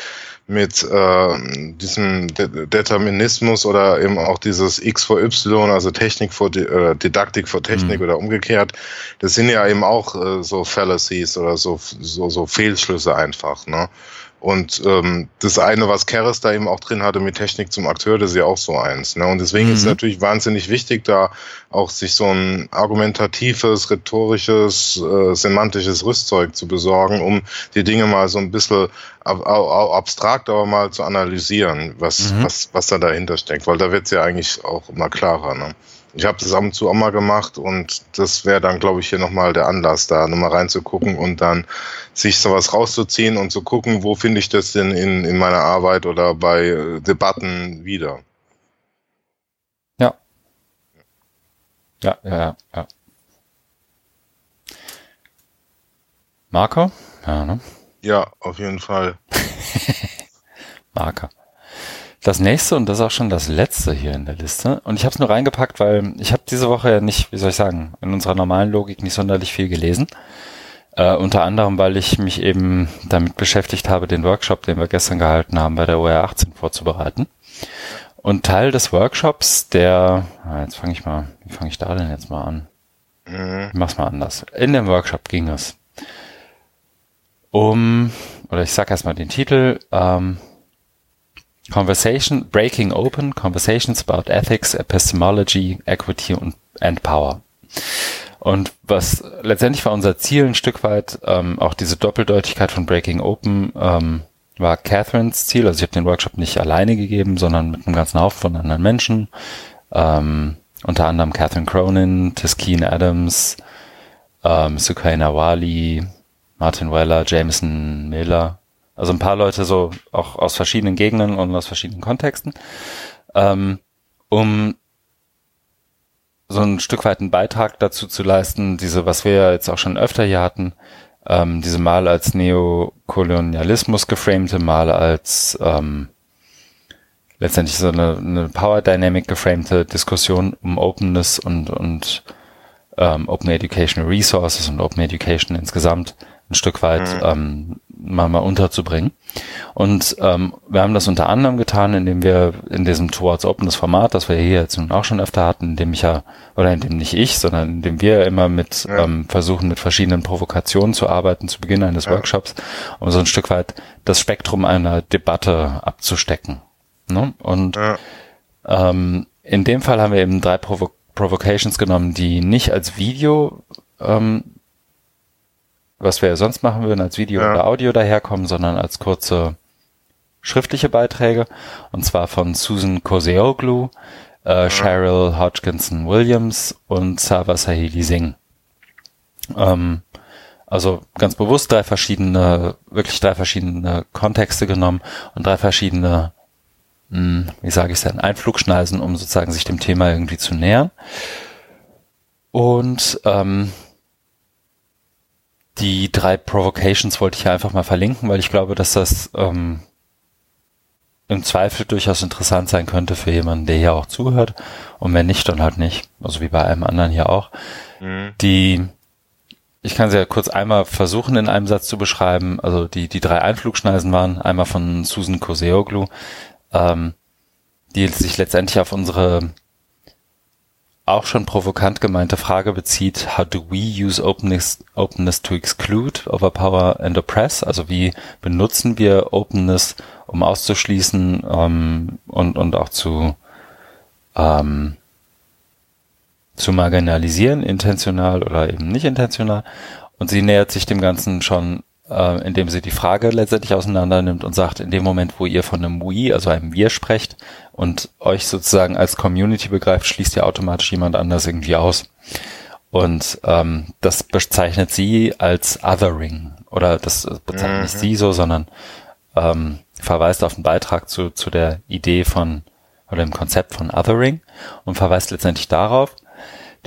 diesem Determinismus oder eben auch dieses X vor Y, also Technik vor Didaktik vor Technik oder umgekehrt. Das sind ja eben auch so Fallacies oder so Fehlschlüsse einfach, ne? Und das eine, was Kerres da eben auch drin hatte mit Technik zum Akteur, das ist ja auch so eins, ne? Und deswegen ist es natürlich wahnsinnig wichtig, da auch sich so ein argumentatives, rhetorisches, semantisches Rüstzeug zu besorgen, um die Dinge mal so ein bisschen abstrakt, aber mal zu analysieren, was da dahinter steckt. Weil da wird es ja eigentlich auch immer klarer, ne? Ich habe das ab und zu auch mal gemacht und das wäre dann, glaube ich, hier nochmal der Anlass, da nochmal reinzugucken und dann sich sowas rauszuziehen und zu gucken, wo finde ich das denn in meiner Arbeit oder bei Debatten wieder. Ja. Marker? Ja, ne? Ja, auf jeden Fall. Marker. Das nächste, und das ist auch schon das letzte hier in der Liste, und ich habe es nur reingepackt, weil ich habe diese Woche ja nicht, wie soll ich sagen, in unserer normalen Logik nicht sonderlich viel gelesen. Unter anderem, weil ich mich eben damit beschäftigt habe, den Workshop, den wir gestern gehalten haben, bei der OR18 vorzubereiten. Und Teil des Workshops, wie fange ich da denn jetzt mal an? Ich mach's mal anders. In dem Workshop ging es ich sag erstmal den Titel, Conversation, Breaking Open, Conversations about Ethics, Epistemology, Equity and Power. Und was letztendlich war unser Ziel ein Stück weit, auch diese Doppeldeutigkeit von Breaking Open, war Catherines Ziel. Also ich habe den Workshop nicht alleine gegeben, sondern mit einem ganzen Haufen von anderen Menschen, unter anderem Catherine Cronin, Tiskeen Adams, Sukaina Wali, Martin Weller, Jameson Miller. Also ein paar Leute so auch aus verschiedenen Gegenden und aus verschiedenen Kontexten, um so ein Stück weit einen Beitrag dazu zu leisten, diese, was wir ja jetzt auch schon öfter hier hatten, diese mal als Neokolonialismus geframte, mal als letztendlich so eine Power Dynamic geframte Diskussion um Openness und Open Educational Resources und Open Education insgesamt ein Stück weit mal unterzubringen. Und wir haben das unter anderem getan, indem wir in diesem Towards Openness Format, das wir hier jetzt nun auch schon öfter hatten, indem wir immer mit versuchen, mit verschiedenen Provokationen zu arbeiten zu Beginn eines Workshops, um so ein Stück weit das Spektrum einer Debatte abzustecken. Ne? Und in dem Fall haben wir eben 3 Provocations genommen, die nicht als Video was wir sonst machen würden, als Video oder Audio daherkommen, sondern als kurze schriftliche Beiträge, und zwar von Susan Koseoglu, Cheryl Hodgkinson-Williams und Sava Sahili Singh. Also ganz bewusst 3 verschiedene Kontexte genommen und 3 verschiedene, Einflugschneisen, um sozusagen sich dem Thema irgendwie zu nähern. Und die 3 Provocations wollte ich hier einfach mal verlinken, weil ich glaube, dass das im Zweifel durchaus interessant sein könnte für jemanden, der hier auch zuhört. Und wenn nicht, dann halt nicht. Also wie bei allem anderen hier auch. Mhm. Ich kann sie ja kurz einmal versuchen, in einem Satz zu beschreiben. Also die drei Einflugschneisen waren einmal von Susan Koseoglu, die sich letztendlich auf unsere auch schon provokant gemeinte Frage bezieht: How do we use openness to exclude, overpower and oppress? Also wie benutzen wir Openness, um auszuschließen und auch zu marginalisieren, intentional oder eben nicht intentional? Und sie nähert sich dem Ganzen schon, indem sie die Frage letztendlich auseinander nimmt und sagt, in dem Moment, wo ihr von einem We, also einem Wir sprecht und euch sozusagen als Community begreift, schließt ihr automatisch jemand anders irgendwie aus. Und das bezeichnet sie als Othering, oder das bezeichnet nicht sie so, sondern verweist auf den Beitrag zu der Idee von, oder dem Konzept von Othering und verweist letztendlich darauf.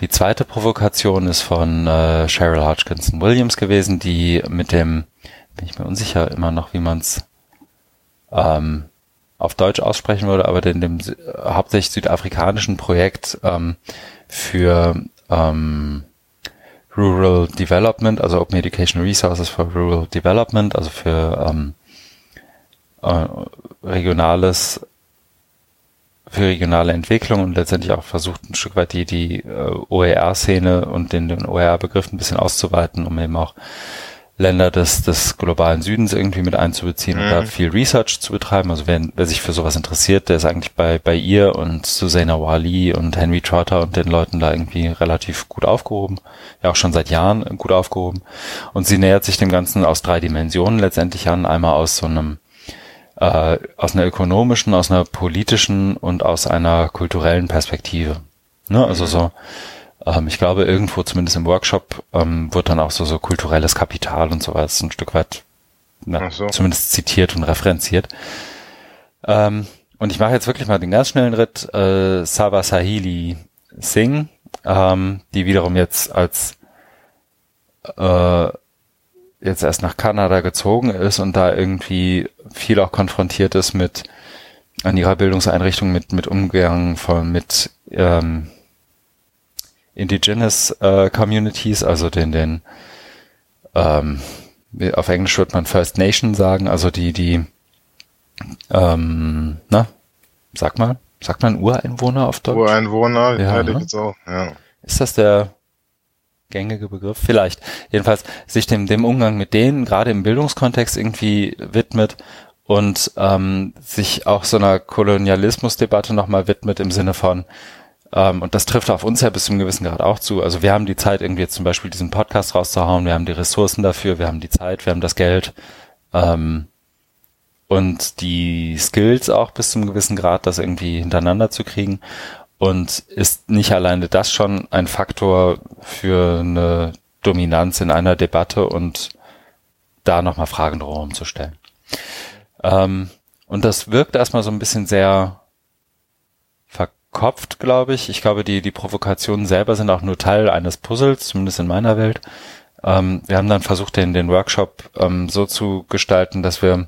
Die zweite Provokation ist von Cheryl Hodgkinson-Williams gewesen, die mit dem, bin ich mir unsicher immer noch, wie man es auf Deutsch aussprechen würde, aber dem hauptsächlich südafrikanischen Projekt für Rural Development, also Open Education Resources for Rural Development, also für regionale Entwicklung, und letztendlich auch versucht, ein Stück weit die OER-Szene und den OER-Begriff ein bisschen auszuweiten, um eben auch Länder des globalen Südens irgendwie mit einzubeziehen und da viel Research zu betreiben. Also wer sich für sowas interessiert, der ist eigentlich bei ihr und Susanna Wali und Henry Trotter und den Leuten da irgendwie relativ gut aufgehoben. Ja, auch schon seit Jahren gut aufgehoben. Und sie nähert sich dem Ganzen aus drei Dimensionen letztendlich an. Einmal aus so einem aus einer ökonomischen, aus einer politischen und aus einer kulturellen Perspektive. Ne? Also ich glaube, irgendwo zumindest im Workshop wird dann auch so kulturelles Kapital und so was ein Stück weit zumindest zitiert und referenziert. Und ich mache jetzt wirklich mal den ganz schnellen Ritt. Saba Sahili Singh, die wiederum jetzt als jetzt erst nach Kanada gezogen ist und da irgendwie viel auch konfrontiert ist mit, an ihrer Bildungseinrichtung, mit Umgang mit Indigenous Communities, also den auf Englisch würde man First Nation sagen, also sagt man Ureinwohner auf Deutsch? Ureinwohner, ja. Ist das der gängige Begriff? Vielleicht. Jedenfalls sich dem Umgang mit denen gerade im Bildungskontext irgendwie widmet und sich auch so einer Kolonialismusdebatte nochmal widmet im Sinne von, und das trifft auf uns ja bis zum gewissen Grad auch zu, also wir haben die Zeit, irgendwie jetzt zum Beispiel diesen Podcast rauszuhauen, wir haben die Ressourcen dafür, wir haben die Zeit, wir haben das Geld und die Skills auch bis zum gewissen Grad, das irgendwie hintereinander zu kriegen. Und ist nicht alleine das schon ein Faktor für eine Dominanz in einer Debatte und da nochmal Fragen drumherum zu stellen? Und das wirkt erstmal so ein bisschen sehr verkopft, glaube ich. Ich glaube, die Provokationen selber sind auch nur Teil eines Puzzles, zumindest in meiner Welt. Wir haben dann versucht, den Workshop so zu gestalten, dass wir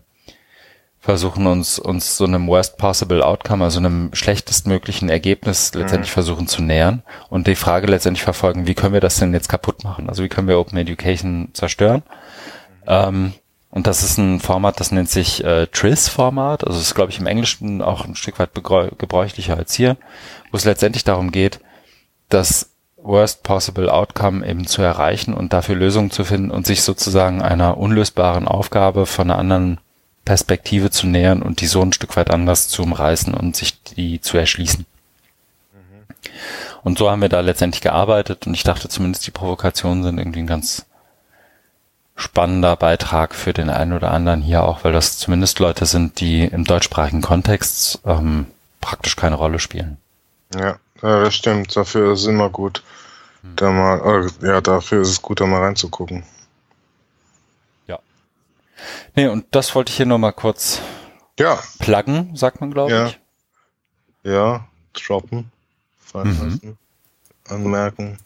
versuchen, uns so einem worst possible outcome, also einem schlechtestmöglichen Ergebnis letztendlich versuchen zu nähern und die Frage letztendlich verfolgen, wie können wir das denn jetzt kaputt machen? Also wie können wir Open Education zerstören? Und das ist ein Format, das nennt sich TRIS-Format, also ist, glaube ich, im Englischen auch ein Stück weit gebräuchlicher als hier, wo es letztendlich darum geht, das worst possible outcome eben zu erreichen und dafür Lösungen zu finden und sich sozusagen einer unlösbaren Aufgabe von einer anderen Perspektive zu nähern und die so ein Stück weit anders zu umreißen und sich die zu erschließen. Und so haben wir da letztendlich gearbeitet und ich dachte zumindest, die Provokationen sind irgendwie ein ganz spannender Beitrag für den einen oder anderen hier auch, weil das zumindest Leute sind, die im deutschsprachigen Kontext praktisch keine Rolle spielen. Ja, das stimmt. Dafür ist es immer gut, da mal reinzugucken. Nee, und das wollte ich hier nochmal kurz pluggen, sagt man, glaube ich. Ja, droppen, anmerken.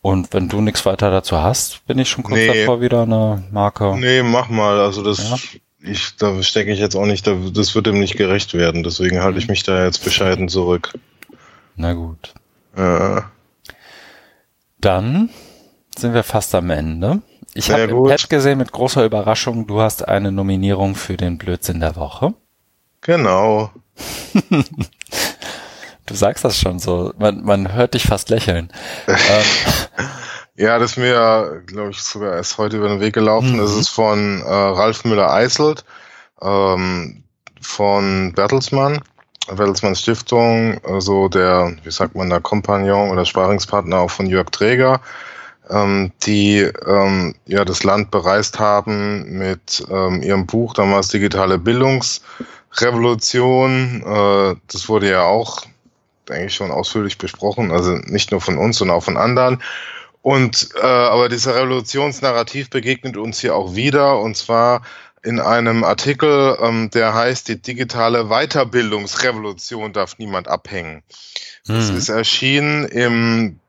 Und wenn du nichts weiter dazu hast, bin ich schon kurz davor, wieder eine Marke. Nee, mach mal, also das da stecke ich jetzt auch nicht, das wird dem nicht gerecht werden, deswegen halte ich mich da jetzt bescheiden zurück. Na gut. Dann sind wir fast am Ende. Ich habe im Pad gesehen, mit großer Überraschung, du hast eine Nominierung für den Blödsinn der Woche. Genau. Du sagst das schon so. Man hört dich fast lächeln. Ja, das ist mir, glaube ich, sogar erst heute über den Weg gelaufen. Das ist von Ralf Müller-Eiselt, von Bertelsmann Stiftung, also der, wie sagt man da, Kompagnon oder Sparingspartner auch von Jörg Träger, die ja das Land bereist haben mit ihrem Buch, damals Digitale Bildungsrevolution. Das wurde ja auch eigentlich schon ausführlich besprochen, also nicht nur von uns, sondern auch von anderen. Und aber dieser Revolutionsnarrativ begegnet uns hier auch wieder, und zwar in einem Artikel, der heißt, die digitale Weiterbildungsrevolution darf niemand abhängen. Das ist erschienen im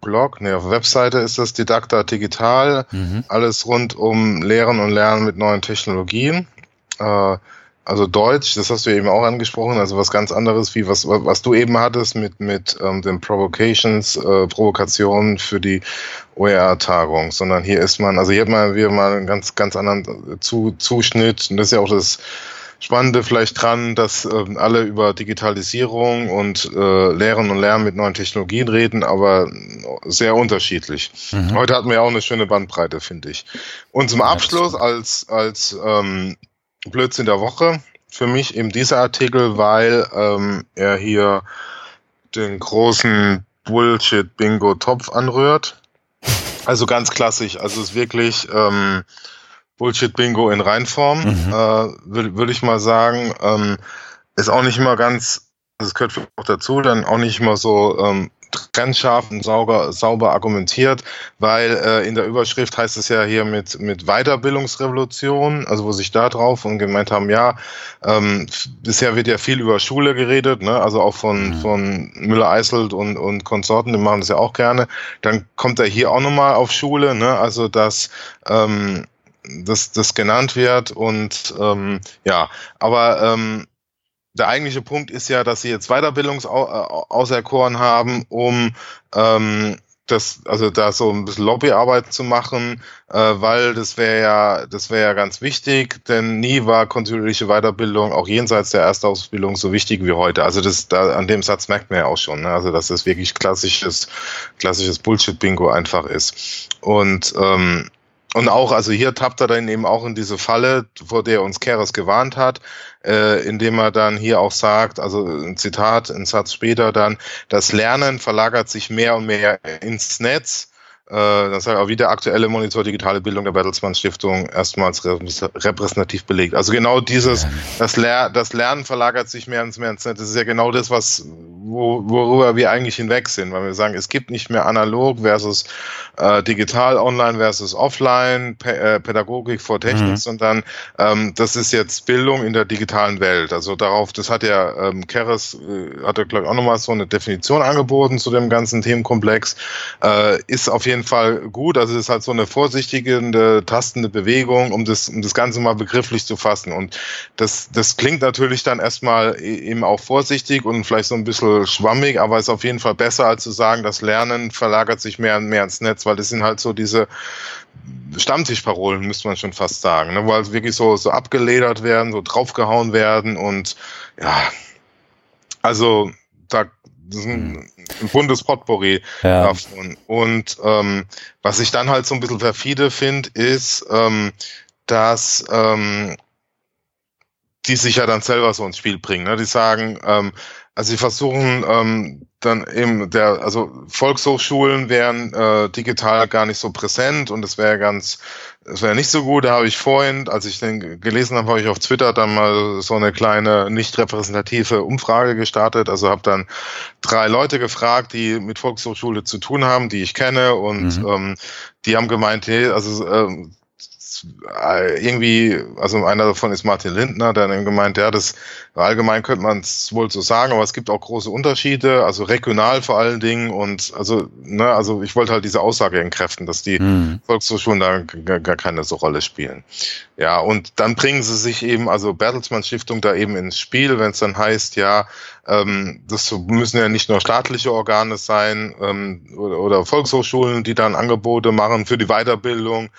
Blog, auf der Webseite ist das Didakta Digital, alles rund um Lehren und Lernen mit neuen Technologien. Also Deutsch, das hast du eben auch angesprochen, also was ganz anderes, wie was du eben hattest mit den Provokationen für die OER-Tagung, sondern hier ist man, also hier hat man wieder mal einen ganz, ganz anderen Zuschnitt, und das ist ja auch das Spannende vielleicht dran, dass alle über Digitalisierung und Lehren und Lernen mit neuen Technologien reden, aber sehr unterschiedlich. Heute hatten wir auch eine schöne Bandbreite, finde ich. Und zum Abschluss als Blödsinn der Woche. Für mich eben dieser Artikel, weil er hier den großen Bullshit-Bingo-Topf anrührt. Also ganz klassisch. Also es ist wirklich Bullshit-Bingo in Reinform, würde ich mal sagen. Ist auch nicht immer ganz, das gehört auch dazu, dann auch nicht immer so trennscharf und sauber argumentiert, weil in der Überschrift heißt es ja hier mit Weiterbildungsrevolution, also wo sich da drauf und gemeint haben, ja, bisher wird ja viel über Schule geredet, ne? Also auch von Müller-Eiselt und Konsorten, die machen das ja auch gerne. Dann kommt er hier auch nochmal auf Schule, ne? Also dass das genannt wird, und der eigentliche Punkt ist ja, dass sie jetzt Weiterbildungs auserkoren haben, um da so ein bisschen Lobbyarbeit zu machen, weil das wäre ja ganz wichtig, denn nie war kontinuierliche Weiterbildung auch jenseits der Erstausbildung so wichtig wie heute. Also an dem Satz merkt man ja auch schon, ne? Also dass das wirklich klassisches Bullshit-Bingo einfach ist. Und auch, also hier tappt er dann eben auch in diese Falle, vor der uns Kerres gewarnt hat, indem er dann hier auch sagt, also ein Satz später dann, das Lernen verlagert sich mehr und mehr ins Netz. Das hat auch wieder aktuelle Monitor Digitale Bildung der Bertelsmann Stiftung erstmals repräsentativ belegt. Also genau dieses, das Lernen verlagert sich mehr ins Netz. Das ist ja genau das, worüber wir eigentlich hinweg sind, weil wir sagen, es gibt nicht mehr analog versus digital, online versus offline, Pädagogik vor Technik, sondern das ist jetzt Bildung in der digitalen Welt. Also das hat ja Kerres, glaube ich, auch nochmal so eine Definition angeboten zu dem ganzen Themenkomplex, ist auf jeden Fall gut, also es ist halt so eine vorsichtige, tastende Bewegung, um das Ganze mal begrifflich zu fassen, und das klingt natürlich dann erstmal eben auch vorsichtig und vielleicht so ein bisschen schwammig, aber ist auf jeden Fall besser, als zu sagen, das Lernen verlagert sich mehr und mehr ins Netz, weil das sind halt so diese Stammtischparolen, müsste man schon fast sagen, ne? Weil es wirklich so abgeledert werden, so draufgehauen werden, und ja, also da ist ein buntes Potpourri davon. Und was ich dann halt so ein bisschen perfide finde, ist, dass die sich ja dann selber so ins Spiel bringen, ne? Die sagen, also sie versuchen dann eben, Volkshochschulen wären digital gar nicht so präsent, und das wäre nicht so gut. Da habe ich vorhin, als ich den gelesen habe, auf Twitter dann mal so eine kleine nicht repräsentative Umfrage gestartet. Also habe dann 3 Leute gefragt, die mit Volkshochschule zu tun haben, die ich kenne, und die haben gemeint, es irgendwie, also einer davon ist Martin Lindner, der hat gemeint, ja, das allgemein könnte man es wohl so sagen, aber es gibt auch große Unterschiede, also regional vor allen Dingen und also, ne, also ich wollte halt diese Aussage entkräften, dass die Volkshochschulen da gar keine so Rolle spielen. Ja, und dann bringen sie sich eben, also Bertelsmann Stiftung da eben ins Spiel, wenn es dann heißt, ja, das müssen ja nicht nur staatliche Organe sein oder Volkshochschulen, die dann Angebote machen für die Weiterbildung,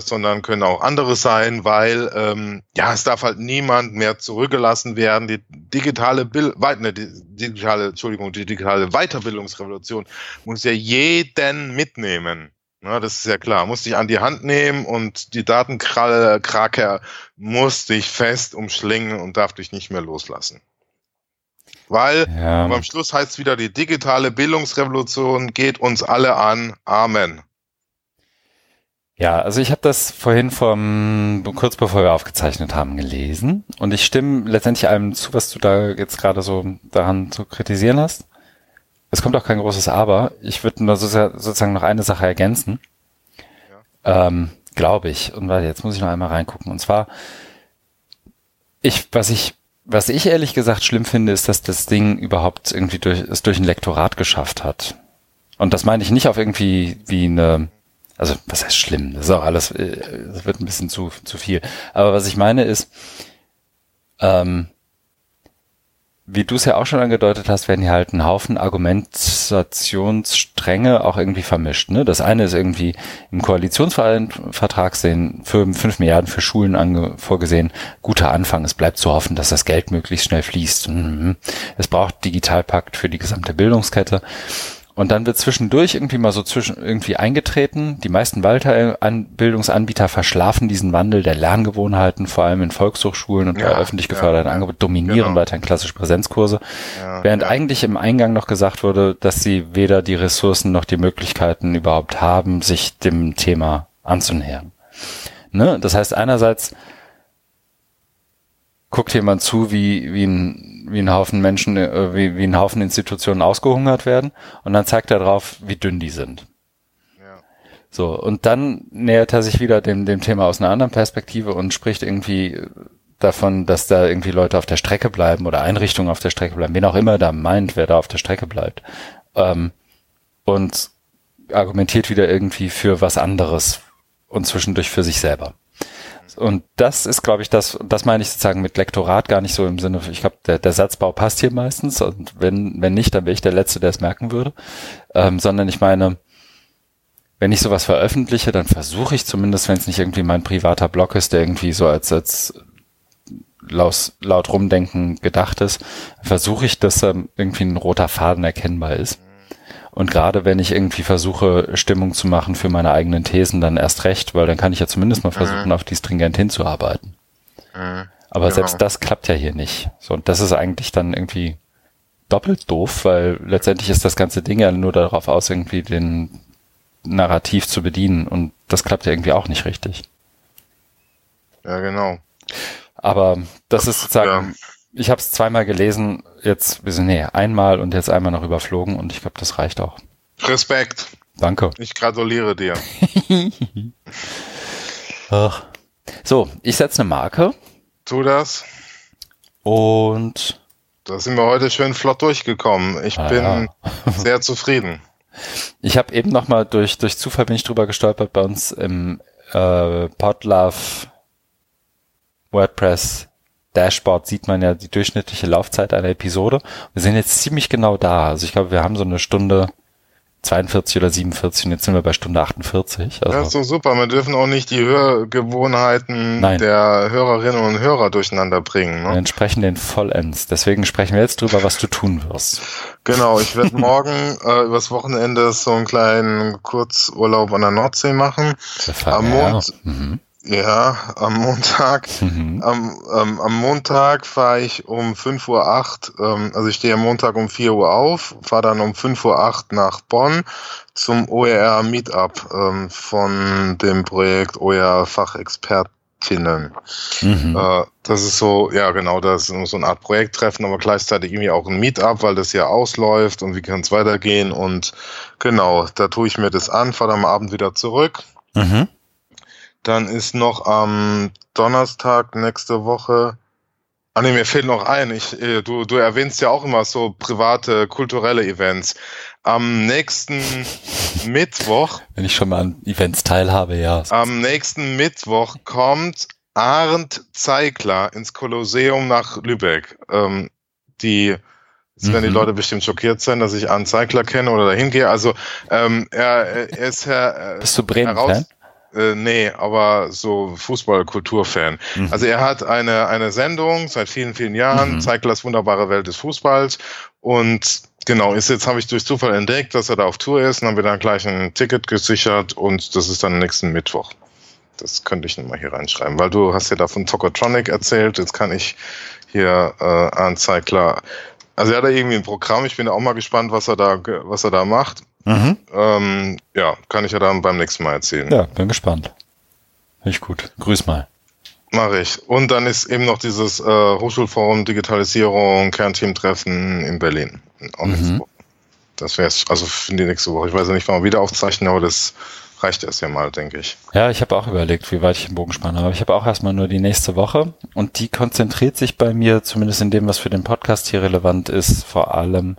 sondern können auch andere sein, weil ja, es darf halt niemand mehr zurückgelassen werden. Die digitale Weiterbildungsrevolution muss ja jeden mitnehmen. Ja, das ist ja klar, muss dich an die Hand nehmen und die Datenkraker muss dich fest umschlingen und darf dich nicht mehr loslassen. Weil ja. Am Schluss heißt es wieder, die digitale Bildungsrevolution geht uns alle an. Amen. Ja, also ich habe das vorhin kurz bevor wir aufgezeichnet haben, gelesen und ich stimme letztendlich allem zu, was du da jetzt gerade so daran zu kritisieren hast. Es kommt auch kein großes Aber. Ich würde nur sozusagen noch eine Sache ergänzen, ja. Glaube ich. Und warte, jetzt muss ich noch einmal reingucken. Und zwar, was ich ehrlich gesagt schlimm finde, ist, dass das Ding überhaupt irgendwie durch ein Lektorat geschafft hat. Und das meine ich nicht auf irgendwie wie eine... Also, was heißt schlimm? Das ist auch alles, das wird ein bisschen zu viel. Aber was ich meine ist, wie du es ja auch schon angedeutet hast, werden hier halt ein Haufen Argumentationsstränge auch irgendwie vermischt, ne? Das eine ist irgendwie im Koalitionsvertrag sehen, 5 Milliarden für Schulen vorgesehen. Guter Anfang, es bleibt zu hoffen, dass das Geld möglichst schnell fließt. Es braucht Digitalpakt für die gesamte Bildungskette. Und dann wird zwischendurch irgendwie mal so eingetreten. Die meisten Weiterbildungsanbieter verschlafen diesen Wandel der Lerngewohnheiten, vor allem in Volkshochschulen und bei öffentlich geförderten Angeboten, dominieren weiterhin klassische Präsenzkurse. Ja, während eigentlich im Eingang noch gesagt wurde, dass sie weder die Ressourcen noch die Möglichkeiten überhaupt haben, sich dem Thema anzunähern. Ne? Das heißt, einerseits guckt jemand zu, wie ein Haufen Menschen, wie ein Haufen Institutionen ausgehungert werden und dann zeigt er drauf, wie dünn die sind. Ja. So, und dann nähert er sich wieder dem Thema aus einer anderen Perspektive und spricht irgendwie davon, dass da irgendwie Leute auf der Strecke bleiben oder Einrichtungen auf der Strecke bleiben, wen auch immer da meint, wer da auf der Strecke bleibt. Und argumentiert wieder irgendwie für was anderes und zwischendurch für sich selber. Und das ist, glaube ich, das meine ich sozusagen mit Lektorat gar nicht so im Sinne, ich glaube, der Satzbau passt hier meistens und wenn nicht, dann wäre ich der Letzte, der es merken würde, sondern ich meine, wenn ich sowas veröffentliche, dann versuche ich zumindest, wenn es nicht irgendwie mein privater Blog ist, der irgendwie so als laut Rumdenken gedacht ist, versuche ich, dass irgendwie ein roter Faden erkennbar ist. Und gerade wenn ich irgendwie versuche, Stimmung zu machen für meine eigenen Thesen, dann erst recht, weil dann kann ich ja zumindest mal versuchen, auf die stringent hinzuarbeiten. Aber genau. Selbst das klappt ja hier nicht. So, und das ist eigentlich dann irgendwie doppelt doof, weil letztendlich ist das ganze Ding ja nur darauf aus, irgendwie den Narrativ zu bedienen. Und das klappt ja irgendwie auch nicht richtig. Ja, genau. Aber das ist sozusagen... Ja. Ich habe es zweimal gelesen, einmal und jetzt einmal noch überflogen und ich glaube, das reicht auch. Respekt. Danke. Ich gratuliere dir. Ach. So, ich setze eine Marke. Tu das. Und? Da sind wir heute schön flott durchgekommen. Ich bin sehr zufrieden. Ich habe eben nochmal durch Zufall bin ich drüber gestolpert bei uns im Podlove WordPress Dashboard sieht man ja die durchschnittliche Laufzeit einer Episode. Wir sind jetzt ziemlich genau da. Also ich glaube, wir haben so eine Stunde 42 oder 47 und jetzt sind wir bei Stunde 48. Also das ist so super. Wir dürfen auch nicht die Hörgewohnheiten der Hörerinnen und Hörer durcheinander bringen. Ne? Wir entsprechen den vollends. Deswegen sprechen wir jetzt drüber, was du tun wirst. Genau, ich werde morgen übers Wochenende so einen kleinen Kurzurlaub an der Nordsee machen. Am Montag fahre ich um 5:08 Uhr, also ich stehe am Montag um 4 Uhr auf, fahre dann um 5:08 Uhr nach Bonn zum OER Meetup von dem Projekt OER Fachexpertinnen. Das ist so, ja genau, das ist so eine Art Projekttreffen, aber gleichzeitig irgendwie auch ein Meetup, weil das ja ausläuft und wie kann es weitergehen und genau, da tue ich mir das an, fahre dann am Abend wieder zurück. Dann ist noch am Donnerstag nächste Woche. Ah ne, mir fehlt noch ein. Du erwähnst ja auch immer so private, kulturelle Events. Am nächsten Mittwoch... Wenn ich schon mal an Events teilhabe, ja. Am nächsten Mittwoch kommt Arndt Zeigler ins Kolosseum nach Lübeck. Jetzt werden die Leute bestimmt schockiert sein, dass ich Arndt Zeigler kenne oder dahin gehe. Also er ist Herr... Bist du Bremen-Fan? Nee, aber so Fußball-Kultur-Fan. Mhm. Also er hat eine Sendung seit vielen, vielen Jahren, Zeiglers wunderbare Welt des Fußballs. Und genau, jetzt habe ich durch Zufall entdeckt, dass er da auf Tour ist und haben wir dann gleich ein Ticket gesichert und das ist dann nächsten Mittwoch. Das könnte ich nochmal hier reinschreiben, weil du hast ja da von Tocotronic erzählt. Jetzt kann ich hier Arndt Zeigler... Also er hat da irgendwie ein Programm. Ich bin da auch mal gespannt, was er da macht. Mhm. Kann ich ja dann beim nächsten Mal erzählen. Ja, bin gespannt. Finde ich gut. Grüß mal. Mache ich. Und dann ist eben noch dieses Hochschulforum Digitalisierung, Kernteamtreffen in Berlin. Das wäre es, also für die nächste Woche. Ich weiß ja nicht, wann wir wieder aufzeichnen, aber das reicht erst ja mal, denke ich. Ja, ich habe auch überlegt, wie weit ich den Bogen spannen habe. Ich habe auch erstmal nur die nächste Woche und die konzentriert sich bei mir, zumindest in dem, was für den Podcast hier relevant ist, vor allem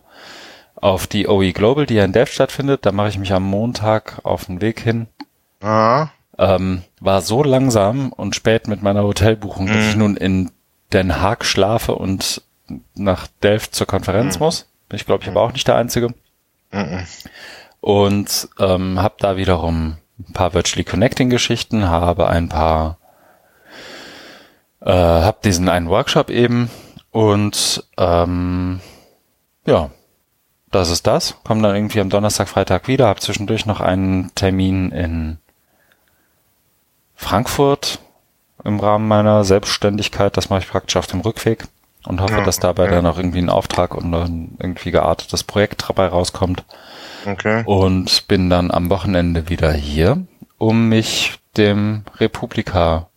auf die OE Global, die ja in Delft stattfindet. Da mache ich mich am Montag auf den Weg hin. Ah. War so langsam und spät mit meiner Hotelbuchung, dass ich nun in Den Haag schlafe und nach Delft zur Konferenz muss. Ich glaube, ich war auch nicht der Einzige. Und habe da wiederum ein paar Virtually Connecting Geschichten, habe diesen einen Workshop eben und das ist das. Komme dann irgendwie am Donnerstag, Freitag wieder. Habe zwischendurch noch einen Termin in Frankfurt im Rahmen meiner Selbstständigkeit. Das mache ich praktisch auf dem Rückweg und hoffe, dass dabei dann auch irgendwie ein Auftrag und ein irgendwie geartetes Projekt dabei rauskommt. Okay. Und bin dann am Wochenende wieder hier, um mich dem Republika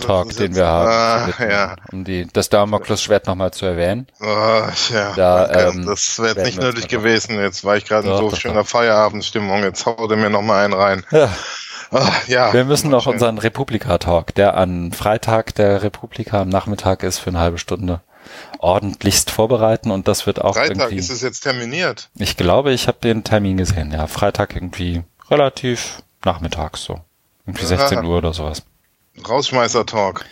Talk, den wir haben, um das Damoklesschwert nochmal zu erwähnen. Das wäre nicht nötig gewesen. Jetzt war ich gerade in so schöner Feierabendstimmung. Jetzt haut er mir nochmal einen rein. Ja. Wir müssen noch unseren Republika-Talk, der an Freitag der Republika am Nachmittag ist, für eine halbe Stunde ordentlichst vorbereiten und das wird auch Freitag irgendwie... Ist es jetzt terminiert? Ich glaube, ich habe den Termin gesehen. Ja, Freitag irgendwie relativ nachmittags so. Irgendwie 16 Uhr oder sowas. Rausschmeißer-Talk.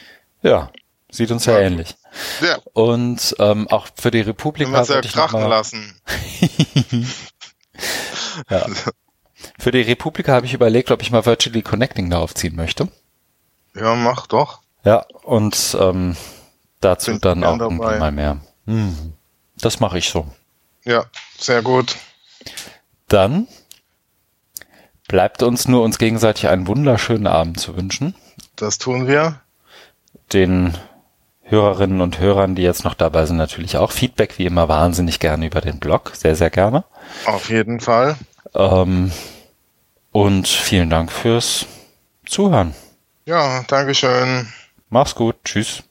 Ja, sieht uns ja ähnlich. Ja. Und auch für die Republika würde ich krachen lassen. Ja. Für die Republika habe ich überlegt, ob ich mal Virtually Connecting da aufziehen möchte. Ja, mach doch. Ja, und dazu dann auch irgendwie mal mehr. Das mache ich so. Ja, sehr gut. Dann bleibt uns nur, uns gegenseitig einen wunderschönen Abend zu wünschen. Das tun wir. Den Hörerinnen und Hörern, die jetzt noch dabei sind, natürlich auch. Feedback wie immer wahnsinnig gerne über den Blog. Sehr, sehr gerne. Auf jeden Fall. Und vielen Dank fürs Zuhören. Ja, Dankeschön. Mach's gut. Tschüss.